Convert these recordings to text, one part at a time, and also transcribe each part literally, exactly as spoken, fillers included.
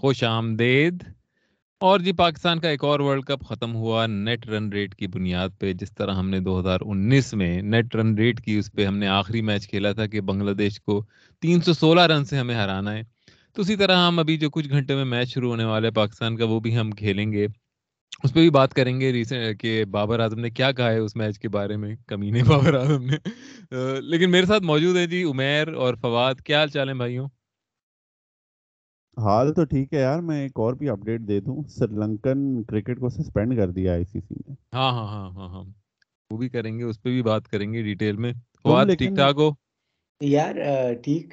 خوش آمدید. اور جی پاکستان کا ایک اور ورلڈ کپ ختم ہوا نیٹ رن ریٹ کی بنیاد پہ. جس طرح ہم نے دو ہزار انیس میں نیٹ رن ریٹ کی، اس پہ ہم نے آخری میچ کھیلا تھا کہ بنگلہ دیش کو تین سو سولہ رن سے ہمیں ہرانا ہے، تو اسی طرح ہم ابھی جو کچھ گھنٹے میں میچ شروع ہونے والا ہے پاکستان کا، وہ بھی ہم کھیلیں گے، اس پہ بھی بات کریں گے ریسنٹ کہ بابر اعظم نے کیا کہا ہے اس میچ کے بارے میں، کمینے بابر اعظم نے. لیکن میرے ساتھ موجود ہے جی عمیر اور فواد. کیا حال چال ہیں بھائیوں؟ حال تو ٹھیک ہے یار. میں ایک اور بھی اپڈیٹ دے دوں، سری لنکن کرکٹ کو سسپینڈ کر دیا آئی سی سی نے. ہاں ہاں ہاں ہاں ہاں وہ بھی کریں گے، اس پہ بھی بات کریں گے ڈیٹیل میں. فواد ٹھیک ٹھاک ہو یار؟ ٹھیک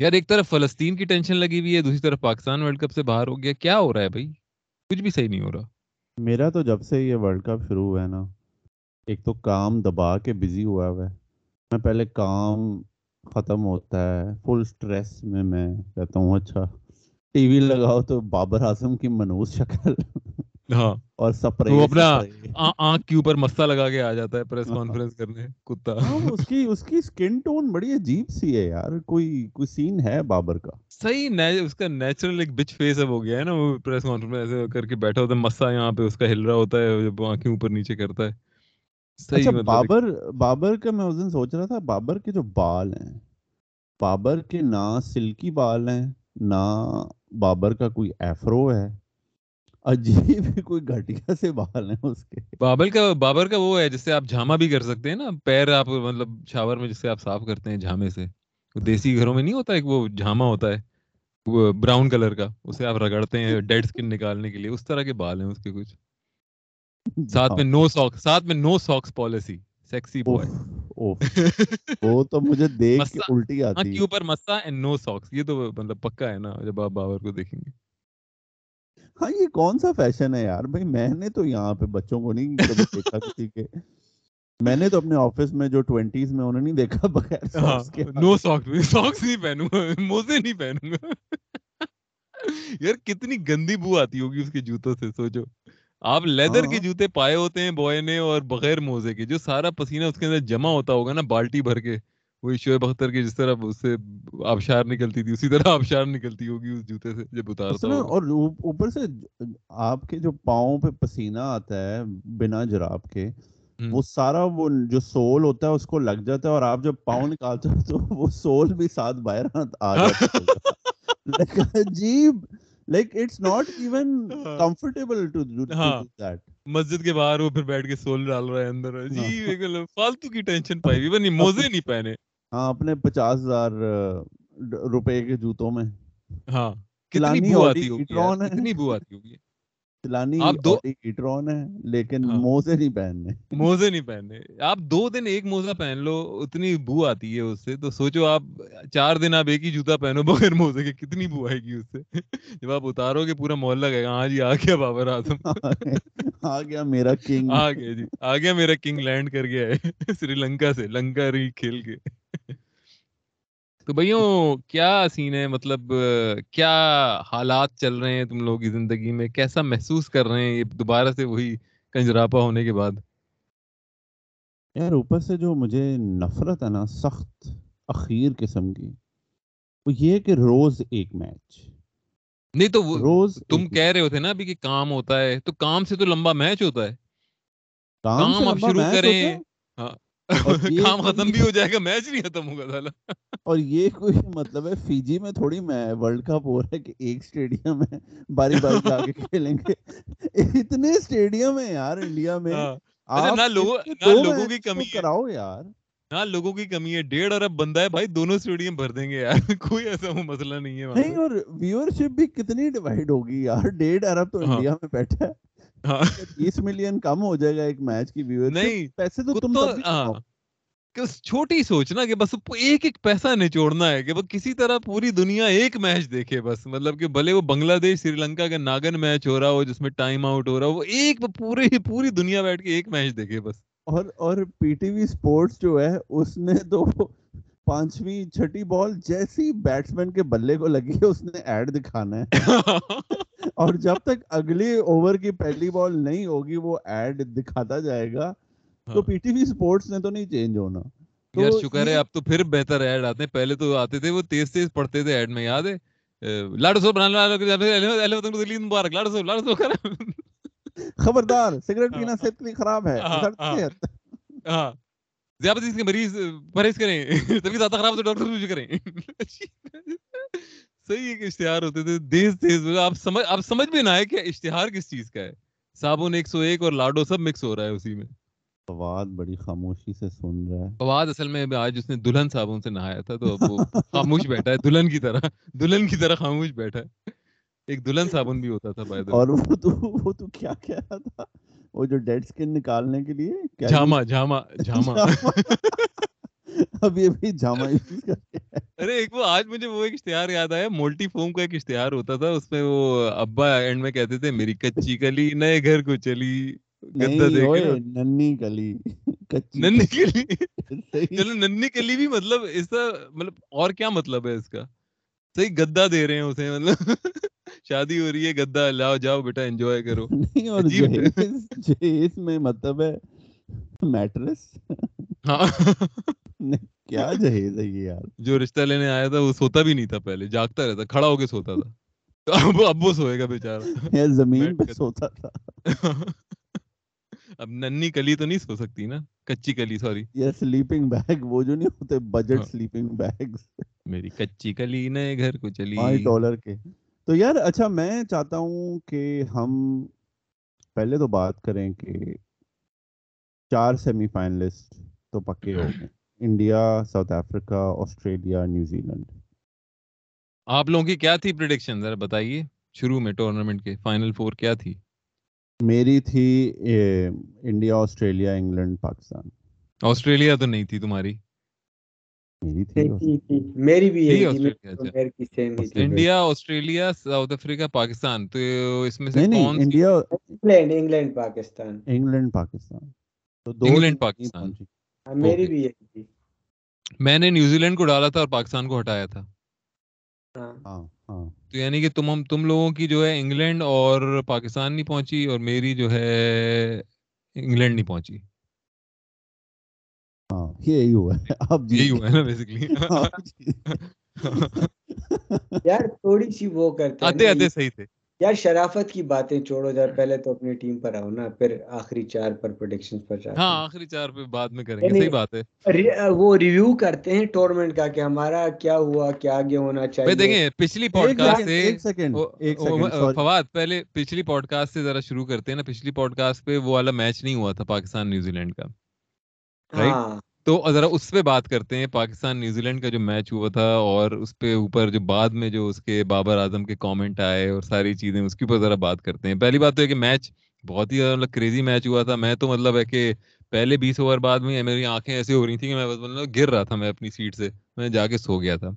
یار. ایک طرف فلسطین کی ٹینشن لگی ہوئی ہے، دوسری طرف پاکستان ورلڈ کپ سے باہر ہو گیا. کیا ہو رہا ہے بھائی؟ کچھ بھی صحیح نہیں ہو رہا. میرا تو جب سے یہ ورلڈ کپ شروع ہوا ہے نا، ایک تو کام دبا کے بزی ہوا ہوا ہے. میں پہلے کام ختم ہوتا ہے فل سٹریس میں، میں کہتا ہوں اچھا ٹی وی لگاؤ تو بابر اعظم کی منوس شکل اور سپرے، وہ اپنا آنکھ کے اوپر مسا لگا کے آ جاتا ہے پریس کانفرنس کرنے. کتا اس کی اس کی سکن ٹون بڑی عجیب سی ہے یار. کوئی کوئی سین ہے بابر کا صحیح، اس کا نیچرل ایک بچ فیس اب ہو گیا ہے نا. وہ پریس کانفرنس ایسے کر کے بیٹھا ہوتا ہے، مسا یہاں پہ اس کا ہل رہا ہوتا ہے جب آنکھیں اوپر نیچے کرتا ہے. اچھا بابر بابر کا میں اس دن سوچ رہا تھا، بابر کے جو بال ہیں، بابر کے نہ سلکی بال ہیں، نہ بابر کا کوئی ایفرو ہے، عجیب کوئی گھٹیا سے بال ہیں اس کے. بابر کا بابر کا وہ ہے جس سے آپ جھاما بھی کر سکتے ہیں نا، پیر آپ مطلب شاور میں جس سے آپ صاف کرتے ہیں جھامے سے. دیسی گھروں میں نہیں ہوتا ایک وہ جھاما ہوتا ہے وہ براؤن کلر کا، اسے آپ رگڑتے ہیں ڈیڈ سکن نکالنے کے لیے، اس طرح کے بال ہیں اس کے کچھ. ساتھ میں نو ساکس، ساتھ میں no socks policy, sexy boy. وہ تو مجھے دیکھ کے الٹی آتی ہے. آنکھ کے اوپر مسا اینڈ نو ساکس، یہ تو مطلب پکا ہے نا جب آپ بابر کو دیکھیں گے. ہاں یہ کون سا فیشن ہے یار بھائی؟ میں نے تو یہاں پہ بچوں کو نہیں دیکھا کسی کے، میں نے تو اپنے آفس میں جو ٹوینٹیز میں انہوں نے نہیں دیکھا بغیر نو ساکس. ساکس نہیں پہنوں گا، موزے نہیں پہنوں گا یار. کتنی گندی بو آتی ہوگی اس کے جوتوں سے. سوچو آپ لیدر کے جوتے پائے ہوتے ہیں بوائے نے اور بغیر موزے کے، جو سارا پسینہ اس کے اندر جمع ہوتا ہوگا نا بالٹی بھر کے، وہی شعیب اختر کے جس طرح اس سے آبشار نکلتی تھی اسی طرح آبشار نکلتی ہوگی اس جوتے سے جب اتارتا ہوگا. اور اوپر سے آپ کے جو پاؤں پہ پسینہ آتا ہے بنا جراب کے، وہ سارا وہ جو سول ہوتا ہے اس کو لگ جاتا ہے، اور آپ جب پاؤں نکالتے ہو تو وہ سول بھی ساتھ باہر آ جاتا ہے. عجیب. Like it's not even comfortable to do that. مسجد کے باہر وہ پھر بیٹھ کے سول ڈال رہا ہے اندر. جی فالتو کی ٹینشن پائی ہوئی، ورنہ موزے نہیں پہنے. ہاں اپنے پچاس ہزار روپے کے جوتوں میں. ہاں کتنی بو آتی ہوگی، کتنی بو آتی ہوگی. لیکن موزے نہیں پہننے، موزے نہیں پہننے. آپ دو دن ایک موزہ پہن لو اتنی بو آتی ہے اس سے، تو سوچو آپ چار دن آپ ایک ہی جوتا پہنو بغیر موزے کے، کتنی بو آئے گی اس سے. جب آپ اتارو گے پورا محلہ کہے گا ہاں جی آ گیا بابر اعظم، آ گیا میرا کنگ، آ گیا جی، آ گیا میرا کنگ، لینڈ کر گیا ہے سری لنکا سے، لنکا ری کھیل کے. تو بھائیوں کیا سین ہے، مطلب کیا حالات چل رہے ہیں تم لوگ کی زندگی میں، کیسا محسوس کر رہے ہیں یہ دوبارہ سے وہی کنجراپا ہونے کے بعد؟ یار اوپر سے جو مجھے نفرت ہے نا سخت اخیر قسم کی، وہ یہ کہ روز ایک میچ. نہیں تو روز تم کہہ رہے ہوتے نا ابھی کہ کام ہوتا ہے، تو کام سے تو لمبا میچ ہوتا ہے. کام آپ شروع کریں، ہاں کام ختم بھی ہو جائے گا، میچ بھی ختم ہوگا سالا. اور یہ کوئی مطلب ہے فیجی میں تھوڑی میں ورلڈ کپ ہو رہا ہے کہ ایک اسٹیڈیم ہے باری باری جا کے کھیلیں گے. اتنے اسٹیڈیم ہیں یار انڈیا میں. نہ لوگوں کی کمی کراؤ یار، نہ لوگوں کی کمی ہے. ڈیڑھ ارب بندہ ہے بھائی، دونوں اسٹیڈیم بھر دیں گے یار، کوئی ایسا مسئلہ نہیں ہے. نہیں اور ویورشپ بھی کتنی ڈیوائڈ ہوگی یار، ڈیڑھ ارب تو انڈیا میں بیٹھا ہے. بیس ملین کم ہو جائے گا ایک میچ کی ویور. نہیں پیسے تو تم چھوٹی سوچنا کہ بس ایک ایک پیسہ نچوڑنا ہے کہ وہ کسی طرح پوری دنیا ایک میچ دیکھے بس. مطلب کہ بھلے وہ بنگلہ دیش سری لنکا کا ناگن میچ ہو رہا ہو جس میں ٹائم آؤٹ ہو رہا ہو، وہ ایک پورے پوری دنیا بیٹھ کے ایک میچ دیکھے بس. اور اور پی ٹی وی سپورٹس جو ہے اس نے تو پانچویں چھٹی بال جیسی بیٹسمین کے بلے کو لگی ہے اس نے ایڈ دکھانا ہے، اور جب تک اگلی اوور کی پہلی بال نہیں ہوگی وہ ایڈ دکھاتا جائے گا. تو پی ٹی وی سپورٹس نے تو نہیں چینج ہونا یار. شکر ہے اب تو پھر بہتر ایڈ آتے ہیں، پہلے تو آتے تھے وہ تیز تیز پڑتے تھے ایڈ میں. یاد ہے لاڈو صاحب بنانے والوں مبارک لاڈو صاحب لاڈو صاحب خبردار سگریٹ پینا صحت کے لیے خراب ہے, ہاں زیادہ اس کے مریض پرہیز کریں, طبیعت زیادہ خراب تو ڈاکٹر رجوع کریں. صحیح ہے کہ اشتہار ہوتے تھے تیز تیز, آپ سمجھ آپ سمجھ بھی نہ آئے کہ اشتہار کس چیز کا ہے, صابن ایک سو ایک اور لاڈو سب مکس ہو رہا ہے اسی میں. فواد بڑی خاموشی سے سن رہا ہے. فواد اصل میں آج اس نے دلہن صابن سے نہایا تھا تو اب وہ خاموش بیٹھا ہے, دلہن کی طرح دلہن کی طرح خاموش بیٹھا ہے. ایک دلہن صابن بھی ہوتا تھا باید. اور وہ تو وہ تو کیا کہہ رہا تھا, وہ جو ڈیڈ سکن نکالنے کے لیے جھاما جھاما جھاما, اب یہ بھی جھاما یوز کرتے ہیں. ارے ایک وہ آج مجھے وہ ایک اشتہار یاد آیا, مولٹی فوم کا ایک اشتہار ہوتا تھا, اس میں وہ ابا اینڈ میں کہتے تھے میری کچی کلی نئے گھر کو چلی, ننی کلی ننی کلی. چلو ننی کلی بھی مطلب اس کا مطلب اور کیا مطلب ہے اس کا, صحیح گدا دے رہے ہیں اسے, مطلب شادی ہو رہی ہے گدا لاؤ جاؤ بیٹا انجوائے کرو. اس میں مطلب ہے میٹرس, ہاں کیا جہیز ہے یار. جو رشتہ لینے آیا تھا وہ سوتا بھی نہیں تھا, پہلے جاگتا رہتا, کھڑا ہو کے سوتا تھا, اب اب وہ سوئے گا بیچارہ یار, زمین پہ سوتا تھا. اب ننی کلی تو نہیں سو سکتی نا, کچی کلی سوری, یہ سلیپنگ بیگ وہ جو نہیں ہوتے بجٹ سلیپنگ بیگز, میری کچی کلی نئے گھر کو چلی ڈالر کے. تو یار اچھا میں چاہتا ہوں کہ ہم پہلے تو بات کریں کہ چار سیمی فائنلسٹ تو پکے ہو گئے, India, South Africa, Australia, New Zealand. آپ لوگوں کی کیا تھی پریڈکشن ذرا بتائیے, شروع میں ٹورنامنٹ کے فائنل فور کیا تھی؟ میری تھی India, Australia, England, Pakistan. Australia تو نہیں تھی تمہاری؟ میری بھی ہے India, Australia, South Africa, Pakistan. تو اس میں سے کون India England Pakistan England Pakistan تو انگلینڈ پاکستان میری بھی ہے. میں نے نیوزی لینڈ کو ڈالا تھا اور پاکستان کو ہٹایا تھا, تو یعنی کہ تم تم لوگوں کی جو ہے انگلینڈ اور پاکستان نہیں پہنچی, اور میری جو ہے انگلینڈ نہیں پہنچی. ہاں یہی ہوا ہے, اب یہی ہوا ہے نا بیسیکلی. یار تھوڑی سی وہ کرتے آتے آتے صحیح تھے یار, شرافت کی باتیں چھوڑو یار, پہلے تو اپنی ٹیم پر آؤ نا, پھر آخری چار پر پریڈکشنز پر جاتے ہیں. ہاں آخری چار پہ بعد میں کریں گے, صحیح بات ہے. وہ ریویو کرتے ہیں ٹورنمنٹ کا کہ ہمارا کیا ہوا, کیا آگے ہونا چاہیے. دیکھیں پچھلی پوڈ کاسٹ سے ایک سیکنڈ ایک سیکنڈ فواد, پہلے پچھلی پوڈ کاسٹ سے ذرا شروع کرتے ہیں نا. پچھلی پوڈ کاسٹ پہ وہ والا میچ نہیں ہوا تھا پاکستان نیوزی لینڈ کا, تو ذرا اس پہ بات کرتے ہیں. پاکستان نیوزی لینڈ کا جو میچ ہوا تھا اور اس پہ اوپر جو بعد میں جو اس کے بابر اعظم کے کامنٹ آئے اور ساری چیزیں, اس کے اوپر ذرا بات کرتے ہیں. پہلی بات تو ہے کہ میچ بہت ہی مطلب کریزی میچ ہوا تھا. میں تو مطلب ہے کہ پہلے بیس اوور بعد میں میری آنکھیں ایسے ہو رہی تھیں کہ میں مطلب گر رہا تھا, میں اپنی سیٹ سے میں جا کے سو گیا تھا.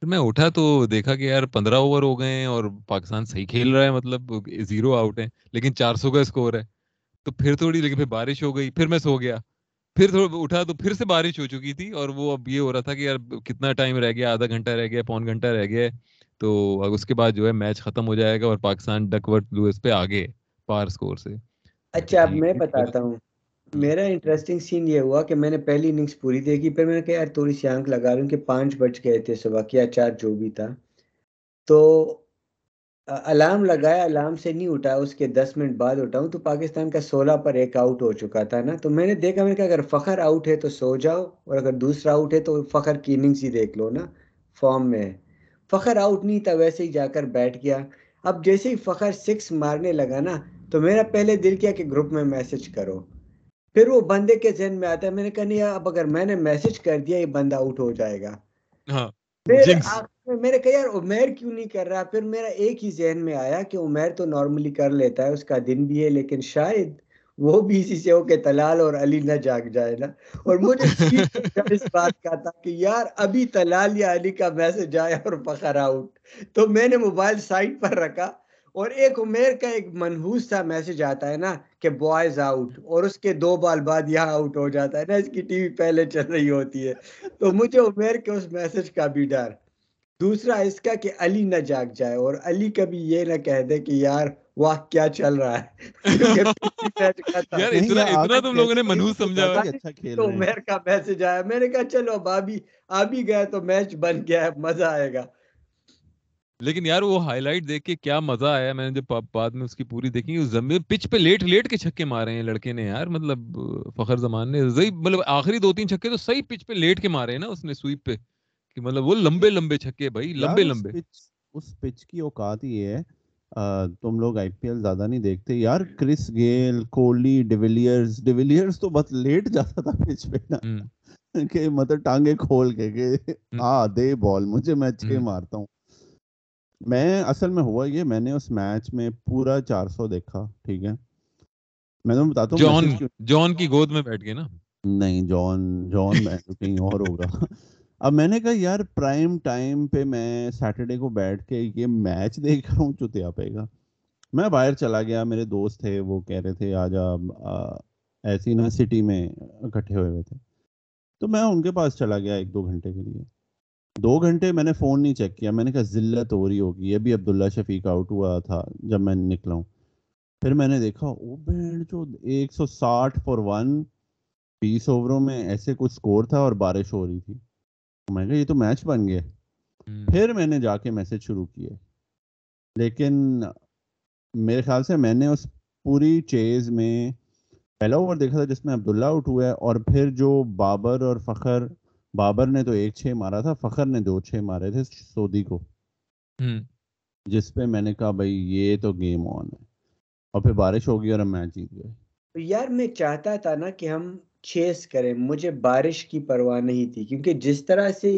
پھر میں اٹھا تو دیکھا کہ یار پندرہ اوور ہو گئے ہیں اور پاکستان صحیح کھیل رہا ہے, مطلب زیرو آؤٹ ہیں لیکن چار سو کا اسکور ہے. تو پھر تھوڑی لیکن پھر بارش ہو گئی, پھر میں سو گیا, پھر تھوڑا اٹھا تو پھر سے بارش ہو چکی تھی. اور وہ اب یہ ہو رہا تھا کہ یار کتنا ٹائم رہ گیا, آدھا گھنٹہ رہ گیا, پون گھنٹہ رہ گیا, تو اس کے بعد جو ہے میچ ختم ہو جائے گا اور پاکستان ڈکورتھ لوئس پہ آگے پار سکور سے. اچھا اب میں بتاتا ہوں, میرا انٹرسٹنگ سین یہ ہوا کہ میں نے پہلی اننگز پوری دیکھی, پھر میں نے کہا یار تھوڑی سی آنکھ لگا رہی ہوں کہ پانچ بج گئے تھے صبح کیا چار جو بھی تھا, تو الارم لگایا, الارم سے نہیں اٹھا, اس کے دس منٹ بعد اٹھاؤں تو پاکستان کا سولہ پر ایک آؤٹ ہو چکا تھا نا. تو میں نے دیکھا, میں نے کہا اگر فخر آؤٹ ہے تو سو جاؤ, اور اگر دوسرا آؤٹ ہے تو فخر کی اننگز ہی دیکھ لو نا, فارم میں ہے. فخر آؤٹ نہیں تھا, ویسے ہی جا کر بیٹھ گیا. اب جیسے ہی فخر سکس مارنے لگا نا, تو میرا پہلے دل کیا کہ گروپ میں میسج کرو, پھر وہ بندے کے ذہن میں آتا ہے, میں نے کہا نہیں اب اگر میں نے میسج کر دیا یہ بندہ آؤٹ ہو جائے گا. ہاں میں نے کہا یار عمیر کیوں نہیں کر رہا. پھر میرا ایک ہی ذہن میں آیا کہ عمیر تو نارملی کر لیتا ہے, اس کا دن بھی ہے, لیکن شاید وہ بھی اسی سے ہو کہ طلال اور علی نہ جاگ جائے نا. اور مجھے اس بات کا تھا کہ یار ابھی طلال یا علی کا میسج آیا اور فخر آؤٹ, تو میں نے موبائل سائٹ پر رکھا, اور ایک عمیر کا ایک منحوس سا میسج آتا ہے نا کہ بوائز آؤٹ, اور اس کے دو بال بعد یہاں آؤٹ ہو جاتا ہے نا, اس کی ٹی وی پہلے چل رہی ہوتی ہے. تو مجھے عمیر کے اس میسج کا بھی ڈر, دوسرا اس کا کہ علی نہ جاگ جائے اور علی کبھی یہ نہ کہہ دے کہ یار واہ کیا چل رہا ہے. اتنا تم لوگوں نے منحوس سمجھا تو عمیر کا میسج آیا, میں نے کہا چلو اب آبھی آبھی گیا تو میچ بن گیا ہے, مزہ آئے گا. لیکن یار وہ ہائی لائٹ دیکھ کے کیا مزہ آیا. میں نے جب بعد میں اس کی پوری دیکھی, اس زمین پچ پہ لیٹ لیٹ کے چھکے مارے ہیں لڑکے نے یار, مطلب فخر زمان نے مطلب آخری دو تین چھکے تو صحیح پچ پہ لیٹ کے مارے ہیں نا اس نے سویپ پہ, کہ مطلب وہ لمبے لمبے چھکے بھائی, لمبے لمبے. اس پچ کی اوقات یہ ہے, تم لوگ آئی پی ایل زیادہ نہیں دیکھتے یار. Chris Gayle, Kohli, de Villiers de Villiers تو بس لیٹ جاتا تھا پچ پہ نا, کہ مطلب ٹانگیں کھول کے کہ آ دے بال مجھے, میں چھکے مارتا ہوں. میں اصل میں ہوا یہ, میں نے اس میچ میں پورا چار سو دیکھا, ٹھیک ہے. میں تمہیں بتاتا ہوں جان جان کی گود میں بیٹھ گئے نا, نہیں جان جان میں کہیں اور ہوگا. اب میں نے کہا یار پرائم ٹائم پہ میں سیٹرڈے کو بیٹھ کے یہ میچ دیکھ رہا ہوں, چتیا پے گا. میں باہر چلا گیا, میرے دوست تھے وہ کہہ رہے تھے آج ایسی ہی نا سٹی میں اکٹھے ہوئے ہوئے تھے, تو میں ان کے پاس چلا گیا ایک دو گھنٹے کے لیے. دو گھنٹے میں نے فون نہیں چیک کیا, میں نے کہا ذلت ہو رہی ہوگی. ابھی عبداللہ شفیق آؤٹ ہوا تھا جب میں نکلا ہوں, پھر میں نے دیکھا او بینڈ جو ایک سو ساٹھ فور ون بیس اووروں میں ایسے کچھ سکور تھا اور بارش ہو رہی تھی. میں نے کہا یہ تو میچ بن گیا. پھر میں نے جا کے میسج شروع کیے, لیکن میرے خیال سے میں نے اس پوری چیز میں پہلا اوور دیکھا تھا جس میں عبداللہ آؤٹ ہوا ہے, اور پھر جو بابر اور فخر, بابر نے تو ایک چھ مارا تھا, فخر نے دو چھ مارے تھے سعودی کو, جس پہ میں نے کہا بھائی یہ تو گیم آن ہے. اور پھر بارش ہوگی اور ہم میچ جیت گئے. یار میں چاہتا تھا نا کہ ہم چیز کریں, مجھے بارش کی پرواہ نہیں تھی, کیونکہ جس طرح سے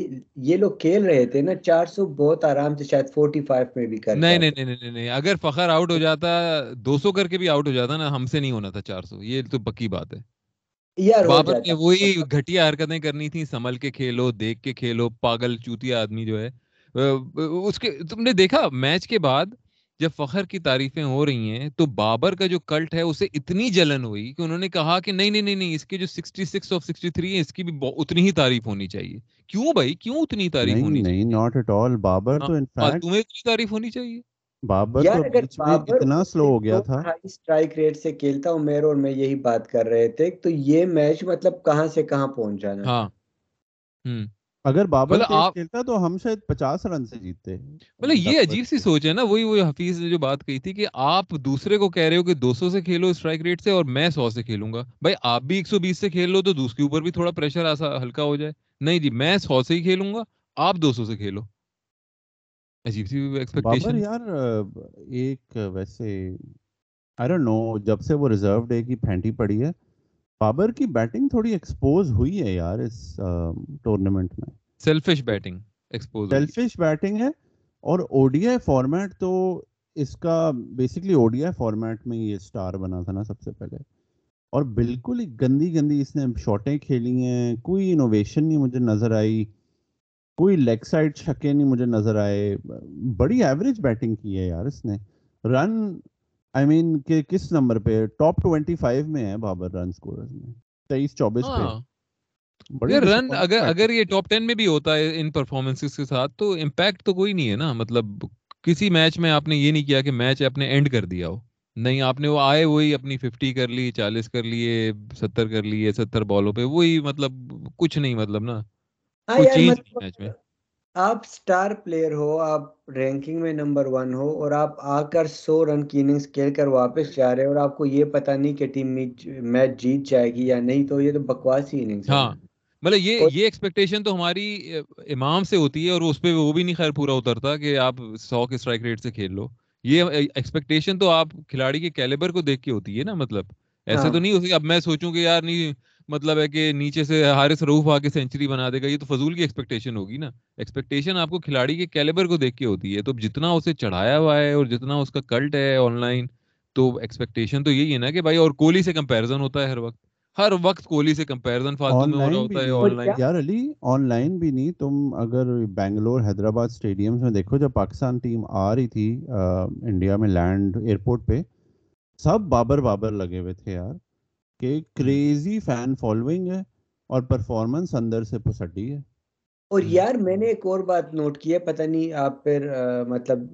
یہ لوگ کھیل رہے تھے نا, چار سو بہت آرام سے شاید فورٹی فائیو میں بھی کر. نہیں نہیں نہیں نہیں اگر فخر آؤٹ ہو جاتا, دو سو کر کے بھی آؤٹ ہو جاتا نا, ہم سے نہیں ہونا تھا چار سو, یہ تو پکی بات ہے. بابر نے وہی گھٹیا حرکتیں کرنی تھی, سنبھل کے کھیلو, دیکھ کے کھیلو, پاگل چوتیا آدمی جو ہے. اس کے تم نے دیکھا میچ کے بعد جب فخر کی تعریفیں ہو رہی ہیں تو بابر کا جو کلٹ ہے اسے اتنی جلن ہوئی کہ انہوں نے کہا کہ نہیں نہیں نہیں اس کے جو sixty six of sixty three ہے اس کی بھی اتنی ہی تعریف ہونی چاہیے. کیوں بھائی, کیوں اتنی تعریف ہونی چاہیے؟ Not at all. بابر تو انفیکٹ تمہیں اتنی تعریف ہونی چاہیے. بابر تو اتنا سلو ہو گیا تھا, ہائی اسٹرائک ریٹ سے کھیلتا ہوں. میرے اور میں یہی بات کر رہے تھے تو یہ میچ مطلب کہاں سے کہاں پہنچ جانا. ہاں اگر بابر کھیلتا تو ہم شاید پچاس رن سے جیتتے. مطلب یہ عجیب سی سوچ ہے نا, وہی وہی حفیظ نے جو بات کہی تھی کہ آپ دوسرے کو کہہ رہے ہو کہ دو سو سے کھیلو اسٹرائک ریٹ سے اور میں سو سے کھیلوں گا. بھائی آپ بھی ایک سو بیس سے کھیل لو تو دوسرے اوپر بھی تھوڑا پریشر ہلکا ہو جائے. نہیں جی میں سو سے ہی کھیلوں گا, آپ دو سو سے کھیلو. عجیب سی ایکسپیکٹیشن یار. ایک ویسے آئی ڈونٹ نو, جب سے وہ ریزرو ڈے کی پھینٹی پڑی ہے بابر کی بیٹنگ تھوڑی ایکسپوز ہوئی ہے یار اس ٹورنامنٹ میں. Selfish batting expose, selfish batting ہے. اور او ڈی آئی فارمیٹ تو اس کا basically O D I format میں یہ اسٹار بنا تھا نا سب سے پہلے, اور بالکل گندی گندی اس نے شاٹیں کھیلی ہیں. کوئی انوویشن نہیں مجھے نظر آئی, کوئی لیگ سائڈ چھکے نہیں مجھے نظر آئے. بڑی ایوریج بیٹنگ کی ہے یار اس نے. رن آئی مین کہ کس نمبر پہ, ٹاپ پچیس میں ہے بابر رن اسکوررز میں, تیئیس چوبیس پہ. رن اگر اگر یہ ٹاپ دس میں بھی ہوتا ہے ان پرفارمنسز کے ساتھ تو امپیکٹ تو کوئی نہیں ہے نا. مطلب کسی میچ میں آپ نے یہ نہیں کیا کہ میچ آپ نے اینڈ کر دیا ہو, نہیں آپ نے وہ آئے وہی اپنی پچاس کر لی, چالیس کر لیے, ستر کر لیے, ستر بالوں پہ وہی, مطلب کچھ نہیں مطلب نا. آپ سٹار پلیئر ہو, آپ رینکنگ میں نمبر ون ہو, اور آپ آ کر سو رن کی اننگز کھیل کر واپس جا رہے ہیں, اور آپ کو یہ پتہ نہیں کہ ٹیم میچ جیت جائے گی یا نہیں, تو یہ تو بکواس ہی اننگز. ہاں مطلب یہ یہ ایکسپیکٹیشن تو ہماری امام سے ہوتی ہے, اور اس پہ وہ بھی نہیں خیر پورا اترتا کہ آپ سو کے اسٹرائک ریٹ سے کھیل لو. یہ ایکسپیکٹیشن تو آپ کھلاڑی کے کیلیبر کو دیکھ کے ہوتی ہے نا. مطلب ایسا تو نہیں ہوتی اب میں سوچوں کہ یار نہیں مطلب ہے کہ نیچے سے حارث رؤوف آ کے سینچری بنا دے گا, یہ تو فضول کی ایکسپیکٹیشن ہوگی نا. ایکسپیکٹیشن آپ کو کھلاڑی کے کیلیبر کو دیکھ کے ہوتی ہے, تو جتنا اسے چڑھایا ہوا ہے اور جتنا اس کا کلٹ ہے آن لائن, تو ایکسپیکٹیشن تو یہی ہے نا کہ بھائی. اور کوہلی سے کمپیرزن ہوتا ہے ہر وقت, ہر وقت کوہلی سے کمپیرزن فالتو میں ہوتا ہے آن لائن. یار علی آن لائن بھی نہیں, تم اگر بنگلور حیدرآباد اسٹیڈیمس میں دیکھو جب پاکستان ٹیم آ رہی تھی انڈیا میں لینڈ ایئرپورٹ پہ, سب بابر بابر لگے ہوئے تھے یار, کہ کریزی فین فالوئنگ ہے اور پرفارمنس اندر سے پھسٹی ہے. اور یار میں نے ایک اور بات نوٹ کی ہے, پتہ نہیں آپ پھر مطلب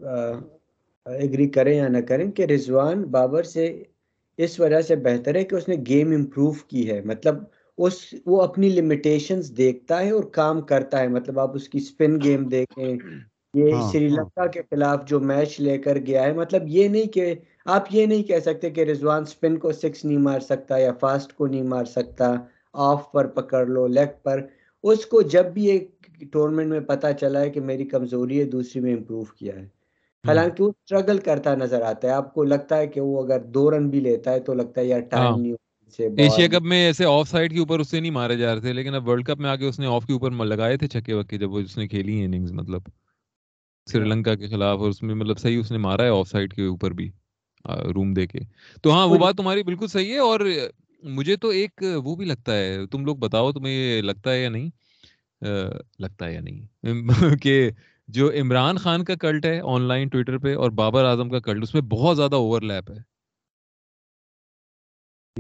ایگری کریں یا نہ کریں, کہ رضوان بابر سے اس وجہ سے بہتر ہے کہ اس نے گیم امپروو کی ہے. مطلب اس وہ اپنی لمیٹیشنز دیکھتا ہے اور کام کرتا ہے. مطلب آپ اس کی سپن گیم دیکھیں, یہ سری لنکا کے خلاف جو میچ لے کر گیا ہے، مطلب یہ نہیں کہ آپ یہ نہیں کہہ سکتے کہ رضوان سپن کو سکس نہیں مار سکتا یا فاسٹ کو نہیں مار سکتا، آف پر پکڑ لو، لیگ پر. اس کو جب بھی ایک ٹورنمنٹ میں پتا چلا ہے کہ میری کمزوری ہے، دوسری میں امپروو کیا ہے. حالانکہ وہ اسٹرگل کرتا نظر آتا ہے، آپ کو لگتا ہے کہ وہ اگر دو رن بھی لیتا ہے تو لگتا ہے یار ٹائم نہیں. ایشیا کپ میں ایسے آف سائیڈ کے اوپر اس سے نہیں مارے جا رہے تھے، لیکن اب ورلڈ کپ میں آ کے اس نے آف کے اوپر لگائے تھے چھکے وکے جب وہ اس نے کھیلی ہیں اننگز، مطلب سری لنکا کے خلاف، اور اس میں مطلب صحیح اس نے مارا ہے آف سائیڈ کے اوپر بھی روم دے کے. تو ہاں وہ بات تمہاری بالکل صحیح ہے. اور مجھے تو ایک وہ بھی لگتا ہے، تم لوگ بتاؤ تمہیں لگتا ہے یا نہیں، لگتا ہے یا نہیں کہ جو عمران خان کا کلٹ ہے آن لائن ٹویٹر پہ اور بابر اعظم کا کلٹ، اس میں بہت زیادہ اوور لیپ ہے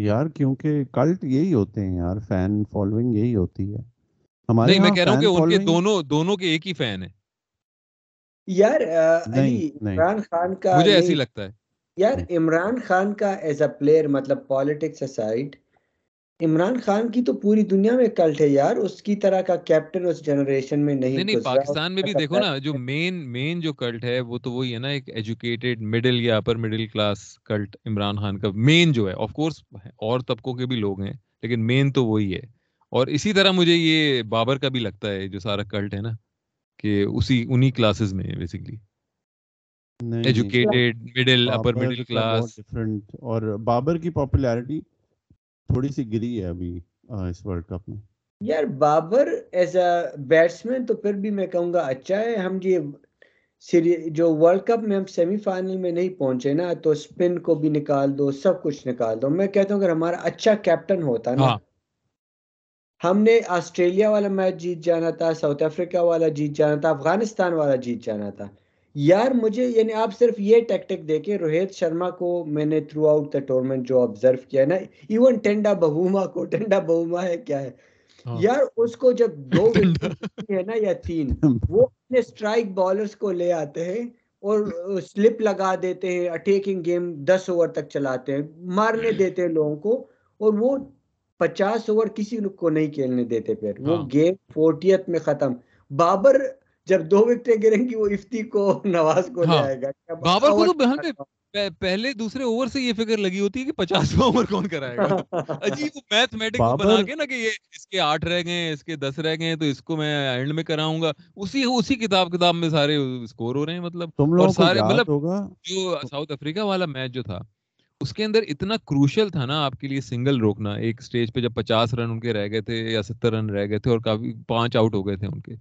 یار، کیونکہ کلٹ یہی ہوتے ہیں یار، فین فالوئنگ یہی ہوتی ہے ہمارے. نہیں میں کہہ رہا ہوں کہ ان کے دونوں دونوں کے ایک ہی فین ہیں یار. عمران خان کا مجھے ایسی لگتا ہے یار، عمران خان کا ایز اے پلیئر، مطلب پالیٹکس اسائیڈ، عمران خان کی تو پوری دنیا میں کلٹ ہے یار. اس کی طرح کا کیپٹن اس جنریشن میں نہیں. نہیں پاکستان میں بھی دیکھو نا، جو مین مین جو کلٹ ہے وہ تو وہی ہے نا، ایک ایجوکیٹڈ مڈل یا upper middle class cult Imran Khan کا مین جو ہے. آف کورس اور طبقوں کے بھی لوگ ہیں لیکن مین تو وہی ہے. اور اسی طرح مجھے یہ بابر کا بھی لگتا ہے جو سارا کلٹ ہے نا، کہ اسی انہی کلاسز میں basically educated middle upper middle class different. اور بابر کی پاپولیرٹی تھوڑی سی گری ہے ابھی اس ورلڈ کپ میں یار. بابر ایز اے بیٹسمین تو پھر بھی میں کہوں گا اچھا ہے. ہم یہ جو ورلڈ کپ میں ہم سیمی فائنل میں نہیں پہنچے نا، تو اسپن کو بھی نکال دو، سب کچھ نکال دو. میں کہتا ہوں اگر ہمارا اچھا کیپٹن ہوتا نا، ہم نے آسٹریلیا والا میچ جیت جانا تھا، ساؤتھ افریقہ والا جیت جانا تھا، افغانستان والا جیت جانا تھا یار. مجھے یعنی آپ صرف یہ ٹیکٹک دیکھیں، روہت شرما کو میں نے تھرو آؤٹ دا ٹورنمنٹ جو آبزرو کیا نا، ایون ٹینڈا بہوما کو، ٹینڈا بہوما ہے کیا ہے یار، اس کو جب دو وکٹیں ہیں نا یا تین، وہ اپنے اسٹرائک بالرز کو لے آتے ہیں اور سلپ لگا دیتے ہیں، اٹیکنگ گیم دس اوور تک چلاتے ہیں، مارنے دیتے ہیں لوگوں کو، اور وہ پچاس اوور کسی کو نہیں کھیلنے دیتے. پھر وہ گیم فورٹیتھ میں ختم. بابر جب دو وکٹیں گریں گی وہ افتی کو، نواز کو لے آئے گا. بابر کو تو پہلے دوسرے اوور سے یہ فکر لگی ہوتی ہے کہ پچاسواں اوور کون کرائے گا. عجیب میتھمیٹکس بنا کے نا، کہ یہ اس کے آٹھ رہ گئے ہیں، اس کے دس رہ گئے ہیں، تو اس کو میں اینڈ میں کراؤں گا. اسی اسی کتاب کتاب میں سارے اسکور ہو رہے ہیں مطلب. اور سارے مطلب جو ساؤتھ افریقہ والا میچ جو تھا، اس کے اندر اتنا کروشل تھا نا آپ کے لیے سنگل روکنا ایک سٹیج پہ، جب پچاس رن ان کے رہ گئے تھے یا ستر رن رہ گئے تھے اور کافی پانچ آؤٹ ہو گئے تھے ان کے.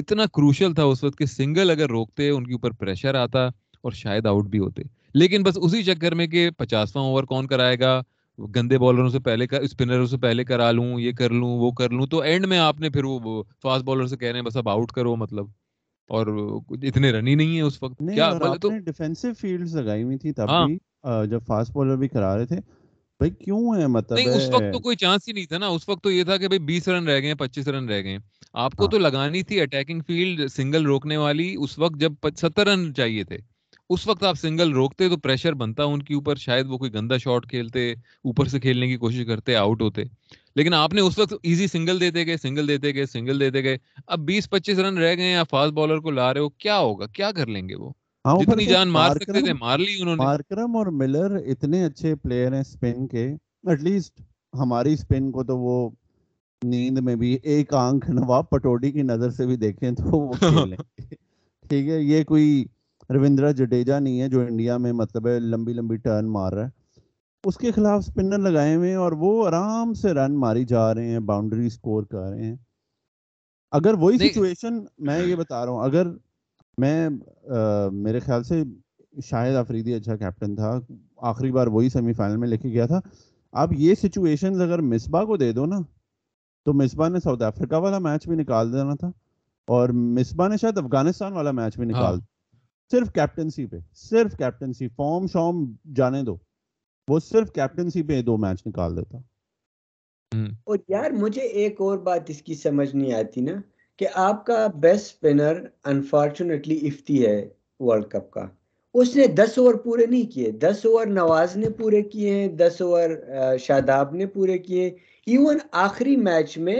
اتنا کروشل تھا اس وقت کہ سنگل اگر روکتے ان کے اوپر پریشر آتا اور شاید آؤٹ بھی ہوتے. لیکن بس اسی چکر میں کہ پچاسواں اوور کون کرائے گا، گندے بالروں سے پہلے، اسپنروں سے پہلے کرا لوں، یہ کر لوں وہ کر لوں. تو اینڈ میں آپ نے پھر وہ فاسٹ بالر سے کہہ رہے ہیں بس اب آؤٹ کرو مطلب، اور اتنے رن ہی نہیں ہے اس وقت. کیا ڈیفینسو فیلڈز لگائی ہوئی تھی تب بھی جب فاسٹ بولر بھی کرا رہے تھے. بھائی کیوں ہے مطلب؟ نہیں اس وقت تو کوئی چانس ہی نہیں تھا نا. اس وقت تو یہ تھا کہ بھائی بیس رن رہ گئے، پچیس رن رہ گئے، آپ کو تو لگانی تھی اٹیکنگ فیلڈ سنگل روکنے والی. اس وقت جب ستر رن چاہیے تھے، اس وقت آپ سنگل روکتے تو پریشر بنتا ان کے اوپر، شاید وہ کوئی گندا شاٹ کھیلتے، اوپر سے کھیلنے کی کوشش کرتے، آؤٹ ہوتے. لیکن آپ نے اس وقت ایزی سنگل دیتے گئے، سنگل دیتے گئے، سنگل دیتے گئے. اب بیس پچیس رن رہ گئے ہیں، فاسٹ بالر کو لا رہے ہو، کیا ہوگا، کیا کر لیں گے وہ؟ جتنی جان مار سکتے تھے مار لی انہوں نے. مارکرم اور ملر اتنے اچھے پلیئر ہیں اسپن کے، ایٹ لیسٹ ہماری اسپن کو تو وہ نیند میں بھی ایک آنکھ نواب پٹوڈی کی نظر سے بھی دیکھیں تو وہ کھیلیں گے، ٹھیک ہے. یہ کوئی روندرا جڈیجا نہیں ہے جو انڈیا میں مطلب ہے لمبی لمبی ٹرن مار رہا ہے. اس کے خلاف اسپنر لگائے ہوئے ہیں اور وہ آرام سے رن ماری جا رہے ہیں، باؤنڈری اسکور کر رہے ہیں. اگر وہی سچویشن، میں یہ بتا رہا ہوں، اگر میں میرے خیال سے شاہد آفریدی اچھا کیپٹن تھا، آخری بار وہی سیمی فائنل میں لے کے گیا تھا. آپ یہ سچویشنز اگر مصباح کو دے دو نا، تو مصباح نے ساؤتھ افریقہ والا میچ بھی نکال دینا تھا اور مصباح نے شاید افغانستان والا میچ بھی نکال دیا، صرف کیپٹنسی پہ، صرف کیپٹنسی. فارم شام جانے دو، وہ صرف کیپٹنسی پہ دو میچ نکال دیتا. اور یار مجھے ایک اور بات اس کی سمجھ نہیں آتی نا، کہ آپ کا بیسٹ اسپنر انفارچونیٹلی افتی ہے ورلڈ کپ کا، اس نے دس اوور پورے نہیں کیے. دس اوور نواز نے پورے کیے ہیں، دس اوور شاداب نے پورے کیے، ایون آخری میچ میں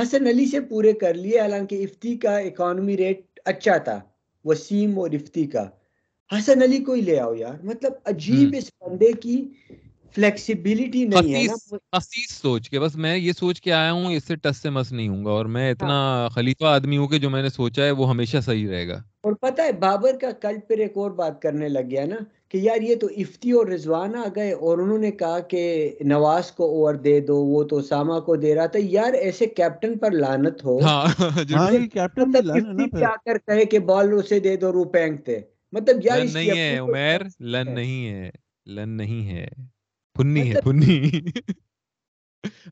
حسن علی سے پورے کر لیے. حالانکہ افتی کا اکانومی ریٹ اچھا تھا، وسیم اور افتی کا. حسن علی کو ہی لے آؤ یار, مطلب عجیب اس بندے کی فلیکسیبلٹی نہیں ہے نا, خصیص سوچ کے. بس میں یہ سوچ کے آیا ہوں اس سے ٹس سے مس نہیں ہوں گا, اور میں اتنا خلیفہ آدمی ہوں کہ جو میں نے سوچا ہے وہ ہمیشہ صحیح رہے گا. اور پتہ ہے بابر کا کل پر ایک اور بات کرنے لگ گیا نا کہ یار یہ تو افتی اور رضوان آ گئے اور انہوں نے کہا کہ نواز کو اوور دے دو, وہ تو اسامہ کو دے رہا تھا. یار ایسے کیپٹن پر لعنت ہو, کیپٹن پہ آ کر کہے کہ بال اسے دے دو, رو پھینکتے. مطلب یار نہیں ہے عمر, لن نہیں ہے, لن نہیں ہے, پھنی ہے, پھنی.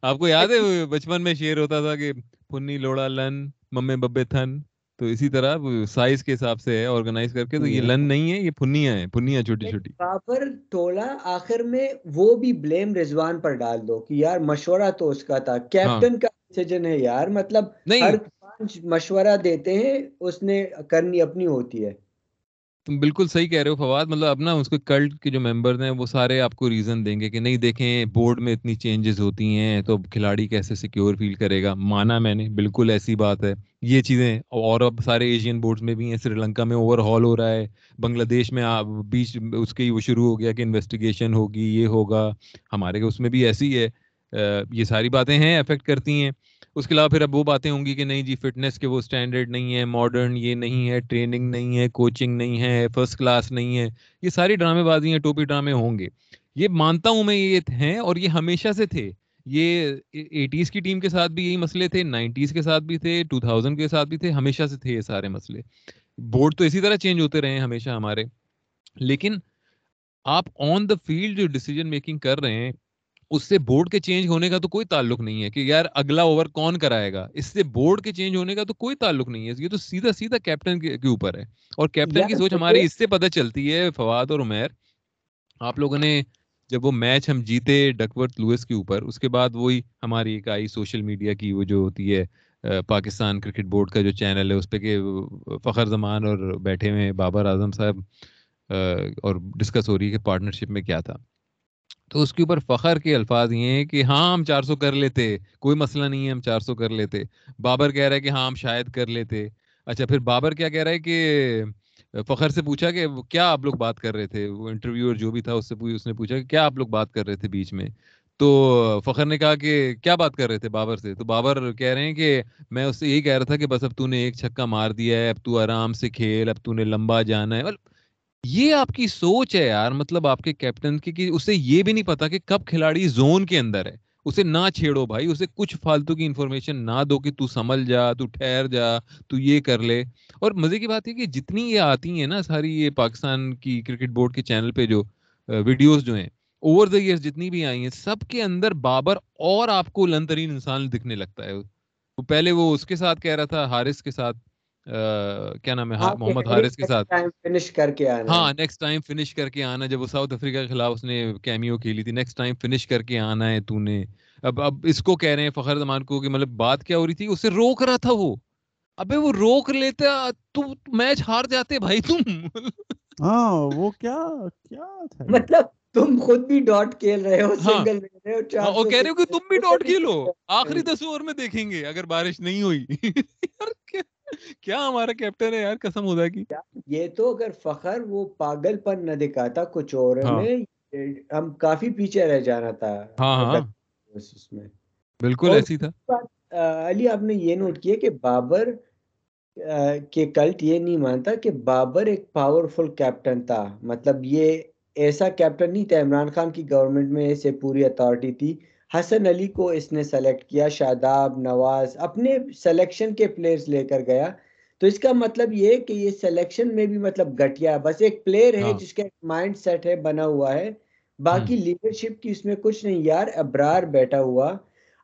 آپ کو یاد ہے بچپن میں شعر ہوتا تھا کہ پھنی لوڑا لن ممے ببے تھن, تو اسی طرح سائز کے حساب سے ہے آرگنائز کر کے. تو یہ لن نہیں ہے, یہ پھنیاں ہیں, پھنیاں چھوٹی چھوٹی. بابر ٹولا آخر میں وہ بھی بلیم رضوان پر ڈال دو کہ یار مشورہ تو اس کا تھا, کیپٹن کا ڈیسیجن ہے یار. مطلب ہر پانچ مشورہ دیتے ہیں, اس نے کرنی اپنی ہوتی ہے. تم بالکل صحیح کہہ رہے ہو فواد. مطلب اب نا اس کے کلٹ کے جو ممبرز ہیں وہ سارے آپ کو ریزن دیں گے کہ نہیں دیکھیں بورڈ میں اتنی چینجز ہوتی ہیں تو کھلاڑی کیسے سیکیور فیل کرے گا. مانا میں نے, بالکل ایسی بات ہے, یہ چیزیں اور اب سارے ایشین بورڈز میں بھی ہیں. سری لنکا میں اوور ہال ہو رہا ہے, بنگلہ دیش میں بیچ اس کے وہ شروع ہو گیا کہ انویسٹیگیشن ہوگی, یہ ہوگا. ہمارے اس میں بھی ایسی ہے, یہ ساری باتیں ہیں, افیکٹ کرتی ہیں. اس کے علاوہ پھر اب وہ باتیں ہوں گی کہ نہیں جی فٹنس کے وہ اسٹینڈرڈ نہیں ہے, ماڈرن یہ نہیں ہے, ٹریننگ نہیں ہے, کوچنگ نہیں ہے, فرسٹ کلاس نہیں ہے. یہ ساری ڈرامے بازی ہیں, ٹوپی ڈرامے ہوں گے. یہ مانتا ہوں میں, یہ ہیں اور یہ ہمیشہ سے تھے. یہ ایٹیز کی ٹیم کے ساتھ بھی یہی مسئلے تھے, نائنٹیز کے ساتھ بھی تھے, ٹو تھاؤزینڈ کے ساتھ بھی تھے, ہمیشہ سے تھے یہ سارے مسئلے. بورڈ تو اسی طرح چینج ہوتے رہے ہیں ہمیشہ ہمارے. لیکن آپ آن دا فیلڈ جو ڈیسیجن میکنگ کر رہے ہیں اس سے بورڈ کے چینج ہونے کا تو کوئی تعلق نہیں ہے کہ یار اگلا اوور کون کرائے گا. اس سے بورڈ کے چینج ہونے کا تو کوئی تعلق نہیں ہے, یہ تو سیدھا سیدھا کیپٹن کے اوپر ہے. اور کیپٹن کی سوچ ہماری اس سے پتہ چلتی ہے فواد اور عمیر. آپ لوگوں نے جب وہ میچ ہم جیتے ڈکورتھ لوئس کے اوپر, اس کے بعد وہی ہماری ایک آئی سوشل میڈیا کی وہ جو ہوتی ہے پاکستان کرکٹ بورڈ کا جو چینل ہے اس پہ کہ فخر زمان اور بیٹھے ہوئے بابر اعظم صاحب اور ڈسکس ہو رہی ہے کہ پارٹنرشپ میں کیا تھا. تو اس کے اوپر فخر کے الفاظ یہ ہیں کہ ہاں ہم چار سو کر لیتے, کوئی مسئلہ نہیں ہے, ہم چار سو کر لیتے. بابر کہہ رہا ہے کہ ہاں ہم شاید کر لیتے. اچھا پھر بابر کیا کہہ رہا ہے کہ فخر سے پوچھا کہ کیا آپ لوگ بات کر رہے تھے, وہ انٹرویور جو بھی تھا اس سے اس نے پوچھا کہ کیا آپ لوگ بات کر رہے تھے بیچ میں. تو فخر نے کہا کہ کیا بات کر رہے تھے بابر سے. تو بابر کہہ رہے ہیں کہ میں اس سے یہی کہہ رہا تھا کہ بس اب تو نے ایک چھکا مار دیا ہے, اب تو آرام سے کھیل, اب تو نے لمبا جانا ہے. یہ آپ کی سوچ ہے یار, مطلب آپ کے کیپٹن کی کہ اسے یہ بھی نہیں پتا کہ کب کھلاڑی زون کے اندر ہے. اسے نہ چھیڑو بھائی, اسے کچھ فالتو کی انفارمیشن نہ دو کہ تو سمجھ جا, تو ٹھہر جا, تو یہ کر لے. اور مزے کی بات ہے کہ جتنی یہ آتی ہیں نا ساری یہ پاکستان کی کرکٹ بورڈ کے چینل پہ جو ویڈیوز جو ہیں اوور دا ایئرز جتنی بھی آئی ہیں, سب کے اندر بابر اور آپ کو لن ترین انسان دکھنے لگتا ہے. وہ پہلے وہ اس کے ساتھ کہہ رہا تھا, حارث کے ساتھ, کیا نام ہے, محمد حارث کے ساتھ, ہاں نیکسٹ ٹائم فنش کر کے آنا, جب وہ ساؤتھ افریقہ کے خلاف اس نے کیمیو کھیلی تھی, نیکسٹ ٹائم فنش کر کے آنا ہے تو نے. اب اب اس کو کہہ رہے ہیں فخر زمان کو کہ مطلب بات کیا ہو رہی تھی, اسے روک رہا تھا وہ. ابے وہ روک لیتا تو میچ ہار جاتے بھائی تم. ہاں وہ کیا کیا تھا, مطلب تم خود بھی ڈاٹ کھیل رہے ہو, سنگل لے رہے ہو, اور کہہ رہے ہو کہ تم بھی ڈاٹ کھیلو, آخری دس اوور میں دیکھیں گے اگر بارش نہیں ہوئی. کیا ہمارا کیپٹن ہے یار, قسم خدا کی. یہ تو اگر فخر وہ پاگل پن نہ دکھاتا کچھ اور میں, ہم کافی پیچھے رہ جانا تھا. ہاں اس میں بالکل ایسی تھا. علی آپ نے یہ نوٹ کیا کہ بابر کے کلٹ یہ نہیں مانتا کہ بابر ایک پاورفل کیپٹن تھا. مطلب یہ ایسا کیپٹن نہیں تھا, عمران خان کی گورنمنٹ میں اسے پوری اتھارٹی تھی. حسن علی کو اس نے سلیکٹ کیا, شاداب, نواز اپنے سلیکشن کے پلیئرز لے کر گیا. تو اس کا مطلب یہ کہ یہ سلیکشن میں بھی مطلب گھٹیا, بس ایک پلیئر ہے جس کا مائنڈ سیٹ ہے, بنا ہوا ہے, باقی لیڈرشپ کی اس میں کچھ نہیں. یار ابرار بیٹھا ہوا.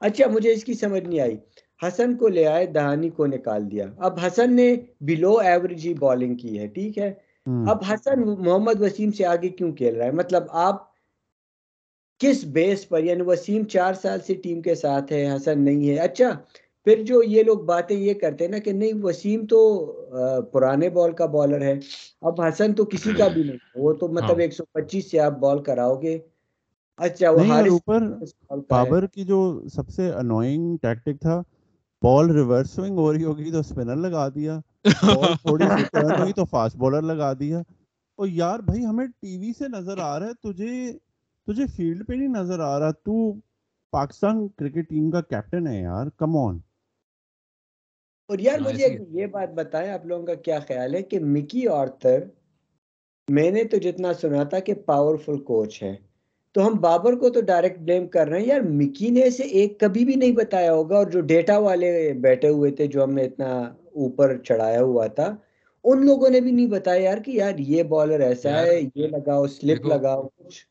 اچھا مجھے اس کی سمجھ نہیں آئی, حسن کو لے آئے, دہانی کو نکال دیا. اب حسن نے بلو ایوریج ہی بالنگ کی ہے, ٹھیک ہے. اب حسن محمد وسیم سے آگے کیوں کھیل رہا ہے, مطلب آپ کس بیس پر, یعنی وسیم چار سال سے ٹیم کے ساتھ ہے, حسن نہیں ہے. اچھا پھر جو یہ لوگ باتیں یہ کرتے ہیں نا کہ نہیں وسیم تو پرانے بال کا بالر ہے, اب حسن تو کسی کا بھی نہیں, وہ تو مطلب ایک سو پچیس سے آپ بال کراؤ گے. اچھا اوپر بابر کی جو سب سے انوائنگ ٹیکٹک تھا, بال ریورس سوئنگ ہو رہی ہوگی تو اسپنر لگا دیا, تھوڑی ریٹرن ہوئی تو فاسٹ بولر لگا دیا. اور یار بھائی ہمیں ٹی وی سے نظر آ رہا ہے, تجھے تجھے فیلڈ پہ نہیں نظر آ رہا. تو پاکستان کرکٹ ٹیم کا کیپٹن ہے یار, کم آن. اور یار مجھے یہ بات بتائیں آپ لوگوں کا کیا خیال ہے کہ مکی آرتھر, میں نے تو جتنا سنا تھا کہ پاورفل کوچ ہے, تو ہم بابر کو تو ڈائریکٹ بلیم کر رہے ہیں. یار مکی نے اسے ایک کبھی بھی نہیں بتایا ہوگا, اور جو ڈیٹا والے بیٹھے ہوئے تھے جو ہم نے اتنا اوپر چڑھایا ہوا تھا, ان لوگوں نے بھی نہیں بتایا یار کہ یار یہ بالر ایسا ہے, یہ لگاؤ سلپ لگاؤ کچھ.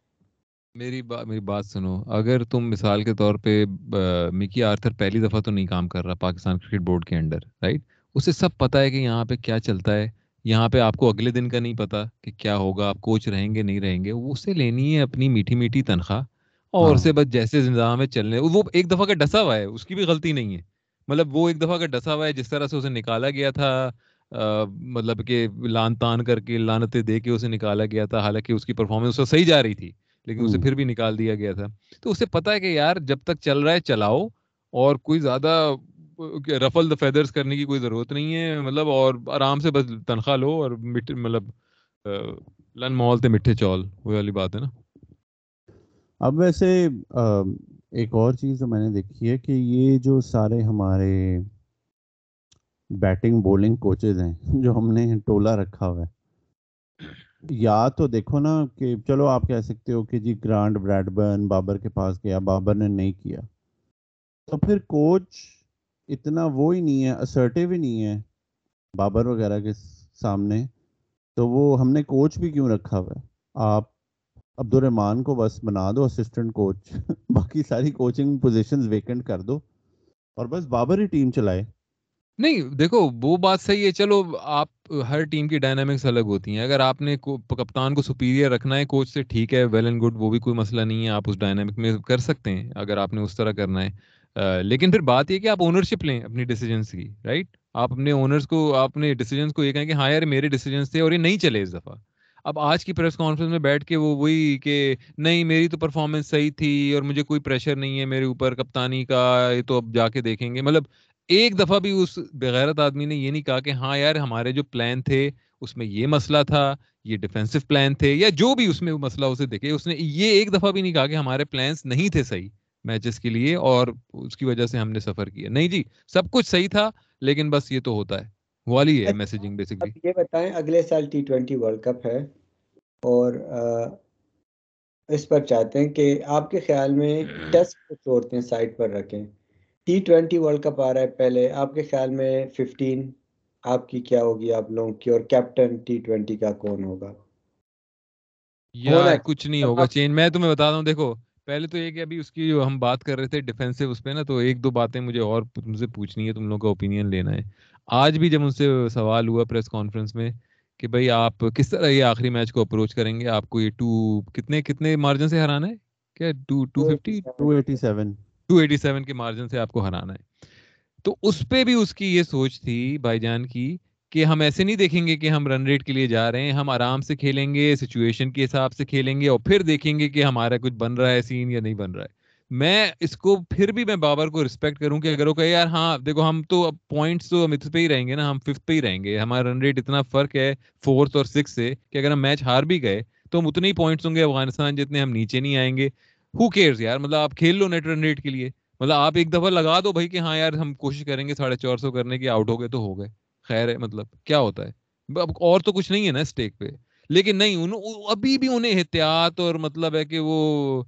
میری با, میری بات سنو, اگر تم مثال کے طور پہ مکی آرتھر پہلی دفعہ تو نہیں کام کر رہا پاکستان کرکٹ بورڈ کے انڈر, رائٹ. اسے سب پتا ہے کہ یہاں پہ کیا چلتا ہے, یہاں پہ آپ کو اگلے دن کا نہیں پتا کہ کیا ہوگا, آپ کوچ رہیں گے نہیں رہیں گے. وہ اسے لینی ہے اپنی میٹھی میٹھی تنخواہ, اور اسے بس جیسے نظام میں چلنے. وہ ایک دفعہ کا ڈسا ہوا ہے, اس کی بھی غلطی نہیں ہے. مطلب وہ ایک دفعہ کا ڈسا ہوا ہے, جس طرح سے اسے نکالا گیا تھا, مطلب کہ لان تان کر کے لانتیں دے کے اسے نکالا گیا تھا. حالانکہ اس کی پرفارمنس صحیح جا رہی تھی, لیکن اسے پھر بھی نکال دیا گیا تھا. تو اسے پتا ہے کہ یار جب تک چل رہا ہے چلاؤ, اور کوئی زیادہ رفل دی فیدرز کرنے کی کوئی ضرورت نہیں ہے. مطلب اور آرام سے بس تنخواہ لو, اور مطلب لن مول تے مٹھے چول, وہ والی بات ہے نا. اب ویسے ایک اور چیز جو میں نے دیکھی ہے کہ یہ جو سارے ہمارے بیٹنگ بولنگ کوچز ہیں جو ہم نے ٹولا رکھا ہوا ہے, یا تو دیکھو نا کہ چلو آپ کہہ سکتے ہو کہ جی گرانٹ براڈ برن بابر کے پاس گیا, بابر نے نہیں کیا, تو پھر کوچ اتنا وہ ہی نہیں ہے, اسرٹیو ہی نہیں ہے بابر وغیرہ کے سامنے, تو وہ ہم نے کوچ بھی کیوں رکھا ہوا ہے. آپ عبدالرحمان کو بس بنا دو اسسٹنٹ کوچ, باقی ساری کوچنگ پوزیشنز ویکنٹ کر دو, اور بس بابر ہی ٹیم چلائے. نہیں دیکھو وہ بات صحیح ہے, چلو آپ ہر ٹیم کی ڈائنامکس الگ ہوتی ہیں. اگر آپ نے کپتان کو سپیریئر رکھنا ہے کوچ سے, ٹھیک ہے, ویل اینڈ گڈ, وہ بھی کوئی مسئلہ نہیں ہے, آپ اس ڈائنامک میں کر سکتے ہیں اگر آپ نے اس طرح کرنا ہے. آ, لیکن پھر بات یہ کہ آپ اونرشپ لیں اپنی ڈیسیجنس کی, رائٹ. آپ اپنے اونرس کو, آپ نے ڈیسیجنس کو یہ کہیں کہ ہاں یار میرے ڈیسیجنس تھے اور یہ نہیں چلے اس دفعہ. اب آج کی پریس کانفرنس میں بیٹھ کے وہ وہی کہ نہیں میری تو پرفارمنس صحیح تھی اور مجھے کوئی پریشر نہیں ہے میرے اوپر کپتانی کا, یہ تو اب جا کے دیکھیں گے. مطلب ایک دفعہ بھی اس بغیرت آدمی نے یہ نہیں کہا کہ ہاں یار ہمارے جو پلان تھے اس میں یہ مسئلہ تھا, یہ ڈیفینسو پلان تھے, یا جو بھی اس میں مسئلہ اسے دیکھے, اس نے یہ ایک دفعہ بھی نہیں کہا کہ ہمارے پلانس نہیں تھے صحیح میچز کے لیے اور اس کی وجہ سے ہم نے سفر کیا. نہیں جی سب کچھ صحیح تھا, لیکن بس یہ تو ہوتا ہے, والی ہے میسیجنگ بیسکلی. اب یہ بتائیں اگلے سال ٹی ٹوینٹی ورلڈ کپ ہے, اور اس پر چاہتے ہیں کہ آپ کے خیال میں ٹیسٹ کو چھوڑتے ہیں سائڈ پر رکھیں, ٹی ٹوینٹی ورلڈ کپ آ رہا ہے پہلے, آپ کے خیال میں ففٹین آپ کی کیا ہوگی آپ لوگوں کی, اور کیپٹن ٹی ٹوینٹی کا کون ہوگا؟ یار کچھ نہیں ہوگا چینج, میں تمہیں بتا رہا ہوں. دیکھو پہلے تو یہ کہ ابھی اس کی جو ہم بات کر رہے تھے ڈیفینسو اس پہ نا, تو ایک دو باتیں مجھے اور تم سے پوچھنی ہے, تم لوگوں کا اوپینین لینا ہے. آج بھی جب ان سے سوال ہوا پریس کانفرنس میں کہ بھائی آپ کس طرح یہ آخری میچ کو اپروچ کریں گے, آپ کو یہ ٹو کتنے کتنے مارجن سے ہرانا ہے, کیا two fifty two eighty seven two eighty seven کے مارجن سے آپ کو ہرانا ہے. تو اس پہ بھی اس کی یہ سوچ تھی بھائی جان کی کہ ہم ایسے نہیں دیکھیں گے کہ ہم رن ریٹ کے لیے جا رہے ہیں, ہم آرام سے کھیلیں گے, سچویشن کے حساب سے کھیلیں گے, اور پھر دیکھیں گے کہ ہمارا کچھ بن رہا ہے سین یا نہیں بن رہا ہے. میں اس کو پھر بھی میں بابر کو ریسپیکٹ کروں کہ اگر وہ کہے یار ہاں دیکھو ہم تو اب پوائنٹس تو ہم اس پہ ہی رہیں گے نا, ہم ففتھ پہ ہی رہیں گے, ہمارا رن ریٹ اتنا فرق ہے فورتھ اور سکس سے کہ اگر ہم میچ ہار بھی گئے تو ہم اتنے ہی پوائنٹس ہوں گے افغانستان جتنے, ہم نیچے نہیں آئیں گے. ہو کیئرز یار, مطلب آپ کھیل لو نیٹ رن ریٹ کے لیے, مطلب آپ ایک دفعہ لگا دو بھائی کہ ہاں یار ہم کوشش کریں گے ساڑھے چار سو کرنے کی, آؤٹ ہو گئے تو ہو گئے, خیر ہے, مطلب کیا ہوتا ہے, اب اور تو کچھ نہیں ہے نا اسٹیک پہ. لیکن نہیں, انہوں ابھی بھی انہیں احتیاط اور مطلب ہے کہ وہ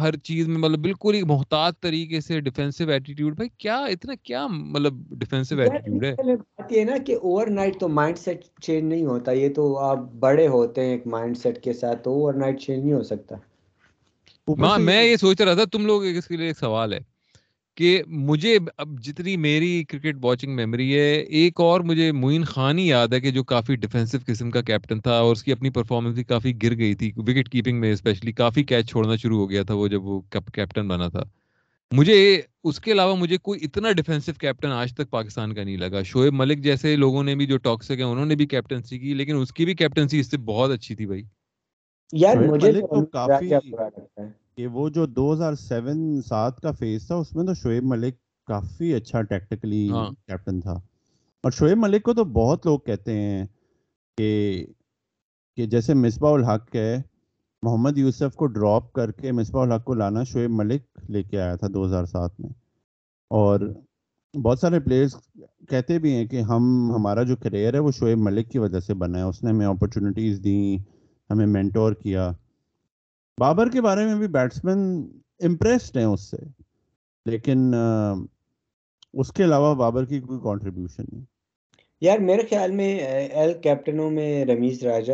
ہر چیز میں مطلب بالکل ہی محتاط طریقے سے ڈیفینسو ایٹیٹیوڈ. بھائی کیا اتنا کیا مطلب ڈیفینسو ایٹیٹیوڈ ہے. بات یہ نا کہ اوور نائٹ تو مائنڈ سیٹ چینج نہیں ہوتا, یہ تو آپ بڑے ہوتے ہیں ایک مائنڈ سیٹ کے ساتھ, تو اوور نائٹ چینج نہیں ہو سکتا. میں یہ سوچ رہا تھا تم لوگ اس کے لیے ایک سوال ہے کہ مجھے اب جتنی میری کرکٹ واچنگ میموری ہے, ایک اور مجھے معین خان ہی یاد ہے کہ جو کافی ڈیفینسو قسم کا کیپٹن تھا, اور اس کی اپنی پرفارمنس بھی کافی گر گئی تھی وکٹ کیپنگ میں, اسپیشلی کافی کیچ چھوڑنا شروع ہو گیا تھا وہ جب وہ کیپٹن بنا تھا. مجھے اس کے علاوہ مجھے کوئی اتنا ڈیفینسو کیپٹن آج تک پاکستان کا نہیں لگا. شعیب ملک جیسے لوگوں نے بھی جو ٹاکسک ہیں انہوں نے بھی کیپٹنسی کی, لیکن اس کی بھی کیپٹنسی اس سے بہت اچھی تھی بھائی. یار مجھے کافی کہ وہ جو دو ہزار سیون سات کا فیز تھا اس میں تو شعیب ملک کافی اچھا ٹیکٹیکلی کیپٹن تھا, اور شعیب ملک کو تو بہت لوگ کہتے ہیں کہ کہ جیسے مصباح الحق ہے, محمد یوسف کو ڈراپ کر کے مصباح الحق کو لانا شعیب ملک لے کے آیا تھا دو ہزار سات میں. اور بہت سارے پلیئرز کہتے بھی ہیں کہ ہم ہمارا جو کیریئر ہے وہ شعیب ملک کی وجہ سے بنا ہے, اس نے ہمیں اپرچونیٹیز دیں, ہمیں مینٹور کیا. بابر کے بارے میں بھی بیٹسمین امپریسڈ ہیں اس سے, لیکن اس کے علاوہ بابر کی کوئی کنٹریبیوشن نہیں. یار میرے خیال میں ایل کیپٹنوں میں رمیز راجہ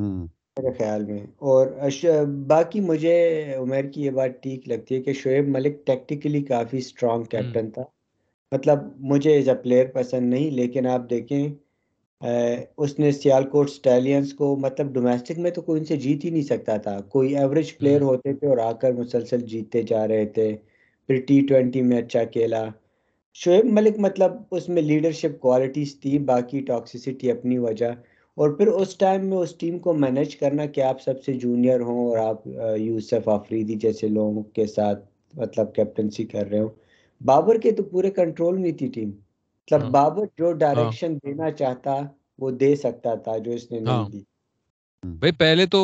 میرے خیال میں, اور باقی مجھے عمر کی یہ بات ٹھیک لگتی ہے کہ شعیب ملک ٹیکٹیکلی کافی اسٹرانگ کیپٹن تھا. مطلب مجھے ایز اے پلیئر پسند نہیں, لیکن آپ دیکھیں اس نے سیالکوٹ اسٹیلینز کو, مطلب ڈومیسٹک میں تو کوئی ان سے جیت ہی نہیں سکتا تھا, کوئی ایوریج پلیئر ہوتے تھے اور آ کر مسلسل جیتتے جا رہے تھے. پھر ٹی ٹوینٹی میں اچھا کھیلا شعیب ملک, مطلب اس میں لیڈرشپ کوالٹیز تھی, باقی ٹاکسیسٹی اپنی وجہ. اور پھر اس ٹائم میں اس ٹیم کو مینیج کرنا کہ آپ سب سے جونیئر ہوں اور آپ یوسف آفریدی جیسے لوگوں کے ساتھ مطلب کیپٹنسی کر رہے ہوں. بابر کے تو پورے کنٹرول میں تھی ٹیم, مطلب بابر جو ڈائریکشن دینا چاہتا وہ دے سکتا تھا, جو اس نے نہیں دی. بھائی پہلے تو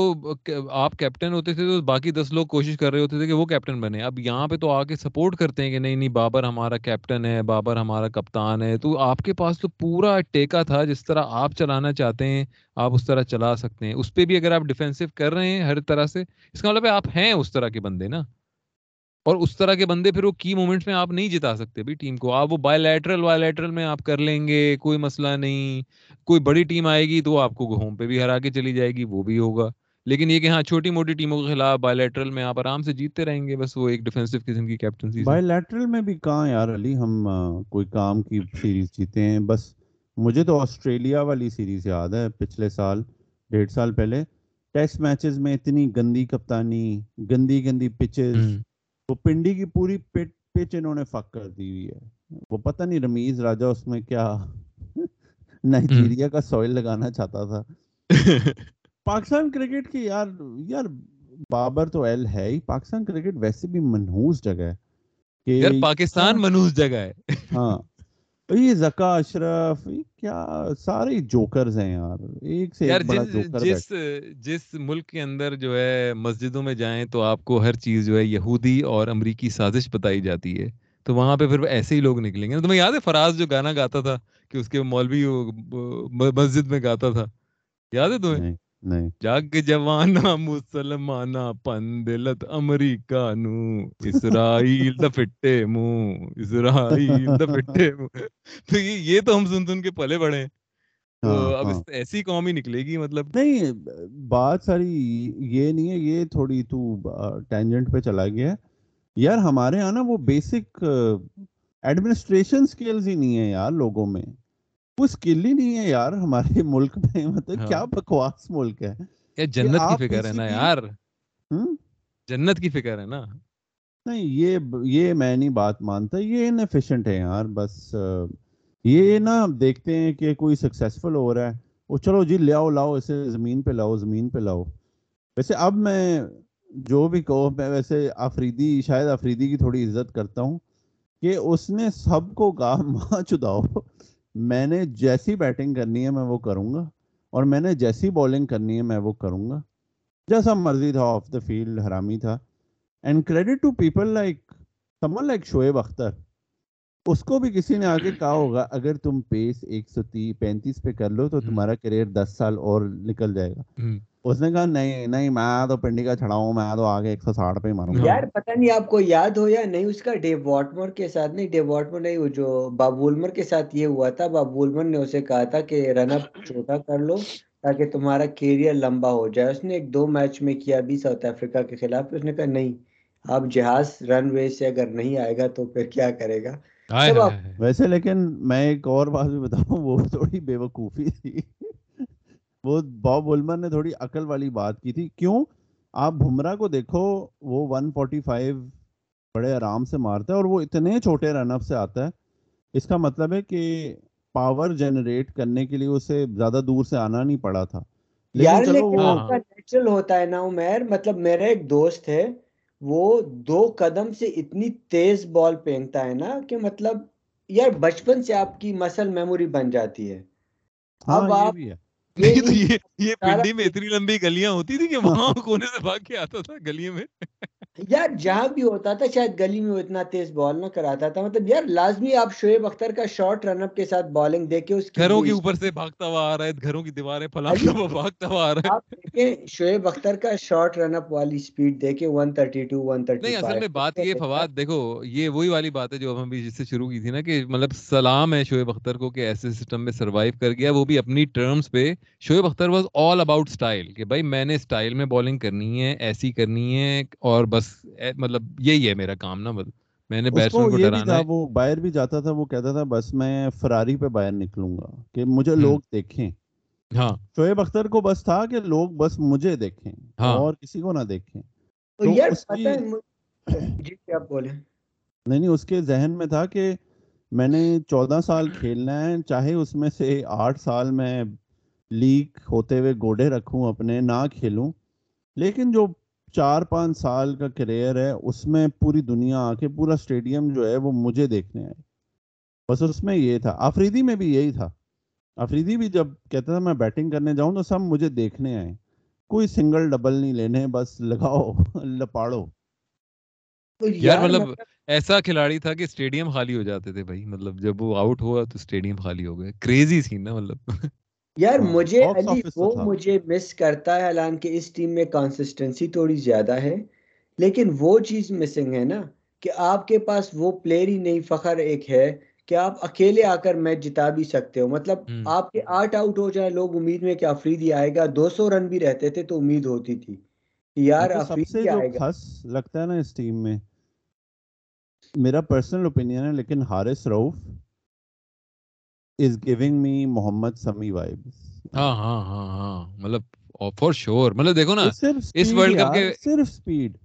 آپ کیپٹن ہوتے تھے تو باقی دس لوگ کوشش کر رہے ہوتے تھے کہ وہ کیپٹن بنے, اب یہاں پہ تو آ کے سپورٹ کرتے ہیں کہ نہیں نہیں بابر ہمارا کیپٹن ہے, بابر ہمارا کپتان ہے. تو آپ کے پاس تو پورا ٹیکا تھا, جس طرح آپ چلانا چاہتے ہیں آپ اس طرح چلا سکتے ہیں. اس پہ بھی اگر آپ ڈیفینسو کر رہے ہیں ہر طرح سے, اس کا مطلب ہے آپ ہیں اس طرح کے بندے نا, اور اس طرح کے بندے پھر وہ کی مومنٹس میں آپ نہیں جتا سکتے بھی ٹیم کو. آپ وہ بائی لیٹرل وائی لیٹرل میں آپ کر لیں گے, کوئی مسئلہ نہیں, کوئی بڑی ٹیم آئے گی تو آپ کو ہوم پہ بھی ہرا کے چلی جائے گی, وہ بھی ہوگا. لیکن یہ کہ ہاں چھوٹی موٹی ٹیموں کے خلاف بائی لیٹرل میں آپ آرام سے جیتتے رہیں گے, بس وہ ایک ڈیفینسو قسم کی کیپٹنسی. بائی لیٹرل میں بھی کہاں یار علی, ہم کوئی کام کی سیریز جیتے ہیں. بس مجھے تو آسٹریلیا والی سیریز یاد ہے پچھلے سال ڈیڑھ سال پہلے, ٹیسٹ میچز میں اتنی گندی کپتانی, گندی گندی پچز, وہ پنڈی کی پوری پٹ پچ انہوں نے فک کر دی ہوئی ہے. وہ پتہ نہیں رمیز راجہ اس میں کیا نائجیریا کا سوئل لگانا چاہتا تھا. پاکستان کرکٹ کی یار یار بابر تو ایل ہے ہی, پاکستان کرکٹ ویسے بھی منحوس جگہ ہے کہ یار پاکستان منحوس جگہ ہے. ہاں یہ زکا اشرف کیا سارے جوکرز ہیں یار, ایک سے ایک بڑا جوکر. جس جس ملک کے اندر جو ہے مسجدوں میں جائیں تو آپ کو ہر چیز جو ہے یہودی اور امریکی سازش بتائی جاتی ہے, تو وہاں پہ پھر ایسے ہی لوگ نکلیں گے. تمہیں یاد ہے فراز جو گانا گاتا تھا کہ اس کے مولوی مسجد میں گاتا تھا, یاد ہے تمہیں؟ نہیں. جگ جوانا مسلمانا پندلت امریکہ نو, اسرائیل دا پھٹے منہ, اسرائیل دا پھٹے منہ. تو یہ تو ہم سن سن کے پلے بڑھے ہیں, تو اب ایسی قوم ہی نکلے گی. مطلب نہیں, بات ساری یہ نہیں ہے, یہ تھوڑی تو ٹینجنٹ پہ چلا گیا یار. ہمارے یہاں نا وہ بیسک ایڈمنسٹریشن سکلز ہی نہیں ہے یار لوگوں میں, وہ اسکل ہی نہیں ہے یار ہمارے ملک میں. مطلب کیا بکواس ملک ہے یار, جنت کی فکر ہے نا یار, جنت کی فکر ہے نا. نہیں یہ یہ میں نہیں بات مانتا, یہ انفیشینٹ ہے یار. بس یہ نا دیکھتے ہیں کہ کوئی سکسیسفل ہو رہا ہے, وہ چلو جی لاؤ لاؤ اسے زمین پہ لاؤ زمین پہ لاؤ. ویسے اب میں جو بھی کہو, میں ویسے آفریدی شاید آفریدی کی تھوڑی عزت کرتا ہوں کہ اس نے سب کو کہا ماں چداؤ, میں نے جیسی بیٹنگ کرنی ہے میں وہ کروں گا, اور میں نے جیسی بولنگ کرنی ہے میں وہ کروں گا, جیسا مرضی تھا. آف دا فیلڈ حرامی تھا. And credit to people like سمن لائک شعیب اختر, اس کو بھی کسی نے آگے کہا ہوگا اگر تم پیس ایک سو تیس پینتیس پہ کر لو تو تمہارا کیریئر دس سال اور نکل جائے گا. اس نے کہا نہیں نہیں میں تو پنڈی کا چھڑا ہوں, میں تو آگے ایک سو ساٹھ پہ ماروں گا. یار پتہ نہیں آپ کو یاد ہو یا نہیں, اس کا ڈیو واٹمر کے ساتھ نہیں ڈیو واٹمر نہیں جو باب وولمر کے ساتھ یہ ہوا تھا. باب وولمر نے اسے کہا تھا کہ رن اپ چھوٹا کر لو تاکہ تمہارا کیریئر لمبا ہو جائے. اس نے ایک دو میچ میں کیا بھی ساؤتھ افریقہ کے خلاف. اس نے کہا نہیں, آپ جہاز رن وے سے اگر نہیں آئے گا تو پھر کیا کرے گا. ویسے لیکن میں ایک اور بات بھی بتاؤں, وہ تھوڑی بے وقوفی تھی. وہ باب وولمر نے تھوڑی عقل والی بات کی تھی. کیوں, آپ بھمرا کو دیکھو, وہ ایک سو پینتالیس بڑے آرام سے مارتا ہے اور وہ اتنے چھوٹے رن اپ سے آتا ہے. اس کا مطلب ہے کہ پاور جنریٹ کرنے کے لیے اسے زیادہ دور سے آنا نہیں پڑا تھا. یار لیکن اس کا نیچرل ہوتا ہے نا عمر, مطلب میرا ایک دوست ہے وہ دو قدم سے اتنی تیز بال پھینکتا ہے نا کہ مطلب یار بچپن سے آپ کی مسل میموری بن جاتی ہے. اب آپ یہ یہ پنڈی میں اتنی لمبی گلیاں ہوتی تھی کہ وہاں کونے سے بھاگ کے آتا تھا گلی میں. یار جہاں بھی ہوتا تھا شاید گلی میں وہ اتنا تیز بال نہ کراتا تھا. مطلب یار لازمی آپ شعیب اختر کا شارٹ رن اپ کے ساتھ بالنگ دے کے اس گھروں کے اوپر سے بھاگتا ہوا آ رہا ہے, گھروں کی دیواریں پھلاتا ہوا بھاگتا ہوا آ رہا ہے. شعیب اختر کا شارٹ رن اپ والی اسپیڈ دے کے ایک سو بتیس ایک سو پچپن. نہیں اصل میں بات یہ فواد دیکھو یہ وہی والی بات ہے جو ہم بھی جس سے شروع کی تھی نا, کہ مطلب سلام ہے شعیب اختر کو کہ ایسے سسٹم میں سروائیو کر گیا, وہ بھی اپنی ٹرمز پہ. Shoaib Akhtar was all about style کہ بھائی میں نے اسٹائل میں بالنگ کرنی ہے, ایسی کرنی ہے, اور بس مطلب یہی ہے میرا کام نا. میں نے بیٹسمین کو ڈرانا ہے. وہ باہر بھی جاتا تھا, وہ کہتا تھا بس میں فراری پہ باہر نکلوں گا کہ مجھے لوگ دیکھیں. ہاں شعیب اختر کو بس تھا کہ لوگ بس مجھے دیکھیں اور کسی کو نہ دیکھیں. یار پتہ ہے جی کیا بولے, نہیں نہیں اس کے ذہن میں تھا کہ میں نے چودہ سال کھیلنا ہے, چاہے اس میں سے آٹھ سال میں لیگ ہوتے ہوئے گوڑے رکھوں اپنے نہ کھیلوں, لیکن جو چار پانچ سال کا کیریئر ہے اس میں پوری دنیا آ کے پورا اسٹیڈیم جو ہے وہ مجھے دیکھنے آئے, بس اس میں یہ تھا. آفریدی میں بھی یہی تھا, آفریدی بھی جب کہتا تھا میں بیٹنگ کرنے جاؤں تو سب مجھے دیکھنے آئے, کوئی سنگل ڈبل نہیں لینے, بس لگاؤ لپاڑو. یار مطلب ایسا کھلاڑی تھا کہ اسٹیڈیم خالی ہو جاتے تھے بھائی, مطلب جب وہ آؤٹ ہوا تو اسٹیڈیم خالی ہو گئے. کریزی سین نا مطلب. یار مجھے علی وہ مجھے مس کرتا ہے, حالانکہ اس ٹیم میں کنسسٹنسی تھوڑی زیادہ ہے, لیکن وہ چیز مسنگ ہے نا کہ آپ کے پاس وہ پلیئر ہی نہیں فخر ایک ہے کہ آپ اکیلے آ کر میچ جتا بھی سکتے ہو. مطلب آپ کے آٹھ آؤٹ ہو جائے لوگ امید میں کہ آفریدی آئے گا, دو سو رن بھی رہتے تھے تو امید ہوتی تھی یار آفریدی آئے گا. خاص لگتا ہے نا اس ٹیم میں, میرا پرسنل اوپینین ہے لیکن حارث رؤف is giving me Mohammad Sami vibes. ہاں ہاں ہاں ہاں مطلب for sure. مطلب دیکھو نا اس ورلڈ کپ کے صرف سپیڈ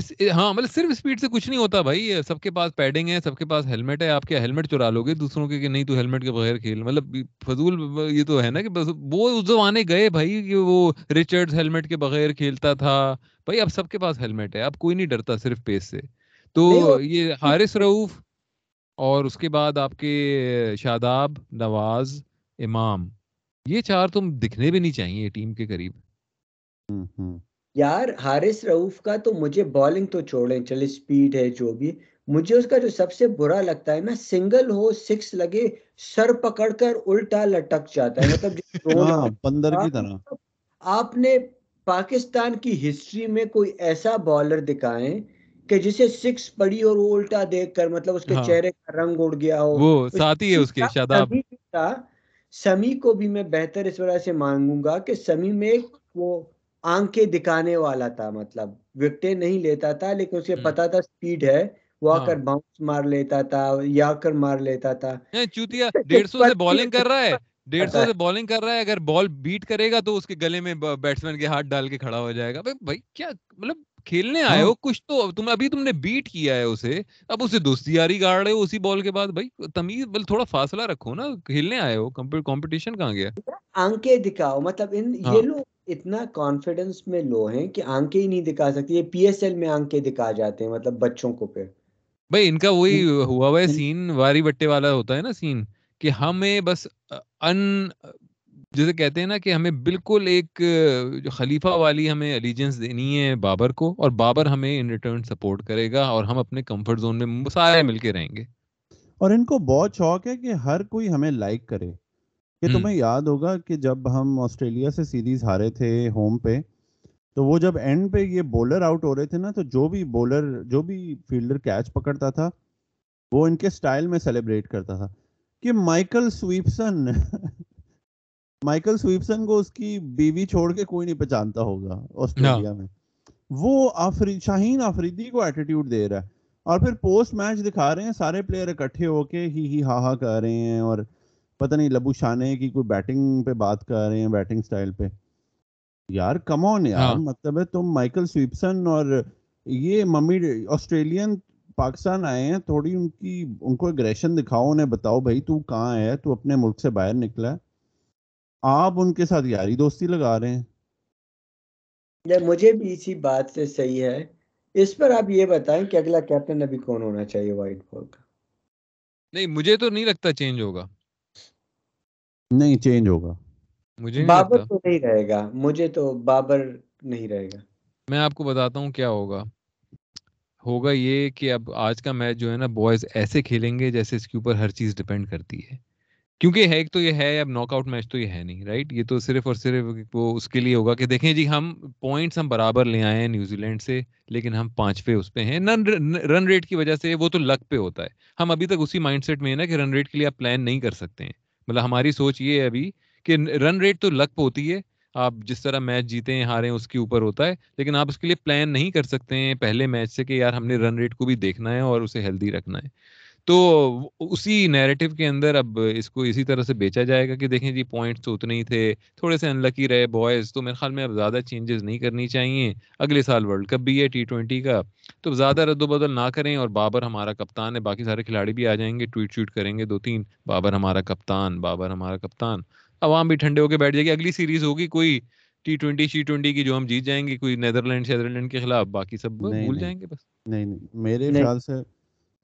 اس ہاں مطلب صرف سپیڈ سے کچھ نہیں ہوتا بھائی, سب کے پاس پیڈنگ ہے, سب کے پاس ہیلمٹ ہے. آپ کیا ہیلمٹ چرا لو گے دوسروں کے کہ نہیں تو ہیلمٹ کے بغیر کھیل, مطلب فضول. یہ تو ہے نا کہ بس وہ اس زمانے گئے بھائی کہ وہ ریچرڈز ہیلمٹ کے بغیر کھیلتا تھا بھائی, اب سب کے پاس ہیلمٹ ہے, اب کوئی نہیں ڈرتا صرف پیس سے. تو یہ حارث رؤف اور اس کے بعد آپ کے شاداب, نواز, امام, یہ چار تم دکھنے بھی نہیں چاہیے ٹیم کے قریب. یار حارث رؤف کا تو مجھے بالنگ تو چھوڑیں چلے, سپیڈ ہے جو بھی, مجھے اس کا جو سب سے برا لگتا ہے نا سنگل ہو سکس لگے سر پکڑ کر الٹا لٹک جاتا ہے. مطلب بندر کی طرح. آپ نے پاکستان کی ہسٹری میں کوئی ایسا بالر دکھائیں کہ جسے سکس پڑی اور وہ الٹا دیکھ کر مطلب اس کے چہرے کا رنگ اڑ گیا ہو. وہ ساتھی ہے اس کے شاداب. سمی کو بھی میں بہتر اس وجہ سے مانگوں گا کہ سمی میں وہ آنکھیں دکھانے والا تھا, مطلب وکٹیں نہیں لیتا تھا لیکن اسے پتا تھا سپیڈ ہے, وہ آ کر باؤنس مار لیتا تھا یا آ کر مار لیتا تھا. چوتیا ڈیڑھ سو سے بالنگ کر رہا ہے, ڈیڑھ سو سے بالنگ کر رہا ہے, اگر بال بیٹ کرے گا تو اس کے گلے میں بیٹسمین کے ہاتھ ڈال کے کھڑا ہو جائے گا. بھائی کیا مطلب کھیلنے آئے ہو کچھ تو, تم ابھی تم نے بیٹ کیا ہے اسے, اب اسے دوستی یاری گاڑ رہے ہو اسی بال کے بعد. بھائی تمیز بل تھوڑا فاصلہ رکھو نا, کھیلنے آئے ہو, کمپٹیشن کہاں گیا. آنکھیں دکھاؤ, مطلب یہ لوگ اتنا کانفیڈنس میں لو ہیں کہ آنکھیں ہی نہیں دکھا سکتی. یہ پی ایس ایل میں آنکھیں دکھا جاتے ہیں مطلب بچوں کو. پھر بھائی ان کا وہی ہوا ہوا ہے سین, واری بٹے والا ہوتا ہے نا سین, کہ ہمیں بس ان جسے کہتے ہیں نا کہ ہمیں بالکل ایک خلیفہ والی ہمیں الیجنس دینی ہے بابر کو, اور بابر ہمیں ان ریٹرن سپورٹ کرے گا اور ہم اپنے کمفرٹ زون میں سارے مل کے رہیں گے. اور ان کو بہت شوق ہے کہ ہر کوئی ہمیں لائک کرے. کہ تمہیں یاد ہوگا کہ جب ہم آسٹریلیا سے سیریز ہارے تھے ہوم پہ, تو وہ جب اینڈ پہ یہ بولر آؤٹ ہو رہے تھے نا, تو جو بھی بولر جو بھی فیلڈر کیچ پکڑتا تھا وہ ان کے سٹائل میں سیلیبریٹ کرتا تھا کہ مائیکل سویپسن مائیکل سویپسن کو اس کی بیوی چھوڑ کے کوئی نہیں پہچانتا ہوگا آسٹریلیا میں. وہ شاہین آفریدی کو ایٹیٹیوڈ دے رہا ہے, اور پھر پوسٹ میچ دکھا رہے ہیں سارے پلیئر اکٹھے ہو کے ہی ہی ہا ہا کر رہے ہیں, اور پتہ نہیں لبو شانے کی کوئی بیٹنگ پہ بات کر رہے ہیں, بیٹنگ سٹائل پہ. یار کم آن یار, مطلب ہے تم مائیکل سویپسن اور یہ ممی آسٹریلین پاکستان آئے ہیں, تھوڑی ان کی ان کو اگریشن دکھاؤ, انہیں بتاؤ بھائی تو کہاں ہے, تو اپنے ملک سے باہر نکلا ہے, آپ ان کے ساتھ یاری دوستی لگا رہے ہیں. مجھے بھی اسی بات سے صحیح ہے. اس پر آپ یہ بتائیں کہ اگلا کیپٹن ابھی کون ہونا چاہیے وائٹ بال کا؟ نہیں مجھے تو نہیں لگتا چینج ہوگا. نہیں چینج ہوگا مجھے بابر تو نہیں رہے گا. مجھے تو بابر نہیں رہے گا. میں آپ کو بتاتا ہوں کیا ہوگا. ہوگا یہ کہ اب آج کا میچ جو ہے نا بوائز ایسے کھیلیں گے جیسے اس کے اوپر ہر چیز ڈیپینڈ کرتی ہے. کیونکہ ایک تو یہ ہے اب ناک آؤٹ میچ تو یہ ہے نہیں رائٹ. یہ تو صرف اور صرف وہ اس کے لیے ہوگا کہ دیکھیں جی ہم پوائنٹس ہم برابر لے آئے ہیں نیوزی لینڈ سے لیکن ہم پانچویں اس پہ ہیں. رن ریٹ کی وجہ سے وہ تو لک پہ ہوتا ہے. ہم ابھی تک اسی مائنڈ سیٹ میں ہیں نا کہ رن ریٹ کے لیے آپ پلان نہیں کر سکتے ہیں. مطلب ہماری سوچ یہ ہے ابھی کہ رن ریٹ تو لک پہ ہوتی ہے. آپ جس طرح میچ جیتے ہیں ہارے ہیں اس کے اوپر ہوتا ہے لیکن آپ اس کے لیے پلان نہیں کر سکتے ہیں پہلے میچ سے کہ یار ہم نے رن ریٹ کو بھی دیکھنا ہے اور اسے ہیلدی رکھنا ہے. تو اسی نیریٹو کے اندر اب اس کو اسی طرح سے بیچا جائے گا کہ دیکھیں جی پوائنٹس تو اتنے ہی تھے تھوڑے سے انلکی رہے بوائز. تو میرے خیال میں اب زیادہ چینجز نہیں کرنی چاہیے. اگلے سال ورلڈ کپ بھی ہے ٹی ٹوینٹی کا تو زیادہ رد و بدل نہ کریں. اور بابر ہمارا کپتان ہے. باقی سارے کھلاڑی بھی آ جائیں گے ٹویٹ شوٹ کریں گے دو تین بابر ہمارا کپتان بابر ہمارا کپتان. عوام بھی ٹھنڈے ہو کے بیٹھ جائے گی. اگلی سیریز ہوگی کوئی ٹی ٹوینٹی شی ٹوینٹی کی جو ہم جیت جائیں گے کوئی نیدرلینڈ شیدرلینڈ کے خلاف. باقی سب بھول جائیں گے بس. نہیں نہیں میرے خیال سے